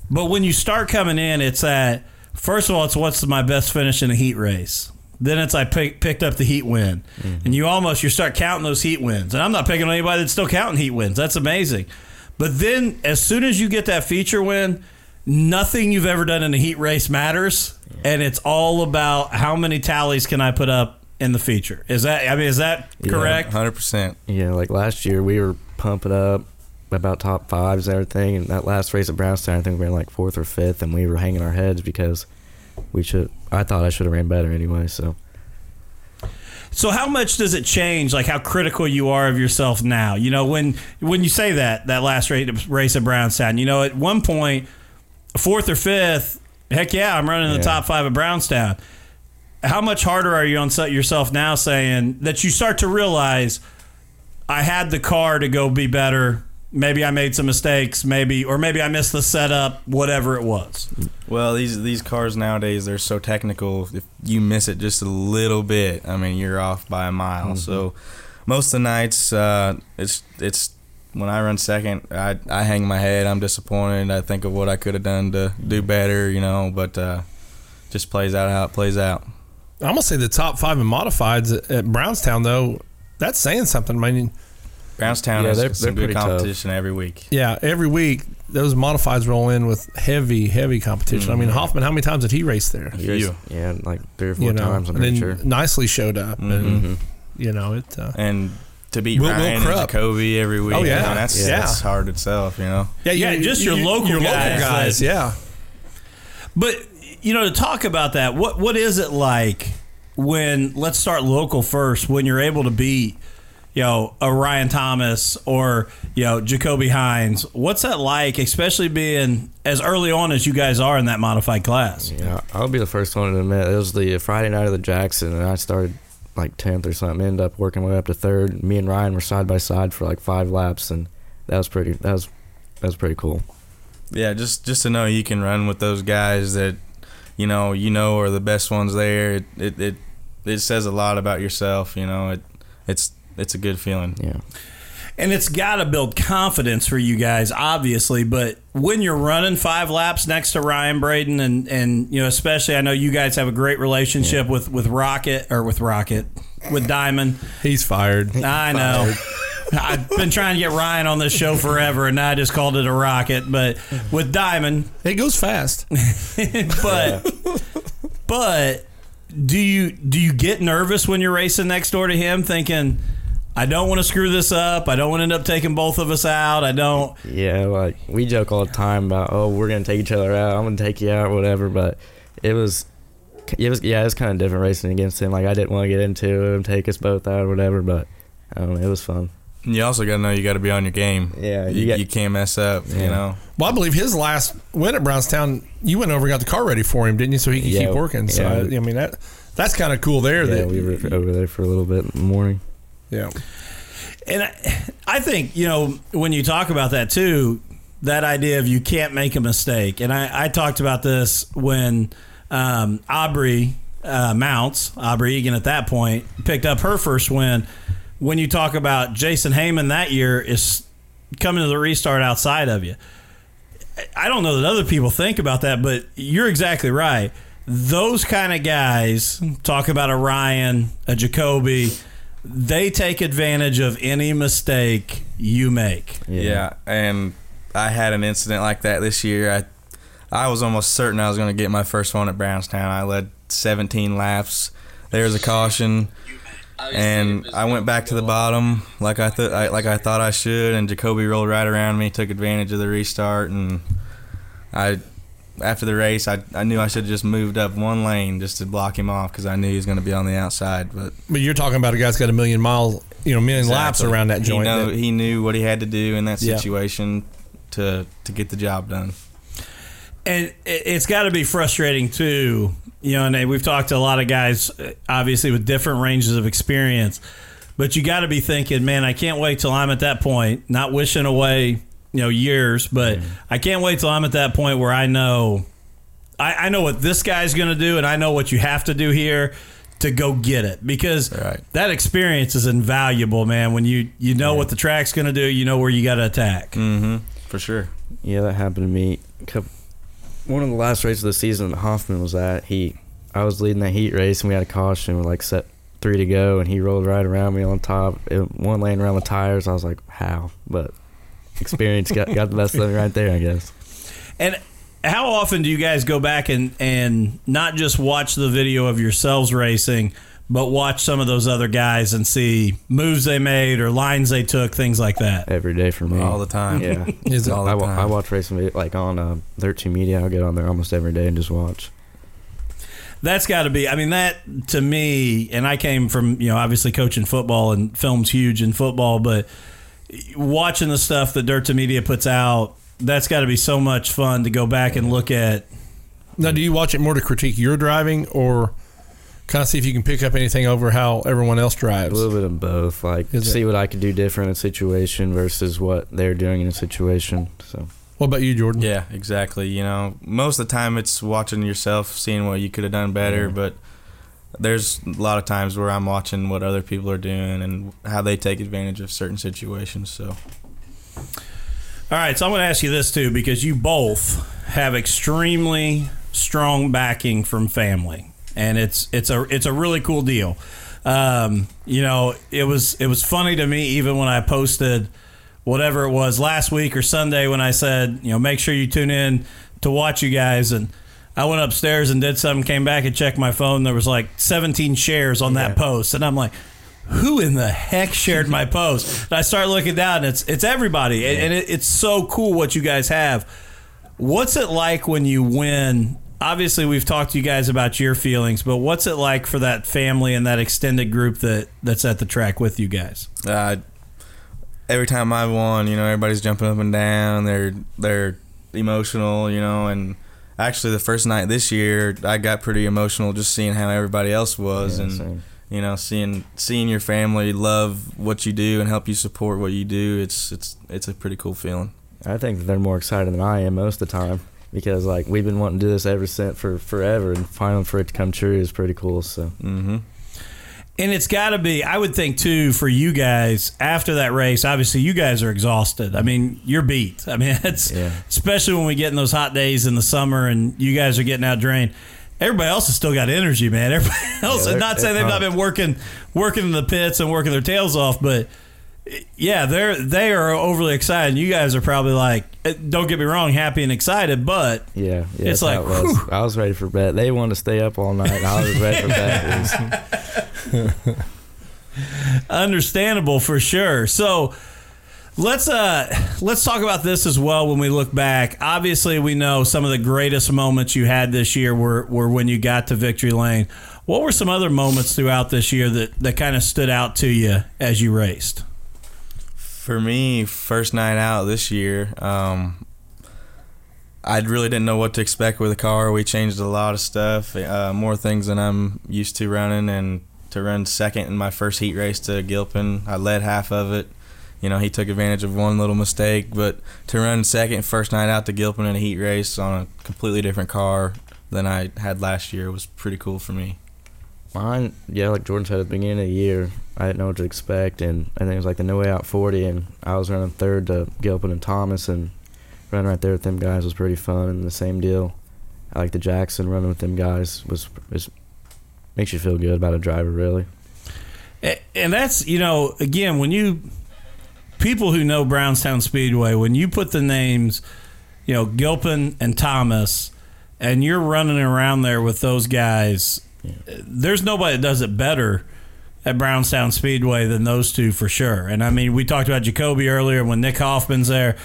But when you start coming in, it's at, first of all, it's what's my best finish in a heat race. Then it's I pick, picked up the heat win. Mm-hmm. And you almost, you start counting those heat wins. And I'm not picking on anybody that's still counting heat wins. That's amazing. But then as soon as you get that feature win, nothing you've ever done in a heat race matters. Yeah. And it's all about how many tallies can I put up in the feature. Is that, I mean, is that correct? Yeah, one hundred percent. Yeah, like last year we were pumping up about top fives and everything, and that last race at Brownstown I think we ran like fourth or fifth, and we were hanging our heads because we should I thought I should have ran better anyway. So so how much does it change, like how critical you are of yourself now? You know, when when you say that that last race at Brownstown, you know, at one point fourth or fifth, heck yeah, I'm running yeah. the top five at Brownstown. How much harder are you on yourself now, saying that you start to realize I had the car to go be better? Maybe I made some mistakes, maybe, or maybe I missed the setup, whatever it was. Well, these these cars nowadays, they're so technical. If you miss it just a little bit, I mean, you're off by a mile. Mm-hmm. So most of the nights, uh, it's it's when I run second, I, I hang my head. I'm disappointed. I think of what I could have done to do better, you know, but uh, just plays out how it plays out. I'm going to say the top five in modifieds at Brownstown, though, that's saying something. I mean, Brownstown yeah, is they're, some they're good competition tough. Every week. Yeah, every week those modifieds roll in with heavy, heavy competition. Mm-hmm. I mean, Hoffman, how many times did he race there? You. Yeah, like three or four you know, times, I'm pretty sure. Nicely showed up. Mm-hmm. And, you know, it. Uh, and to beat Will, Ryan Will and Jacoby every week. Oh, yeah. You know, that's, yeah. that's hard itself, you know. Yeah, you, yeah just you, your, you, local, your guys, local guys. Like, yeah. But, you know, to talk about that, what what is it like when, let's start local first, when you're able to beat, you know, a Ryan Thomas or, you know, Jacoby Hines? What's that like, especially being as early on as you guys are in that modified class? Yeah, I'll be the first one to admit, it was the Friday night of the Jackson, and I started like tenth or something, ended up working way up to third. Me and Ryan were side by side for like five laps, and that was pretty, that was, that was pretty cool. Yeah, just, just to know you can run with those guys that, you know, you know are the best ones there. It, it, it, it says a lot about yourself, you know, it, it's, it's a good feeling. Yeah. And it's got to build confidence for you guys, obviously, but when you're running five laps next to Ryan, Braden, and, and you know, especially I know you guys have a great relationship yeah. with, with Rocket, or with Rocket, with Diamond. He's fired. I know. Fired. I've been trying to get Ryan on this show forever, and now I just called it a rocket, but with Diamond. It goes fast. but, yeah. but do you, do you get nervous when you're racing next door to him, thinking, I don't want to screw this up. I don't want to end up taking both of us out. I don't. Yeah, like we joke all the time about, oh, we're gonna take each other out. I'm gonna take you out, whatever. But it was, it was, yeah, it was kind of different racing against him. Like I didn't want to get into him, take us both out, or whatever. But I don't know, it was fun. You also gotta know you gotta be on your game. Yeah, you, you, got, you can't mess up. Yeah. You know. Well, I believe his last win at Brownstown, you went over and got the car ready for him, didn't you? So he could yeah, keep working. Yeah. So I, I mean that, that's kind of cool there. Yeah, that we were over there for a little bit in the morning. Yeah. And I, I think, you know, when you talk about that too, that idea of you can't make a mistake. And I, I talked about this when um, Aubrey uh, Mounts, Aubrey Egan at that point, picked up her first win. When you talk about Jason Heyman that year is coming to the restart outside of you. I don't know that other people think about that, but you're exactly right. Those kind of guys, talk about a Ryan, a Jacoby, they take advantage of any mistake you make. Yeah. yeah, and I had an incident like that this year. I I was almost certain I was going to get my first one at Brownstown. I led seventeen laps. There was a caution. And I went back to the bottom like I thought, I, like I thought I should. And Jacoby rolled right around me, took advantage of the restart, and I, after the race, I I knew I should have just moved up one lane just to block him off because I knew he was going to be on the outside. But but you're talking about a guy's got a million mile, you know, million exactly. laps around that joint. He, know, that, he knew what he had to do in that situation yeah. to to get the job done. And it's got to be frustrating too, you know, and we've talked to a lot of guys, obviously, with different ranges of experience, but you got to be thinking, man, I can't wait till I'm at that point, not wishing away, you know, years, but mm-hmm. I can't wait till I'm at that point where I know, I, I know what this guy's going to do, and I know what you have to do here to go get it, because right. that experience is invaluable, man, when you, you know yeah. what the track's going to do, you know where you got to attack. Mm-hmm. For sure. Yeah, that happened to me a couple. One of the last races of the season that Hoffman was at, he, I was leading that heat race, and we had a caution with like set three to go, and he rolled right around me on top. It, one lane around the tires, I was like, how? But experience got, got the best of me right there, I guess. And how often do you guys go back and, and not just watch the video of yourselves racing, but watch some of those other guys and see moves they made or lines they took, things like that? Every day for me. All the time. Yeah. It's all the I, time. I watch racing video, like on uh, Dirt to Media. I'll get on there almost every day and just watch. That's got to be, I mean, that to me, and I came from, you know, obviously coaching football, and film's huge in football, but watching the stuff that Dirt to Media puts out, that's got to be so much fun to go back and look at. Now, do you watch it more to critique your driving or kind of see if you can pick up anything over how everyone else drives? A little bit of both. Like, Is see it? what I could do different in a situation versus what they're doing in a situation. So, what about you, Jordan? Yeah, exactly. You know, most of the time it's watching yourself, seeing what you could have done better. Mm-hmm. But there's a lot of times where I'm watching what other people are doing and how they take advantage of certain situations. So, all right. So I'm going to ask you this too, because you both have extremely strong backing from family. And it's it's a it's a really cool deal. Um, you know, it was it was funny to me even when I posted whatever it was last week or Sunday when I said, you know, make sure you tune in to watch you guys. And I went upstairs and did something, came back and checked my phone. There was like seventeen shares on that yeah. post. And I'm like, who in the heck shared my post? And I start looking down and it's, it's everybody. Yeah. And it, it's so cool what you guys have. What's it like when you win? Obviously, we've talked to you guys about your feelings, but what's it like for that family and that extended group that, that's at the track with you guys? Uh, every time I won, you know, everybody's jumping up and down. They're they're emotional, you know. And actually, the first night this year, I got pretty emotional just seeing how everybody else was, yeah, and same. you know, seeing seeing your family love what you do and help you support what you do. It's it's it's a pretty cool feeling. I think that they're more excited than I am most of the time. Because, like, we've been wanting to do this ever since for forever, and finally for it to come true is pretty cool. So, mm-hmm. And it's got to be, I would think, too, for you guys, after that race, obviously you guys are exhausted. I mean, you're beat. I mean, it's, yeah. especially when we get in those hot days in the summer and you guys are getting out drained. Everybody else has still got energy, man. Everybody else, yeah, and not saying they've not been working, working in the pits and working their tails off, but... Yeah, they're they are overly excited. And you guys are probably like, don't get me wrong, happy and excited, but yeah, yeah it's like, was. I was ready for bed. They wanted to stay up all night. And I was ready for bed. Understandable for sure. So let's uh let's talk about this as well. When we look back, obviously we know some of the greatest moments you had this year were were when you got to victory lane. What were some other moments throughout this year that that kind of stood out to you as you raced? For me, first night out this year, um, I really didn't know what to expect with the car. We changed a lot of stuff, uh, more things than I'm used to running, and to run second in my first heat race to Gilpin, I led half of it. You know, he took advantage of one little mistake, but to run second first night out to Gilpin in a heat race on a completely different car than I had last year was pretty cool for me. Mine, yeah, like Jordan said at the beginning of the year, I didn't know what to expect, and I think it was like the No Way Out forty, and I was running third to Gilpin and Thomas, and running right there with them guys was pretty fun, and the same deal. I like the Jackson, running with them guys was, was makes you feel good about a driver, really. And that's, you know, again, when you, people who know Brownstown Speedway, when you put the names, you know, Gilpin and Thomas, and you're running around there with those guys, there's nobody that does it better at Brownstown Speedway than those two for sure. And, I mean, we talked about Jacoby earlier when Nick Hoffman's there.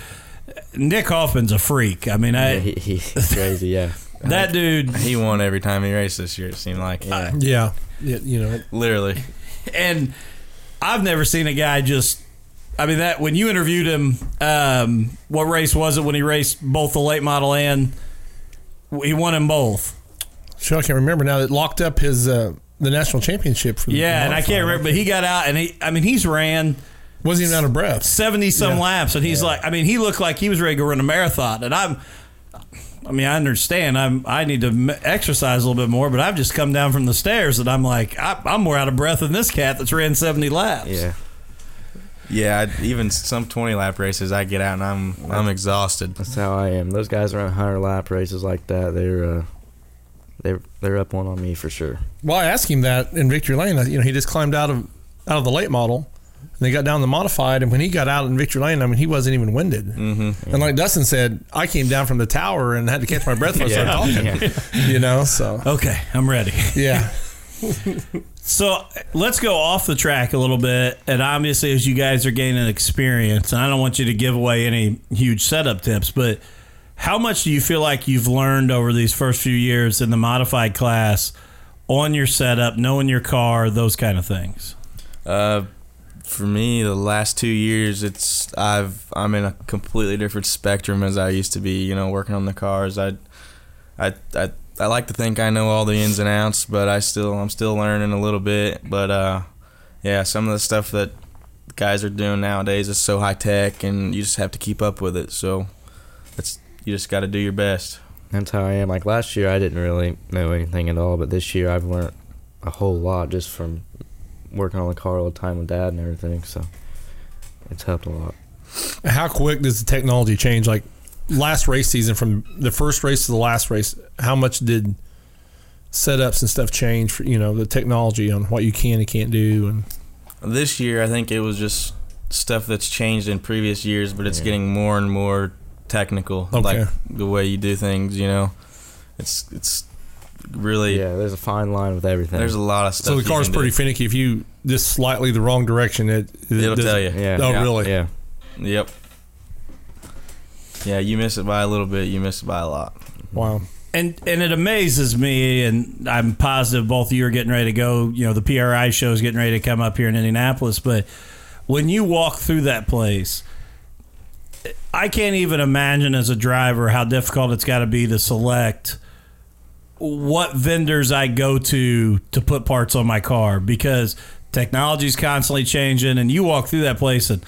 Nick Hoffman's a freak. I mean, I, yeah, he, he's crazy, yeah. That dude. He won every time he raced this year, it seemed like. Yeah. Uh, yeah. yeah you know. Literally. And I've never seen a guy just, I mean, that when you interviewed him, um, what race was it when he raced both the late model and he won them both? Sure, I can't remember now. It locked up his uh, the national championship. For the yeah, and I can't remember, but he got out, and he, I mean, he's ran. Wasn't even out of breath. seventy-some yeah. laps, and he's yeah. like, I mean, he looked like he was ready to run a marathon, and I'm, I mean, I understand. I'm, I need to exercise a little bit more, but I've just come down from the stairs, and I'm like, I, I'm more out of breath than this cat that's ran seventy laps. Yeah. Yeah, I, even some twenty-lap races, I get out, and I'm I'm exhausted. That's how I am. Those guys around one hundred lap races like that, they're uh, they're they're up one on me for sure. Well, I asked him that in Victory Lane. You know, he just climbed out of out of the late model, and they got down the modified, and when he got out in Victory Lane, I mean, he wasn't even winded. Mm-hmm. And like Dustin said, I came down from the tower and had to catch my breath when I started talking. Yeah. You know, so. Okay, I'm ready. Yeah. So let's go off the track a little bit, and obviously as you guys are gaining experience, and I don't want you to give away any huge setup tips, but how much do you feel like you've learned over these first few years in the modified class on your setup, knowing your car, those kind of things? Uh, for me, the last two years, it's I've I'm in a completely different spectrum as I used to be. You know, working on the cars, I, I, I. I like to think I know all the ins and outs, but I still I'm still learning a little bit. But uh, yeah, some of the stuff that guys are doing nowadays is so high tech, and you just have to keep up with it. So that's you just got to do your best. That's how I am. Like last year, I didn't really know anything at all, but this year I've learned a whole lot just from working on the car all the time with Dad and everything. So it's helped a lot. How quick does the technology change? Like. Last race season, from the first race to the last race, how much did setups and stuff change for, you know, the technology on what you can and can't do? And this year, I think it was just stuff that's changed in previous years, but it's yeah. getting more and more technical, okay. like the way you do things, you know. It's it's really... Yeah, there's a fine line with everything. There's a lot of stuff. So the car's pretty do. finicky. If you just slightly the wrong direction, it, it it'll tell you. Yeah. Oh, yeah. really? Yeah. Yep. Yeah, you miss it by a little bit, you miss it by a lot. Wow. And and it amazes me, and I'm positive both of you are getting ready to go. You know, the P R I show is getting ready to come up here in Indianapolis. But when you walk through that place, I can't even imagine as a driver how difficult it's got to be to select what vendors I go to to put parts on my car, because technology's constantly changing, and you walk through that place and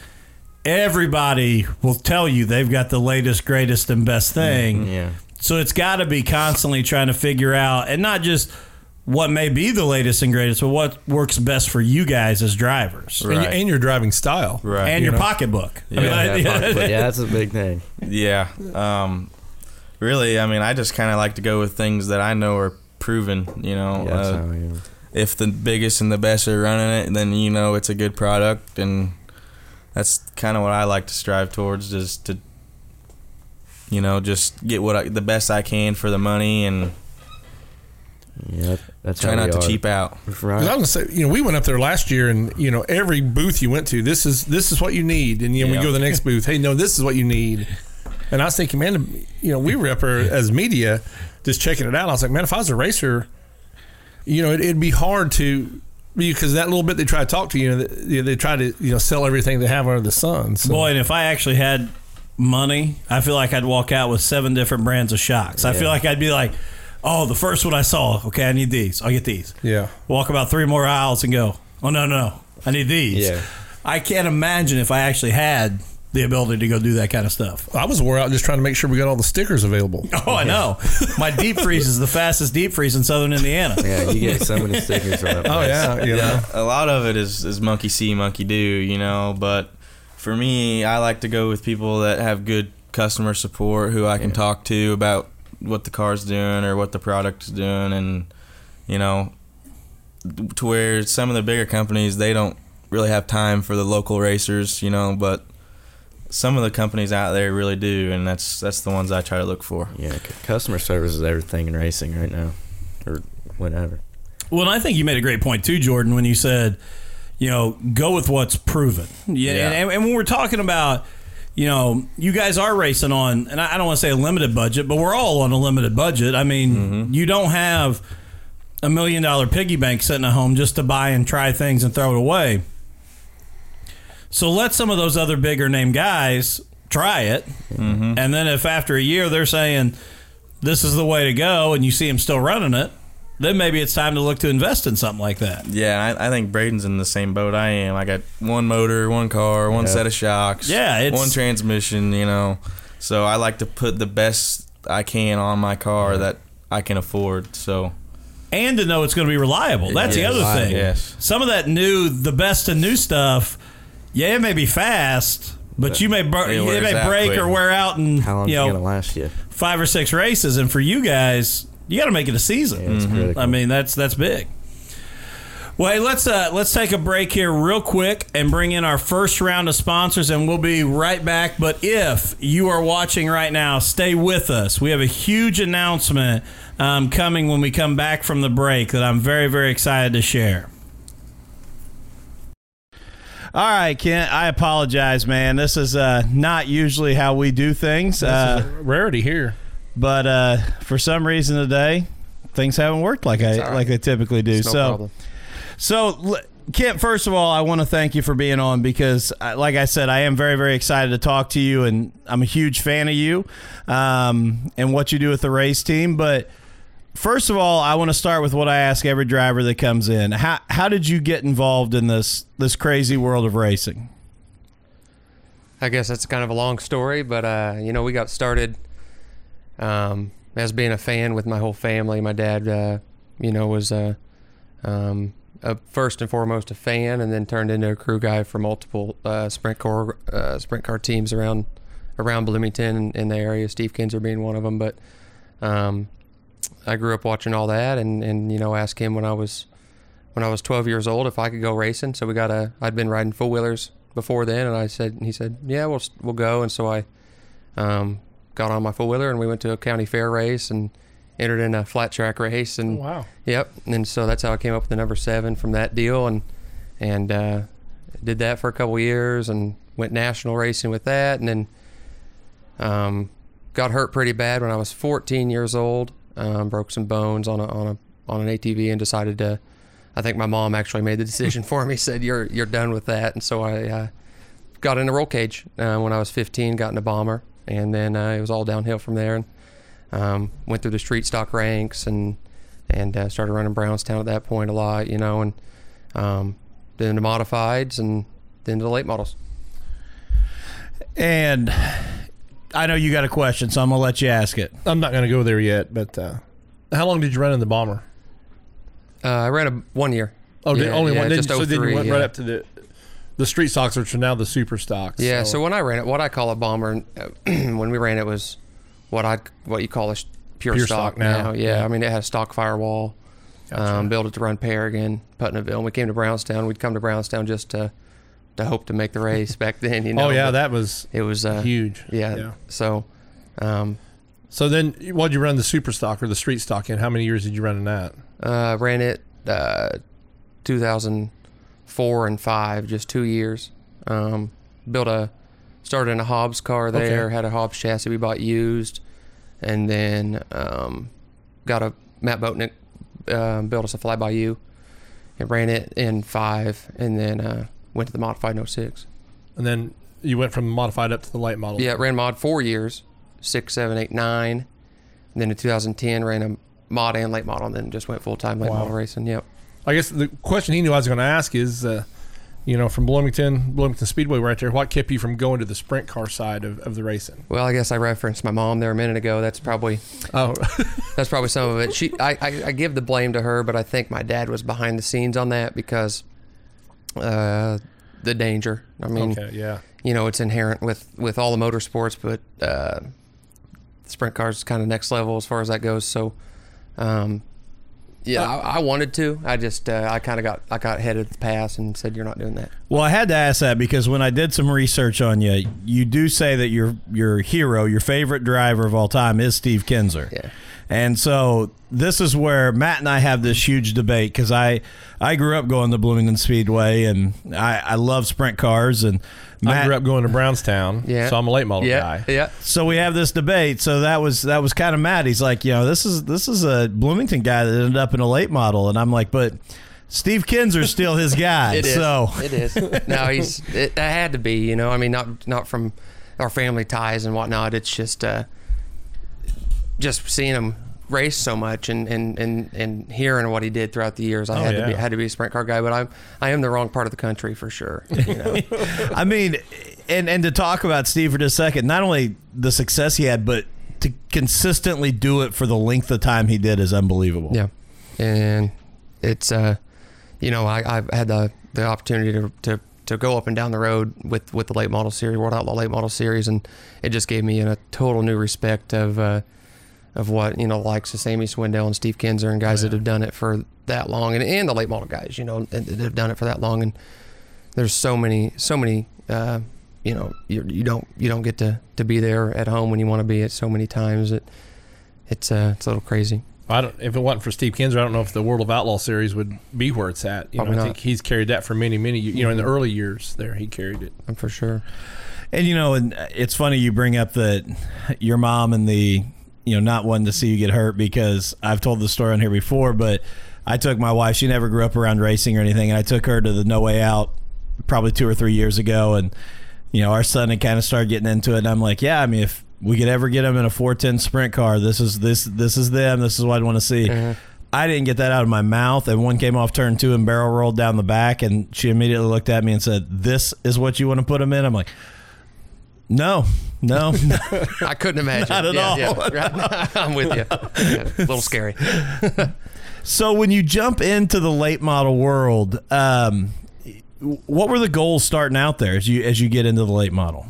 everybody will tell you they've got the latest, greatest, and best thing. Yeah. So it's got to be constantly trying to figure out, and not just what may be the latest and greatest, but what works best for you guys as drivers. Right. And, you, and your driving style. Right. And you your know? pocketbook. Yeah, I mean, I, yeah, pocketbook. Yeah, that's a big thing. Yeah. Um, really, I mean, I just kind of like to go with things that I know are proven, you know. Yeah, uh, how, yeah. If the biggest and the best are running it, then you know it's a good product, and... That's kind of what I like to strive towards, is to, you know, just get what I, the best I can for the money, and yeah, that's try not to cheap out. Right. I'm gonna say, you know, we went up there last year, and you know, every booth you went to, this is this is what you need, and you know, yeah. we go to the next booth. Hey, no, this is what you need. And I was thinking, man, you know, we were up there as media, just checking it out. I was like, man, if I was a racer, you know, it, it'd be hard to. Because that little bit they try to talk to you, you know, they try to you know sell everything they have under the sun. So. Boy, and if I actually had money, I feel like I'd walk out with seven different brands of shocks. Yeah. I feel like I'd be like, oh, the first one I saw, okay, I need these. I'll get these. Yeah. Walk about three more aisles and go, oh, no, no, I need these. Yeah. I can't imagine if I actually had the ability to go do that kind of stuff. I was wore out just trying to make sure we got all the stickers available. Oh, I know. My deep freeze is the fastest deep freeze in southern Indiana. Yeah, you get so many stickers right up. Oh, yeah, you know. Yeah. A lot of it is, is monkey see, monkey do, you know. But for me, I like to go with people that have good customer support, who I can yeah. talk to about what the car's doing or what the product's doing. And, you know, to where some of the bigger companies, they don't really have time for the local racers, you know, but... Some of the companies out there really do, and that's that's the ones I try to look for. Yeah, customer service is everything in racing right now, or whatever. Well, and I think you made a great point too, Jordan, when you said, you know, go with what's proven. Yeah. yeah. And, and when we're talking about, you know, you guys are racing on, and I don't want to say a limited budget, but we're all on a limited budget. I mean, mm-hmm. you don't have a million dollar piggy bank sitting at home just to buy and try things and throw it away. So let some of those other bigger name guys try it. Mm-hmm. And then if after a year they're saying this is the way to go and you see them still running it, then maybe it's time to look to invest in something like that. Yeah, I, I think Braden's in the same boat I am. I got one motor, one car, one yeah. set of shocks, yeah, it's, one transmission, you know. So I like to put the best I can on my car that I can afford. So, and to know it's going to be reliable. That's the other thing. Yes. Some of that new, the best and new stuff, yeah, it may be fast, but you may bur- it, it may break quick. or wear out in How long you know, last you? five or six races. And for you guys, you got to make it a season. Yeah, mm-hmm. I mean, that's that's big. Well, hey, let's uh, let's take a break here real quick and bring in our first round of sponsors, and we'll be right back. But if you are watching right now, stay with us. We have a huge announcement um, coming when we come back from the break that I'm very, very excited to share. All right, Kent, I apologize, man. This is uh, not usually how we do things. This uh, is a rarity here. But uh, for some reason today, things haven't worked like I, right. like they typically do. It's no so, problem. So, Kent, first of all, I want to thank you for being on because, I, like I said, I am very, very excited to talk to you, and I'm a huge fan of you um, and what you do with the race team. But first of all, I want to start with what I ask every driver that comes in. How how did you get involved in this this crazy world of racing? I guess that's kind of a long story, but, uh, you know, we got started um, as being a fan with my whole family. My dad, uh, you know, was a, um, a first and foremost a fan, and then turned into a crew guy for multiple uh, sprint car uh, sprint car teams around around Bloomington and in the area, Steve Kinzer being one of them. But um I grew up watching all that, and, and you know, asked him when I was when I was twelve years old if I could go racing. So we got a I'd been riding four wheelers before then, and I said and he said, yeah, we'll we'll go. And so I um, got on my four wheeler, and we went to a county fair race and entered in a flat track race. And oh, wow, yep. And so that's how I came up with the number seven from that deal, and and uh, did that for a couple years, and went national racing with that, and then um, got hurt pretty bad when I was fourteen years old. Um, broke some bones on a, on a on an A T V, and decided to. I think my mom actually made the decision for me. Said you're you're done with that, and so I uh, got in a roll cage uh, when I was fifteen. Got in a bomber, and then uh, it was all downhill from there. And um, went through the street stock ranks, and and uh, started running Brownstown at that point a lot, you know, and um, then the modifieds, and then the late models. And I know you got a question, so I'm going to let you ask it. I'm not going to go there yet, but uh, how long did you run in the bomber? Uh, I ran a, one year. Oh, yeah, did, only yeah, one? Just so then you went yeah. right up to the the street stocks, which are now the super stocks. Yeah, so. so when I ran it, what I call a bomber, when we ran it was what I what you call a pure, pure stock, stock now. now. Yeah, yeah, I mean, it had a stock firewall, gotcha. um, built it to run Paragon, Putnamville. And we came to Brownstown. We'd come to Brownstown just to... to hope to make the race back then, you know. Oh yeah, that was it was uh, huge. Yeah. yeah. So, um, so then, what did you run the super stock or the street stock in? How many years did you run in that? Uh, ran it uh, two thousand four and five, just two years. Um, built a started in a Hobbs car there, okay. had a Hobbs chassis we bought used, and then um, got a Matt Boatnick uh, built us a fly by you, and ran it in five, and then. Uh, Went to the modified in oh six. And then you went from modified up to the light model. Yeah, ran mod four years, six, seven, eight, nine. And then in two thousand ten, ran a mod and late model, and then just went full-time late wow. model racing. Yep. I guess the question he knew I was going to ask is, uh, you know, from Bloomington, Bloomington Speedway right there, what kept you from going to the sprint car side of, of the racing? Well, I guess I referenced my mom there a minute ago. That's probably oh, that's probably some of it. She, I, I, I give the blame to her, but I think my dad was behind the scenes on that because... Uh, the danger. I mean, okay, yeah. you know, it's inherent with, with all the motorsports, but uh, sprint cars is kind of next level as far as that goes. So, um, Yeah, uh, I, I wanted to. I just, uh, I kind of got, I got headed the pass and said, "You're not doing that." Well, I had to ask that because when I did some research on you, you do say that your your hero, your favorite driver of all time, is Steve Kinzer. Yeah. And so this is where Matt and I have this huge debate because I, I grew up going to Bloomington Speedway and I, I love sprint cars and Matt, I grew up going to Brownstown, yeah. so I'm a late model yeah. guy. Yeah. So we have this debate. So that was that was kind of Matt. He's like, you know, this is this is a Bloomington guy that ended up in a late model, and I'm like, but Steve Kinzer's still his guy. It is. So it is. No, he's it, it had to be. You know, I mean, not not from our family ties and whatnot. It's just. Uh, just seeing him race so much and, and, and, and hearing what he did throughout the years, I oh, had, yeah. to be, had to be a sprint car guy, but I'm, I am the wrong part of the country for sure. You know? I mean, and, and to talk about Steve for just a second, not only the success he had, but to consistently do it for the length of time he did is unbelievable. Yeah. And it's, uh, you know, I, I've had the, the opportunity to, to, to go up and down the road with, with the late model series, World Outlaw late model series. And it just gave me a total new respect of, uh, of what, you know, likes of Sammy Swindell and Steve Kinzer and guys yeah. that have done it for that long, and, and the late model guys, you know, that have done it for that long. And there's so many, so many, uh, you know, you, you don't you don't get to, to be there at home when you want to be at so many times. That it's uh, it's a little crazy. I don't. If it wasn't for Steve Kinzer, I don't know if the World of Outlaw series would be where it's at. You Probably know, I not. think he's carried that for many, many years. You know, in the early years there, he carried it. I'm for sure. And, you know, and it's funny you bring up that your mom and the – you know, not wanting to see you get hurt, because I've told the story on here before, but I took my wife, she never grew up around racing or anything, and I took her to the No Way Out probably two or three years ago, and, you know, our son had kind of started getting into it, and I'm like, yeah, I mean, if we could ever get him in a four ten sprint car, this is this this is them, this is what I'd want to see. Mm-hmm. I didn't get that out of my mouth, and one came off turn two and barrel rolled down the back, and she immediately looked at me and said, "This is what you want to put him in?" I'm like, No, no, no. I couldn't imagine. Not at yeah, all. Yeah. I'm with you. Yeah, a little scary. So when you jump into the late model world, um, what were the goals starting out there as you as you get into the late model?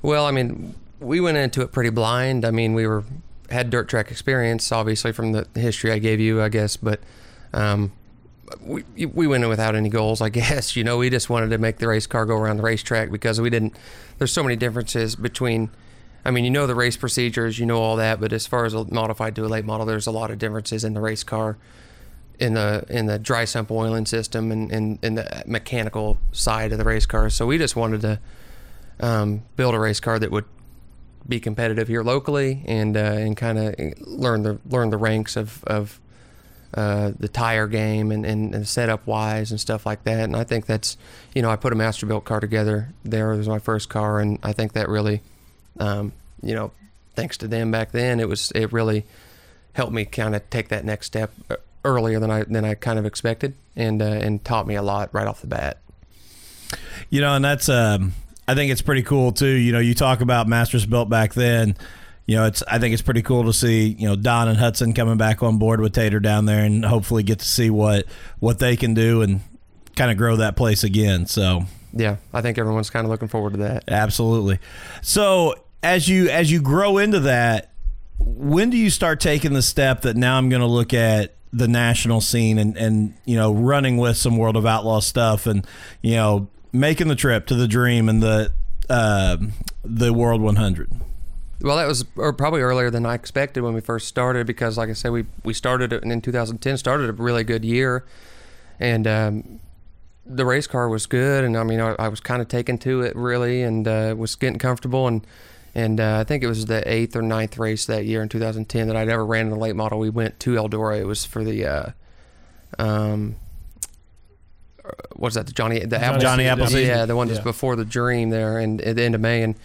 Well, I mean, we went into it pretty blind. I mean, we were had dirt track experience, obviously, from the history I gave you, I guess. But um, we we went in without any goals, I guess. You know, we just wanted to make the race car go around the racetrack, because we didn't there's so many differences between, I mean, you know, the race procedures, you know, all that, but as far as a modified to a late model, there's a lot of differences in the race car, in the in the dry sump oiling system, and in, in the mechanical side of the race car. So we just wanted to um build a race car that would be competitive here locally, and uh and kind of learn the learn the ranks of of Uh, the tire game and, and, and setup wise and stuff like that. And I think that's, you know, I put a master built car together there. It was my first car. And I think that really, um, you know, thanks to them back then, it was, it really helped me kind of take that next step earlier than I, than I kind of expected, and, uh, and taught me a lot right off the bat. You know, and that's, um, I think it's pretty cool too. You know, you talk about masters built back then. You know, it's. I think it's pretty cool to see, you know, Don and Hudson coming back on board with Tater down there, and hopefully get to see what, what they can do and kind of grow that place again. So yeah, I think everyone's kind of looking forward to that. Absolutely. So as you as you grow into that, when do you start taking the step that now I'm going to look at the national scene and and you know, running with some World of Outlaw stuff, and you know, making the trip to the Dream and the uh, the World one hundred. Well, that was probably earlier than I expected when we first started, because, like I said, we, we started it, and in two thousand ten started a really good year, and um, the race car was good, and I mean I, I was kind of taken to it really, and uh, was getting comfortable, and and uh, I think it was the eighth or ninth race that year in two thousand ten that I'd ever ran in the late model. We went to Eldora. It was for the uh, um, what's that the Johnny the Johnny, Johnny Appleseed, yeah, the one that's yeah. before the Dream there, and at the end of May. And.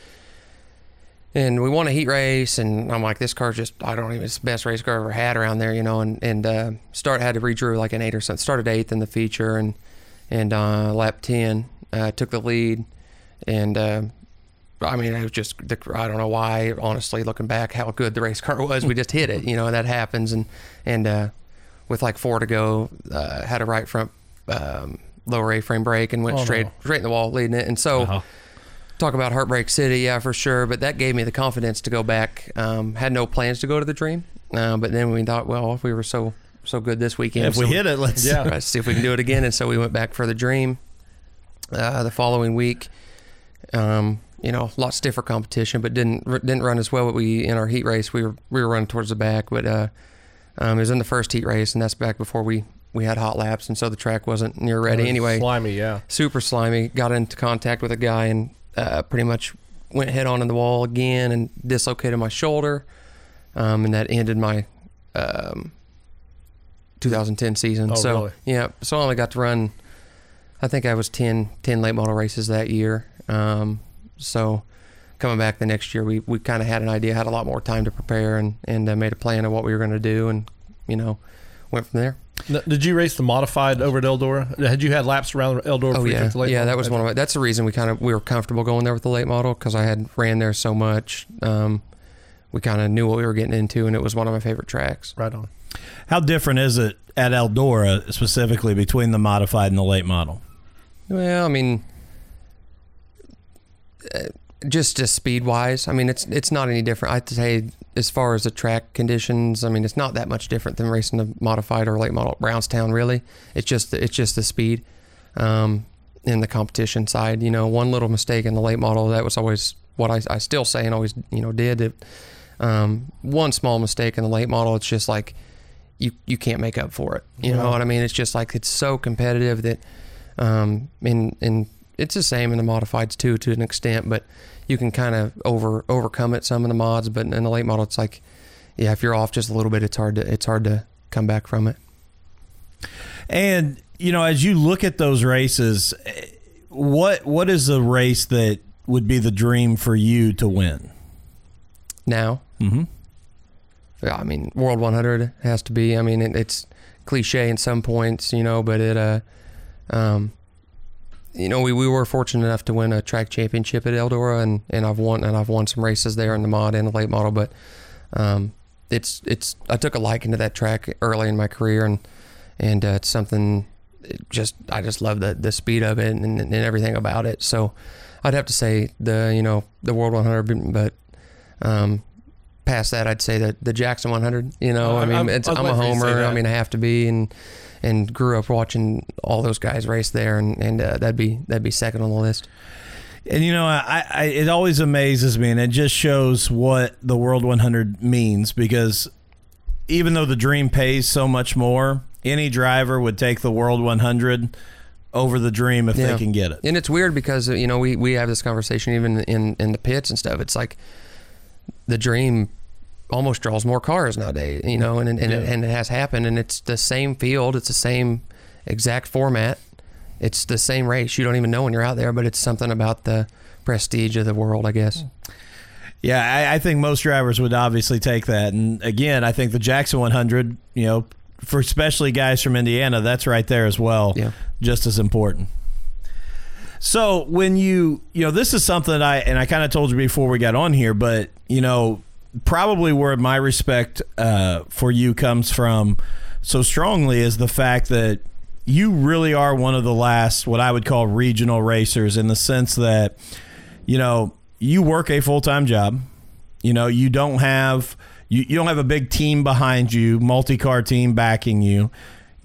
And we won a heat race, and I'm like, this car's just, I don't even, it's the best race car I've ever had around there, you know, and, and uh, start, had to redrew like an eight or something, started eighth in the feature, and, and uh, lap ten, uh, took the lead, and uh, I mean, it was just, the, I don't know why, honestly, looking back, how good the race car was, we just hit it, you know, and that happens, and, and uh, with like four to go, uh, had a right front um, lower A-frame brake, and went oh, straight, no. straight in the wall, leading it, and so... Uh-huh. Talk about Heartbreak City, yeah, for sure. But that gave me the confidence to go back. Um, had no plans to go to the Dream, Uh, but then we thought, well, if we were so so good this weekend, if we so hit it, let's, yeah. let's see if we can do it again. And so we went back for the Dream uh, the following week. Um, you know, a lot stiffer competition, but didn't didn't run as well. We in our heat race, we were we were running towards the back, but uh, um, it was in the first heat race, and that's back before we. We had hot laps, and so the track wasn't near ready anyway. Slimy, yeah. Super slimy. Got into contact with a guy and uh, pretty much went head on in the wall again and dislocated my shoulder. Um, and that ended my um, two thousand ten season. Oh, so, really? Yeah. So I only got to run, I think I was ten, ten late model races that year. Um, so coming back the next year, we, we kind of had an idea, had a lot more time to prepare, and, and uh, made a plan of what we were going to do, and, you know, went from there. Did you race the modified over at Eldora? Had you had laps around Eldora? Oh, for yeah. Late yeah, model? That was one of my, that's the reason we kind of, we were comfortable going there with the late model, because I had ran there so much. Um, we kind of knew what we were getting into, and it was one of my favorite tracks. Right on. How different is it at Eldora specifically between the modified and the late model? Well, I mean, just, just speed-wise, I mean, it's it's not any different. I'd say, as far as the track conditions, I mean, it's not that much different than racing a modified or late model at Brownstown, really. It's just the, it's just the speed um, and the competition side. You know, one little mistake in the late model, that was always what I, I still say and always, you know, did. It, um, one small mistake in the late model, it's just like you you can't make up for it. You right. know what I mean? It's just like it's so competitive that, um, and, and it's the same in the modifieds too, to an extent, but you can kind of over overcome it some in the mods, but in the late model, it's like, yeah, if you're off just a little bit, it's hard to it's hard to come back from it. And you know, as you look at those races, what what is the race that would be the dream for you to win? Now, mm-hmm. yeah, I mean, World one hundred has to be. I mean, it, it's cliche in some points, you know, but it, uh, um. You know, we, we were fortunate enough to win a track championship at Eldora, and, and I've won and I've won some races there in the mod and the late model. But um, it's it's I took a liking to that track early in my career, and and uh, it's something it just I just love the, the speed of it and, and everything about it. So I'd have to say the you know the World one hundred, but um, past that I'd say that the Jackson one hundred. You know, I, I mean I'm, it's, I'm, I'm a homer. I mean I have to be and. And grew up watching all those guys race there, and and uh, that'd be that'd be second on the list. And you know, I, I it always amazes me, and it just shows what the World one hundred means, because even though the Dream pays so much more, any driver would take the World one hundred over the Dream if yeah. they can get it. And it's weird because you know we we have this conversation even in in the pits and stuff. It's like the Dream almost draws more cars nowadays, you know, and and, and, yeah. it, and it has happened, and it's the same field, it's the same exact format, it's the same race. You don't even know when you're out there, but it's something about the prestige of the world, I guess. Yeah, I, I think most drivers would obviously take that, and again, I think the Jackson one hundred, you know, for especially guys from Indiana, that's right there as well, yeah. just as important. So when you, you know, this is something I, and I kind of told you before we got on here, but, you know, probably where my respect uh, for you comes from so strongly is the fact that you really are one of the last, what I would call regional racers, in the sense that, you know, you work a full-time job. You know, you don't have, you, you don't have a big team behind you, multi-car team backing you.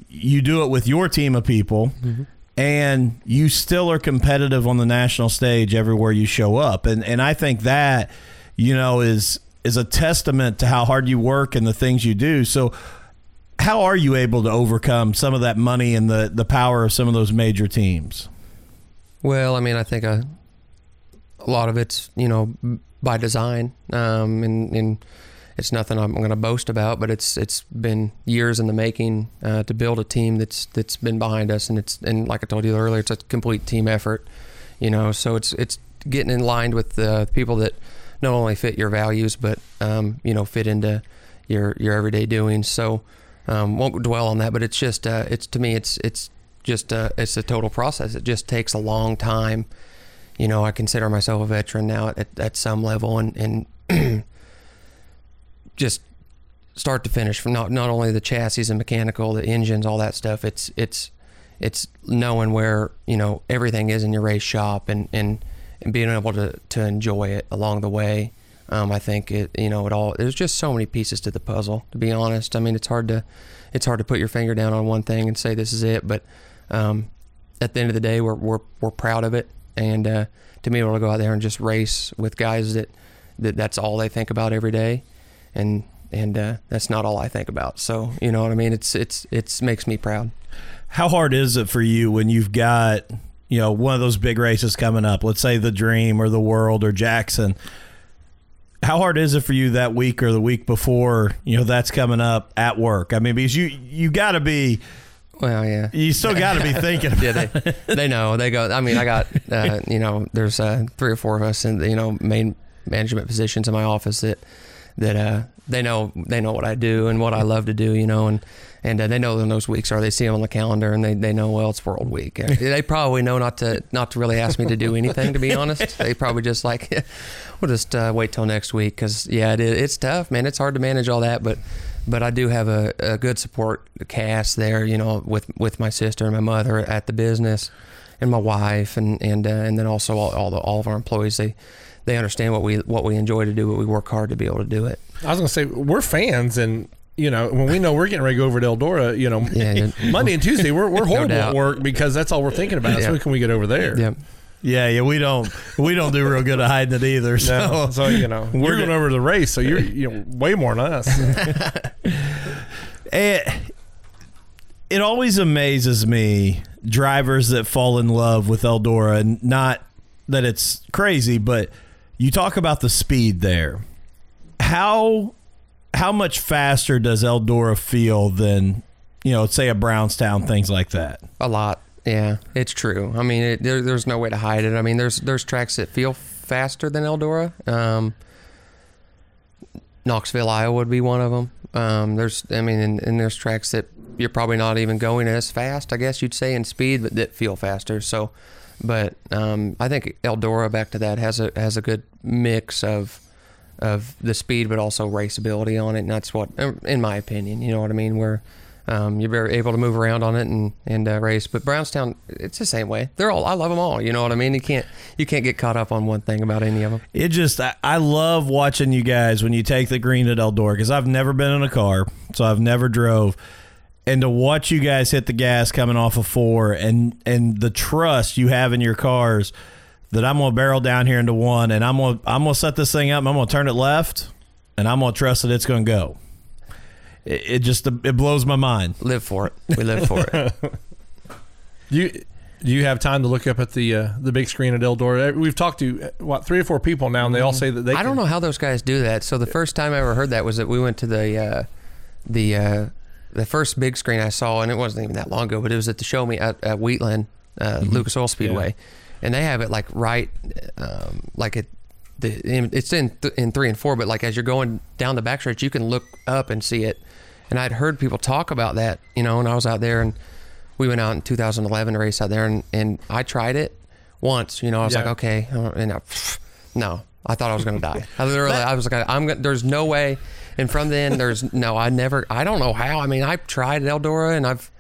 You do it with your team of people. Mm-hmm. And you still are competitive on the national stage everywhere you show up. And, and I think that, you know, is, is a testament to how hard you work and the things you do. So how are you able to overcome some of that money and the, the power of some of those major teams? Well, I mean, I think a, a lot of it's, you know, by design, um, and, and it's nothing I'm going to boast about, but it's, it's been years in the making, uh, to build a team that's, that's been behind us. And it's, and like I told you earlier, it's a complete team effort, you know, so it's, it's getting in line with the people that not only fit your values, but, um, you know, fit into your, your everyday doings. So, um, won't dwell on that, but it's just, uh, it's, to me, it's, it's just, uh, it's a total process. It just takes a long time. You know, I consider myself a veteran now at, at some level, and, and just start to finish from not, not only the chassis and mechanical, the engines, all that stuff. It's, it's, it's knowing where, you know, everything is in your race shop, and, and, and being able to, to enjoy it along the way, Um, I think it, you know, it all, there's just so many pieces to the puzzle, to be honest. I mean, it's hard to, it's hard to put your finger down on one thing and say, this is it. But, um, at the end of the day, we're, we're, we're proud of it. And, uh, to be able to go out there and just race with guys that, that that's all they think about every day. And, and, uh, that's not all I think about. So, you know what I mean? It's, it's, it's makes me proud. How hard is it for you when you've got, you know, one of those big races coming up, let's say the Dream or the World or Jackson? How hard is it for you that week or the week before, you know, that's coming up at work? I mean, because you, you got to be, well, yeah, you still got to be thinking about yeah, they, it. They know. They go, I mean, I got, uh, you know, there's uh, three or four of us in the, you know, main management positions in my office that, that uh, they know, they know what I do and what I love to do, you know, and, and uh, they know when those weeks are. They see them on the calendar and they, they know, well, it's World Week. They probably know not to, not to really ask me to do anything, to be honest. They probably just like, yeah, we'll just uh, wait till next week. Cause yeah, it, it's tough, man. It's hard to manage all that, but, but I do have a, a good support cast there, you know, with, with my sister and my mother at the business and my wife. And, and, uh, and then also all, all the, all of our employees, they, they understand what we, what we enjoy to do, but we work hard to be able to do it. I was going to say, we're fans, and you know, when we know we're getting ready to go over to Eldora, you know, yeah, Monday and Tuesday, we're we're horrible no at work because that's all we're thinking about. Yeah. So can we get over there? Yeah, yeah, yeah. We don't we don't do real good at hiding it either. So, no, so you know, we're going over to the race, so you're you know way more than us. it, it always amazes me drivers that fall in love with Eldora, and not that it's crazy, but you talk about the speed there. How how much faster does Eldora feel than, you know, say a Brownstown, things like that? A lot, yeah, it's true. I mean, it, there, there's no way to hide it. I mean, there's there's tracks that feel faster than Eldora. Um, Knoxville, Iowa would be one of them. Um, there's, I mean, and, and there's tracks that you're probably not even going as fast, I guess you'd say, in speed, but that feel faster. So, but um, I think Eldora, back to that, has a has a good mix of. of the speed, but also raceability on it. And that's what, in my opinion, you know what I mean? Where um, you're very able to move around on it and, and uh, race. But Brownstown, it's the same way. They're all, I love them all. You know what I mean? You can't, you can't get caught up on one thing about any of them. It just, I, I love watching you guys when you take the green at Eldora, because I've never been in a car, so I've never drove. And to watch you guys hit the gas coming off of four, and, and the trust you have in your cars, that I'm gonna barrel down here into one, and I'm gonna I'm gonna set this thing up, and I'm gonna turn it left, and I'm gonna trust that it's gonna go. It, it just it blows my mind. Live for it. We live for it. You do you have time to look up at the uh, the big screen at Eldora? We've talked to what three or four people now, and they all say that they. I can. Don't know how those guys do that. So the first time I ever heard that was that we went to the uh, the uh, the first big screen I saw, and it wasn't even that long ago, but it was at the Show Me at, at Wheatland uh, mm-hmm. Lucas Oil Speedway. Yeah. And they have it like right, um, like it, the, it's in th- in three and four, but like as you're going down the back stretch, you can look up and see it. And I'd heard people talk about that, you know, and I was out there, and we went out in two thousand eleven to race out there, and, and I tried it once, you know, I was yeah. like, okay, and I, no, I thought I was going to die. I literally, I was like, I'm gonna, there's no way. And from then there's no, I never, I don't know how, I mean, I tried Eldora, and I've,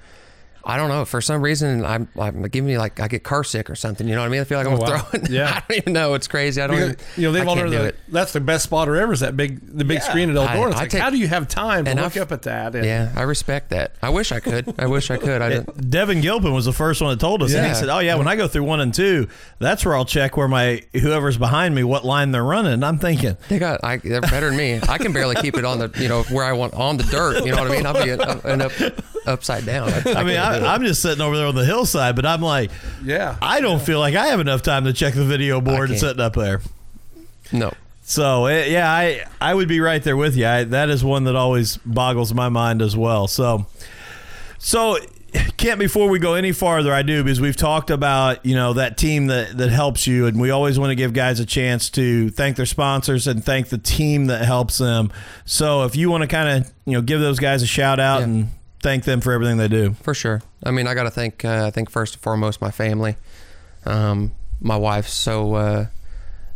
I don't know. For some reason, I'm, I'm giving me like I get car sick or something. You know what I mean? I feel like I'm oh, wow. throwing. Yeah. I don't even know. It's crazy. I don't. Because, even, you know, they've all heard that. That's the best spotter ever. Is that big the big yeah. screen at Eldora? I, it's I like, take, how do you have time to look I've, up at that? And, yeah, I respect that. I wish I could. I wish I could. I it, Devin Gilpin was the first one that told us. Yeah. And he said, "Oh yeah, when I go through one and two, that's where I'll check where my whoever's behind me what line they're running." And I'm thinking they got. I, they're better than me. I can barely keep it on the you know where I want on the dirt. You know what I mean? I'll be up, and up, upside down. I, I, I mean. I, I'm just sitting over there on the hillside, but I'm like, yeah, I don't yeah. feel like I have enough time to check the video board and sitting up there. No. So, it, yeah, I, I would be right there with you. I, that is one that always boggles my mind as well. So, so Kent, before we go any farther, I do, because we've talked about, you know, that team that, that helps you, and we always want to give guys a chance to thank their sponsors and thank the team that helps them. So if you want to kind of, you know, give those guys a shout out yeah. and thank them for everything they do. For sure. I mean, I got to thank, uh, I think first and foremost, my family, um, my wife. So, uh,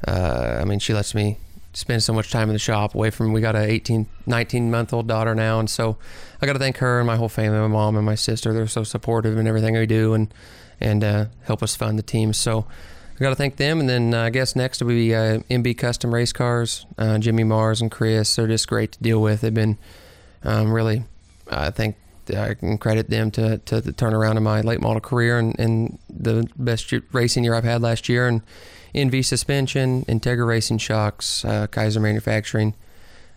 uh, I mean, she lets me spend so much time in the shop away from, we got a eighteen, nineteen month old daughter now. And so I got to thank her and my whole family, my mom and my sister. They're so supportive in everything we do, and, and, uh, help us fund the team. So, I got to thank them. And then uh, I guess next will be uh, M B Custom Race Cars, uh, Jimmy Mars and Chris. They're just great to deal with. They've been um, really, I think I can credit them to, to the turnaround in my late model career and, and the best year, racing year I've had last year. And N V Suspension, Integra Racing Shocks, uh, Kaiser Manufacturing,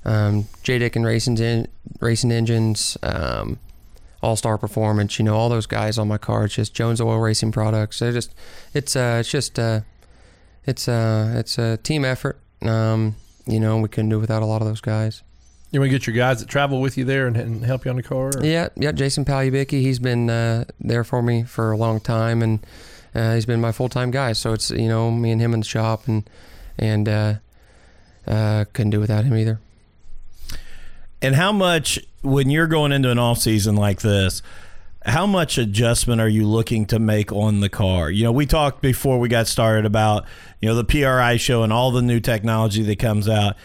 um, J. Dick and Racing, en- Racing Engines, um, All-Star Performance, you know, all those guys on my car. It's just Jones Oil Racing Products. They're just, it's, uh, it's just, uh, it's, uh, it's a team effort. Um, you know, we couldn't do it without a lot of those guys. You want to get your guys that travel with you there and, and help you on the car? Or? Yeah, yeah. Jason Palubicki, he's been uh, there for me for a long time, and uh, he's been my full-time guy. So it's, you know, me and him in the shop, and and uh, uh, couldn't do without him either. And how much, when you're going into an off-season like this, how much adjustment are you looking to make on the car? You know, we talked before we got started about, you know, the P R I show and all the new technology that comes out.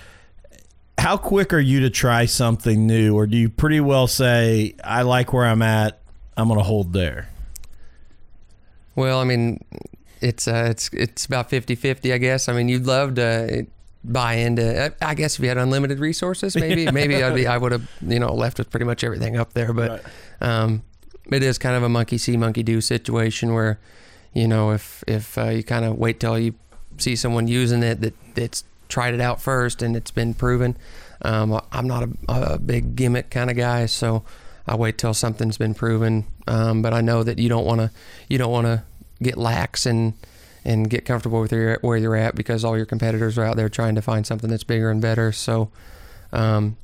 How quick are you to try something new, or do you pretty well say, I like where I'm at, I'm going to hold there? Well, I mean, it's uh, it's it's about fifty-fifty, I guess. I mean, you'd love to buy into, I guess if you had unlimited resources, maybe, maybe I'd be, I would have, you know, left with pretty much everything up there. But right. um, it is kind of a monkey see, monkey do situation where, you know, if, if uh, you kind of wait till you see someone using it that that's tried it out first and it's been proven. Um, I'm not a, a big gimmick kind of guy, so I wait till something's been proven. Um, but I know that you don't want to you don't want to get lax and and get comfortable with your, where you're at, because all your competitors are out there trying to find something that's bigger and better. So um,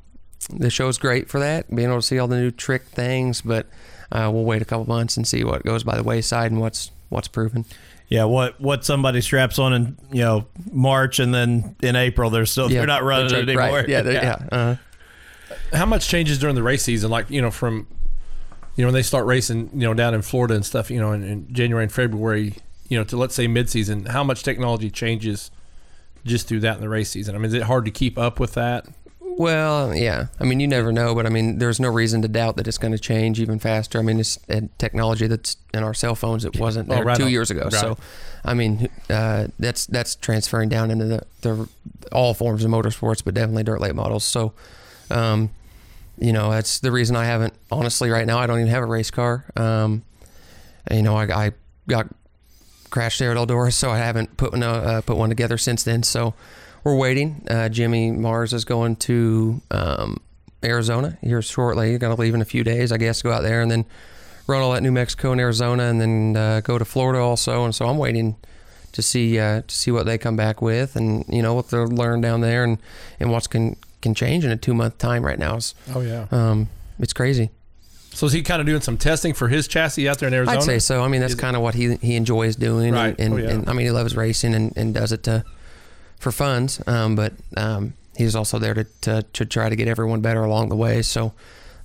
the show's great for that, being able to see all the new trick things. But uh, we'll wait a couple months and see what goes by the wayside and what's what's proven. Yeah, what what somebody straps on in, you know, March, and then in April they're still yeah, they're not running they're, it anymore. Right. Yeah, yeah. yeah. Uh-huh. How much changes during the race season? Like, you know, from, you know, when they start racing, you know, down in Florida and stuff, you know, in, in January and February, you know, to let's say midseason, how much technology changes just through that in the race season? I mean, is it hard to keep up with that? Well, yeah. I mean, you never know, but I mean, there's no reason to doubt that it's going to change even faster. I mean, it's technology that's in our cell phones. It wasn't there oh, right two on. years ago. Right. So, I mean, uh, that's that's transferring down into the, the all forms of motorsports, but definitely dirt late models. So, um, you know, that's the reason I haven't, honestly, right now, I don't even have a race car. Um, you know, I, I got crashed there at Eldora, so I haven't put, no, uh, put one together since then. So, we're waiting. Uh, Jimmy Mars is going to um, Arizona here shortly. He's going to leave in a few days, I guess, go out there and then run all that New Mexico and Arizona, and then uh, go to Florida also. And so I'm waiting to see uh, to see what they come back with, and, you know, what they'll learn down there, and, and what can can change in a two-month time right now. It's, oh, yeah. Um, it's crazy. So is he kind of doing some testing for his chassis out there in Arizona? I'd say so. I mean, that's kind of what he, he enjoys doing. Right. And, and, oh, yeah. and I mean, he loves racing and, and does it to... for funds, um, but um, he's also there to, to to try to get everyone better along the way. So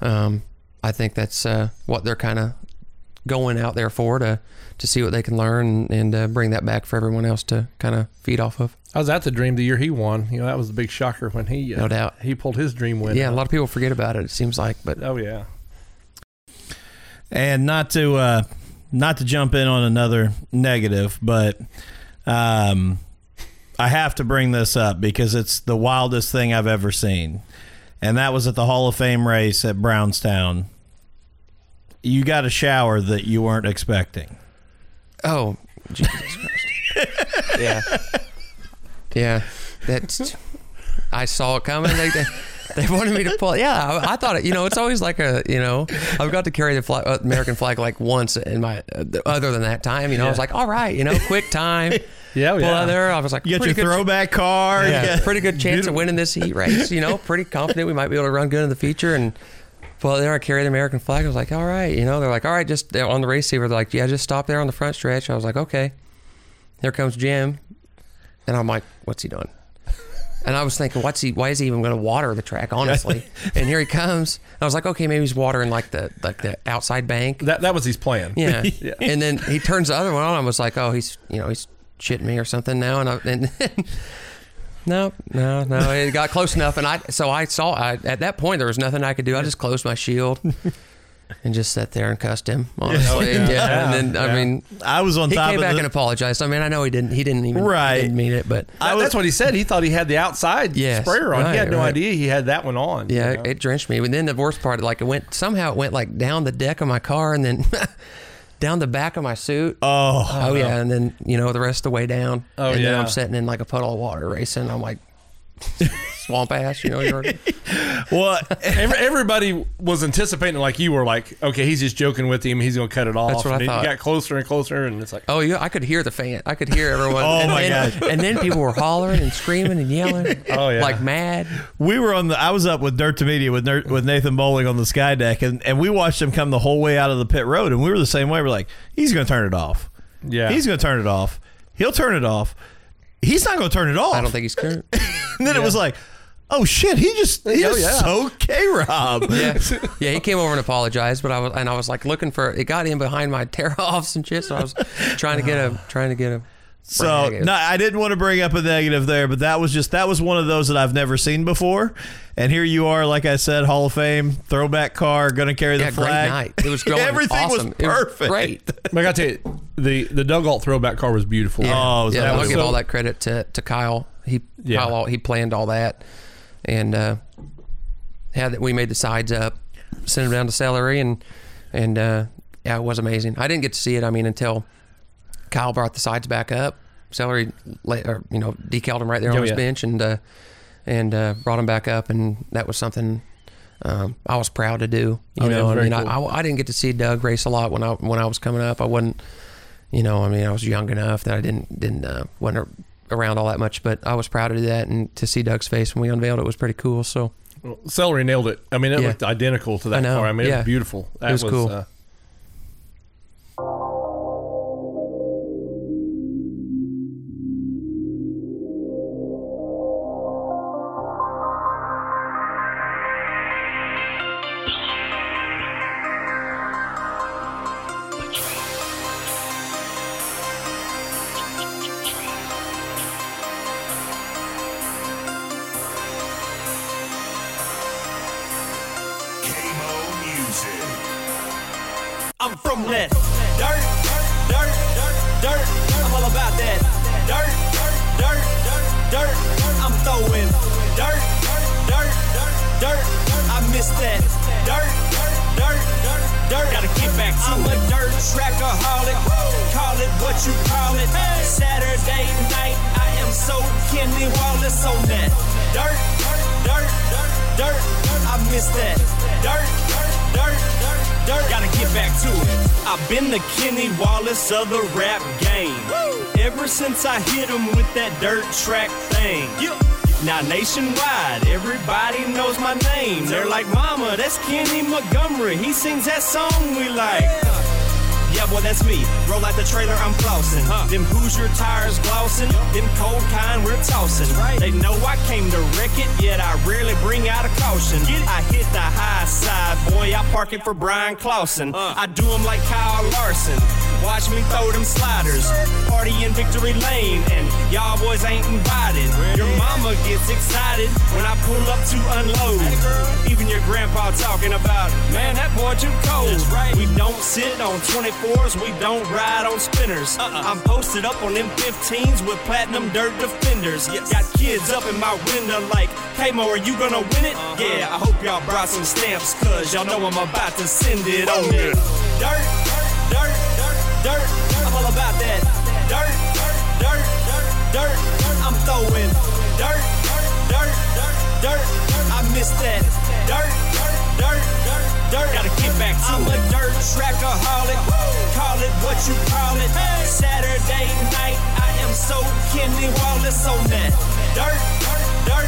um, I think that's uh, what they're kind of going out there for, to to see what they can learn and uh, bring that back for everyone else to kind of feed off of. I was at the Dream the year he won. You know, that was the big shocker when he uh, no doubt he pulled his Dream win. Yeah, out. A lot of people forget about it. It seems like, but oh yeah. And not to uh, not to jump in on another negative, but. Um, I have to bring this up because it's the wildest thing I've ever seen. And that was at the Hall of Fame race at Brownstown. You got a shower that you weren't expecting. Oh, Jesus Christ. Yeah. Yeah. That's, I saw it coming. They, they, they wanted me to pull. Yeah, I, I thought, it, you know, it's always like a, you know, I've got to carry the flag, American flag like once in my, uh, other than that time, you know, yeah. I was like, all right, you know, quick time. Yeah, yeah. There, I was like, you got your throwback ch- car. Yeah, pretty good chance Beautiful. of winning this heat race. You know, pretty confident we might be able to run good in the feature. And well, there I carry the American flag. I was like, all right, you know. They're like, all right, just on the race receiver. They're like, yeah, just stop there on the front stretch. I was like, okay. Here comes Jim, and I'm like, what's he doing? And I was thinking, what's he? Why is he even going to water the track? Honestly, and here he comes. I was like, okay, maybe he's watering like the like the outside bank. That that was his plan. Yeah. yeah. And then he turns the other one on. I was like, oh, he's you know he's. shitting me or something now, and I, and no, no, no. It got close enough, and I so I saw I, at that point there was nothing I could do. I just closed my shield, and just sat there and cussed him, honestly. Yeah. Yeah. Yeah. And then, yeah. I mean, I was on he top came of back the... and apologized. I mean, I know he didn't, he didn't even right. didn't mean it, but I, that's what he said. He thought he had the outside yes, sprayer on. Right, he had no right. idea he had that one on. Yeah. You know? It drenched me. And then the worst part, like it went, somehow it went like down the deck of my car and then down the back of my suit. Oh, oh, oh yeah. No. And then, you know, the rest of the way down. Oh and yeah. And then I'm sitting in like a puddle of water racing. I'm like, swamp ass, you know. You're... Well, everybody was anticipating, like you were like, okay, he's just joking with him. He's going to cut it off. That's what and I thought. You got closer and closer, and it's like, oh, yeah, I could hear the fan. I could hear everyone. Oh, and my then, God. And then people were hollering and screaming and yelling. Oh, yeah. Like mad. We were on the, I was up with Dirt to Media with, Ner, with Nathan Bowling on the sky deck, and, and we watched him come the whole way out of the pit road, and we were the same way. We're like, he's going to turn it off. Yeah. He's going to turn it off. He'll turn it off. He's not going to turn it off. I don't think he's current. And then yeah. it was like, oh shit, he just he oh, is yeah. so K-Rob. Yeah. Yeah, he came over and apologized, but I was and I was like looking for it got in behind my tear offs and shit, so I was trying to get a trying to get a So a no, I didn't want to bring up a negative there, but that was just that was one of those that I've never seen before. And here you are, like I said, Hall of Fame, throwback car, gonna carry yeah, the flag. Great night. It was going Everything awesome. was perfect. It was great. I gotta tell you, the the Dugout throwback car was beautiful. Yeah. Oh, yeah, that I will give so, all that credit to, to Kyle. He yeah. Kyle all, he planned all that, and uh, had that we made the sides up, sent them down to celery, and and uh, yeah, it was amazing. I didn't get to see it. I mean, until Kyle brought the sides back up, celery, or, you know, decaled him right there on oh, his yeah. bench, and uh, and uh, brought him back up, and that was something um, I was proud to do. You oh, know, yeah, I mean, cool. I, I I didn't get to see Doug race a lot when I when I was coming up. I wasn't, you know, I mean, I was young enough that I didn't didn't uh, wasn't around all that much, but I was proud to do that, and to see Doug's face when we unveiled it was pretty cool. So well, celery nailed it. I mean, it yeah. looked identical to that I know. car. I mean, yeah. it was beautiful. That it was, was cool. Uh, of the rap game. Woo! Ever since I hit him with that dirt track thing. Yeah. Now nationwide, everybody knows my name. They're like, mama, that's Kenny Montgomery. He sings that song we like. Yeah, yeah, well, that's me. Roll out the trailer, I'm flossing. Huh. Them Hoosier tires glossing. Yeah. Them cold kind, we're tossing. Right. They know I came to wreck it, yet I rarely bring out a caution. I hit the high side, boy, I park it for Brian Clauson. Uh. I do them like Kyle Larson. Watch me throw them sliders, party in Victory Lane, and y'all boys ain't invited. Your mama gets excited when I pull up to unload. Even your grandpa talking about, man, that boy too cold. We don't sit on twenty-fours, we don't ride on spinners. Uh-uh. I'm posted up on them fifteens with platinum dirt defenders. Yes. Got kids up in my window like, hey, Mo, are you gonna win it? Uh-huh. Yeah, I hope y'all brought some stamps, cause y'all know I'm about to send it on there. Dirt, dirt, dirt. Dirt, I'm all about that. Dirt, dirt, dirt, dirt, dirt, I'm throwing. Dirt, dirt, dirt, dirt, dirt, I miss that. Dirt, dirt, dirt, dirt, dirt, gotta get back to I'm it. I'm a dirt trackaholic, call it what you call it. Hey. Saturday night, I am so Kenny Wallace on that. Dirt, dirt, dirt,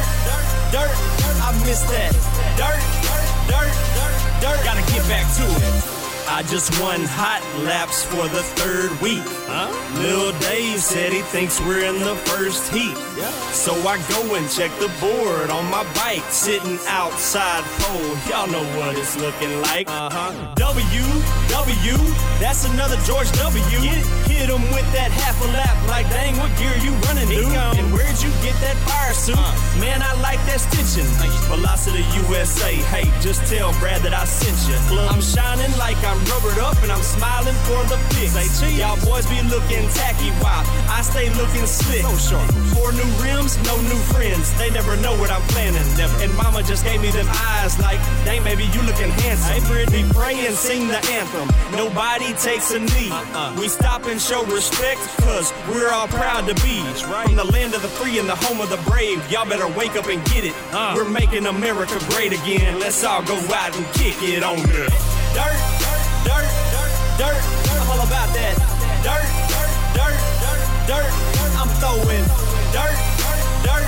dirt, dirt, I miss that. Dirt, dirt, dirt, dirt, dirt, gotta get back to it. I just won hot laps for the third week. Huh? Lil Dave said he thinks we're in the first heat. Yeah. So I go and check the board on my bike, sitting outside pole. Y'all know what it's looking like. Uh-huh. W, W, that's another George W. Get, hit him with that half a lap like, dang, what gear you running, dude? And where'd you get that fire suit? Uh. Man, I like that stitching. Velocity U S A, hey, just tell Brad that I sent you. I'm shining like I'm rubbered up and I'm smiling for the pics. Y'all boys be looking tacky while I stay looking slick. No short. Four new rims, no new friends. They never know what I'm planning. Never. And mama just gave me them eyes like, dang, baby, you looking handsome. Be praying, sing the anthem. Nobody takes a knee. Uh-uh. We stop and show respect because we're all proud to be. That's right. From the land of the free and the home of the brave. Y'all better wake up and get it. Uh. We're making America great again. Let's all go out and kick it on the dirt, dirt, dirt, dirt. I'm all about that. Dirt, dirt, dirt, dirt, dirt. I'm throwing dirt, dirt, dirt,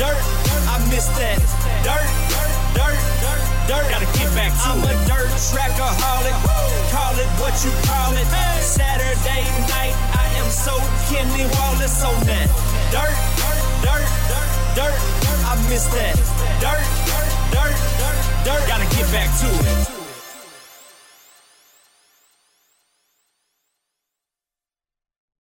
dirt. I miss that. Dirt, dirt, dirt, dirt. Gotta get back to it. I'm a dirt trackaholic. Call it what you call it. Saturday night, I am so Kenny Wallace on that. Dirt, dirt, dirt, dirt. I miss that. Dirt, dirt, dirt, dirt. Gotta get back to it.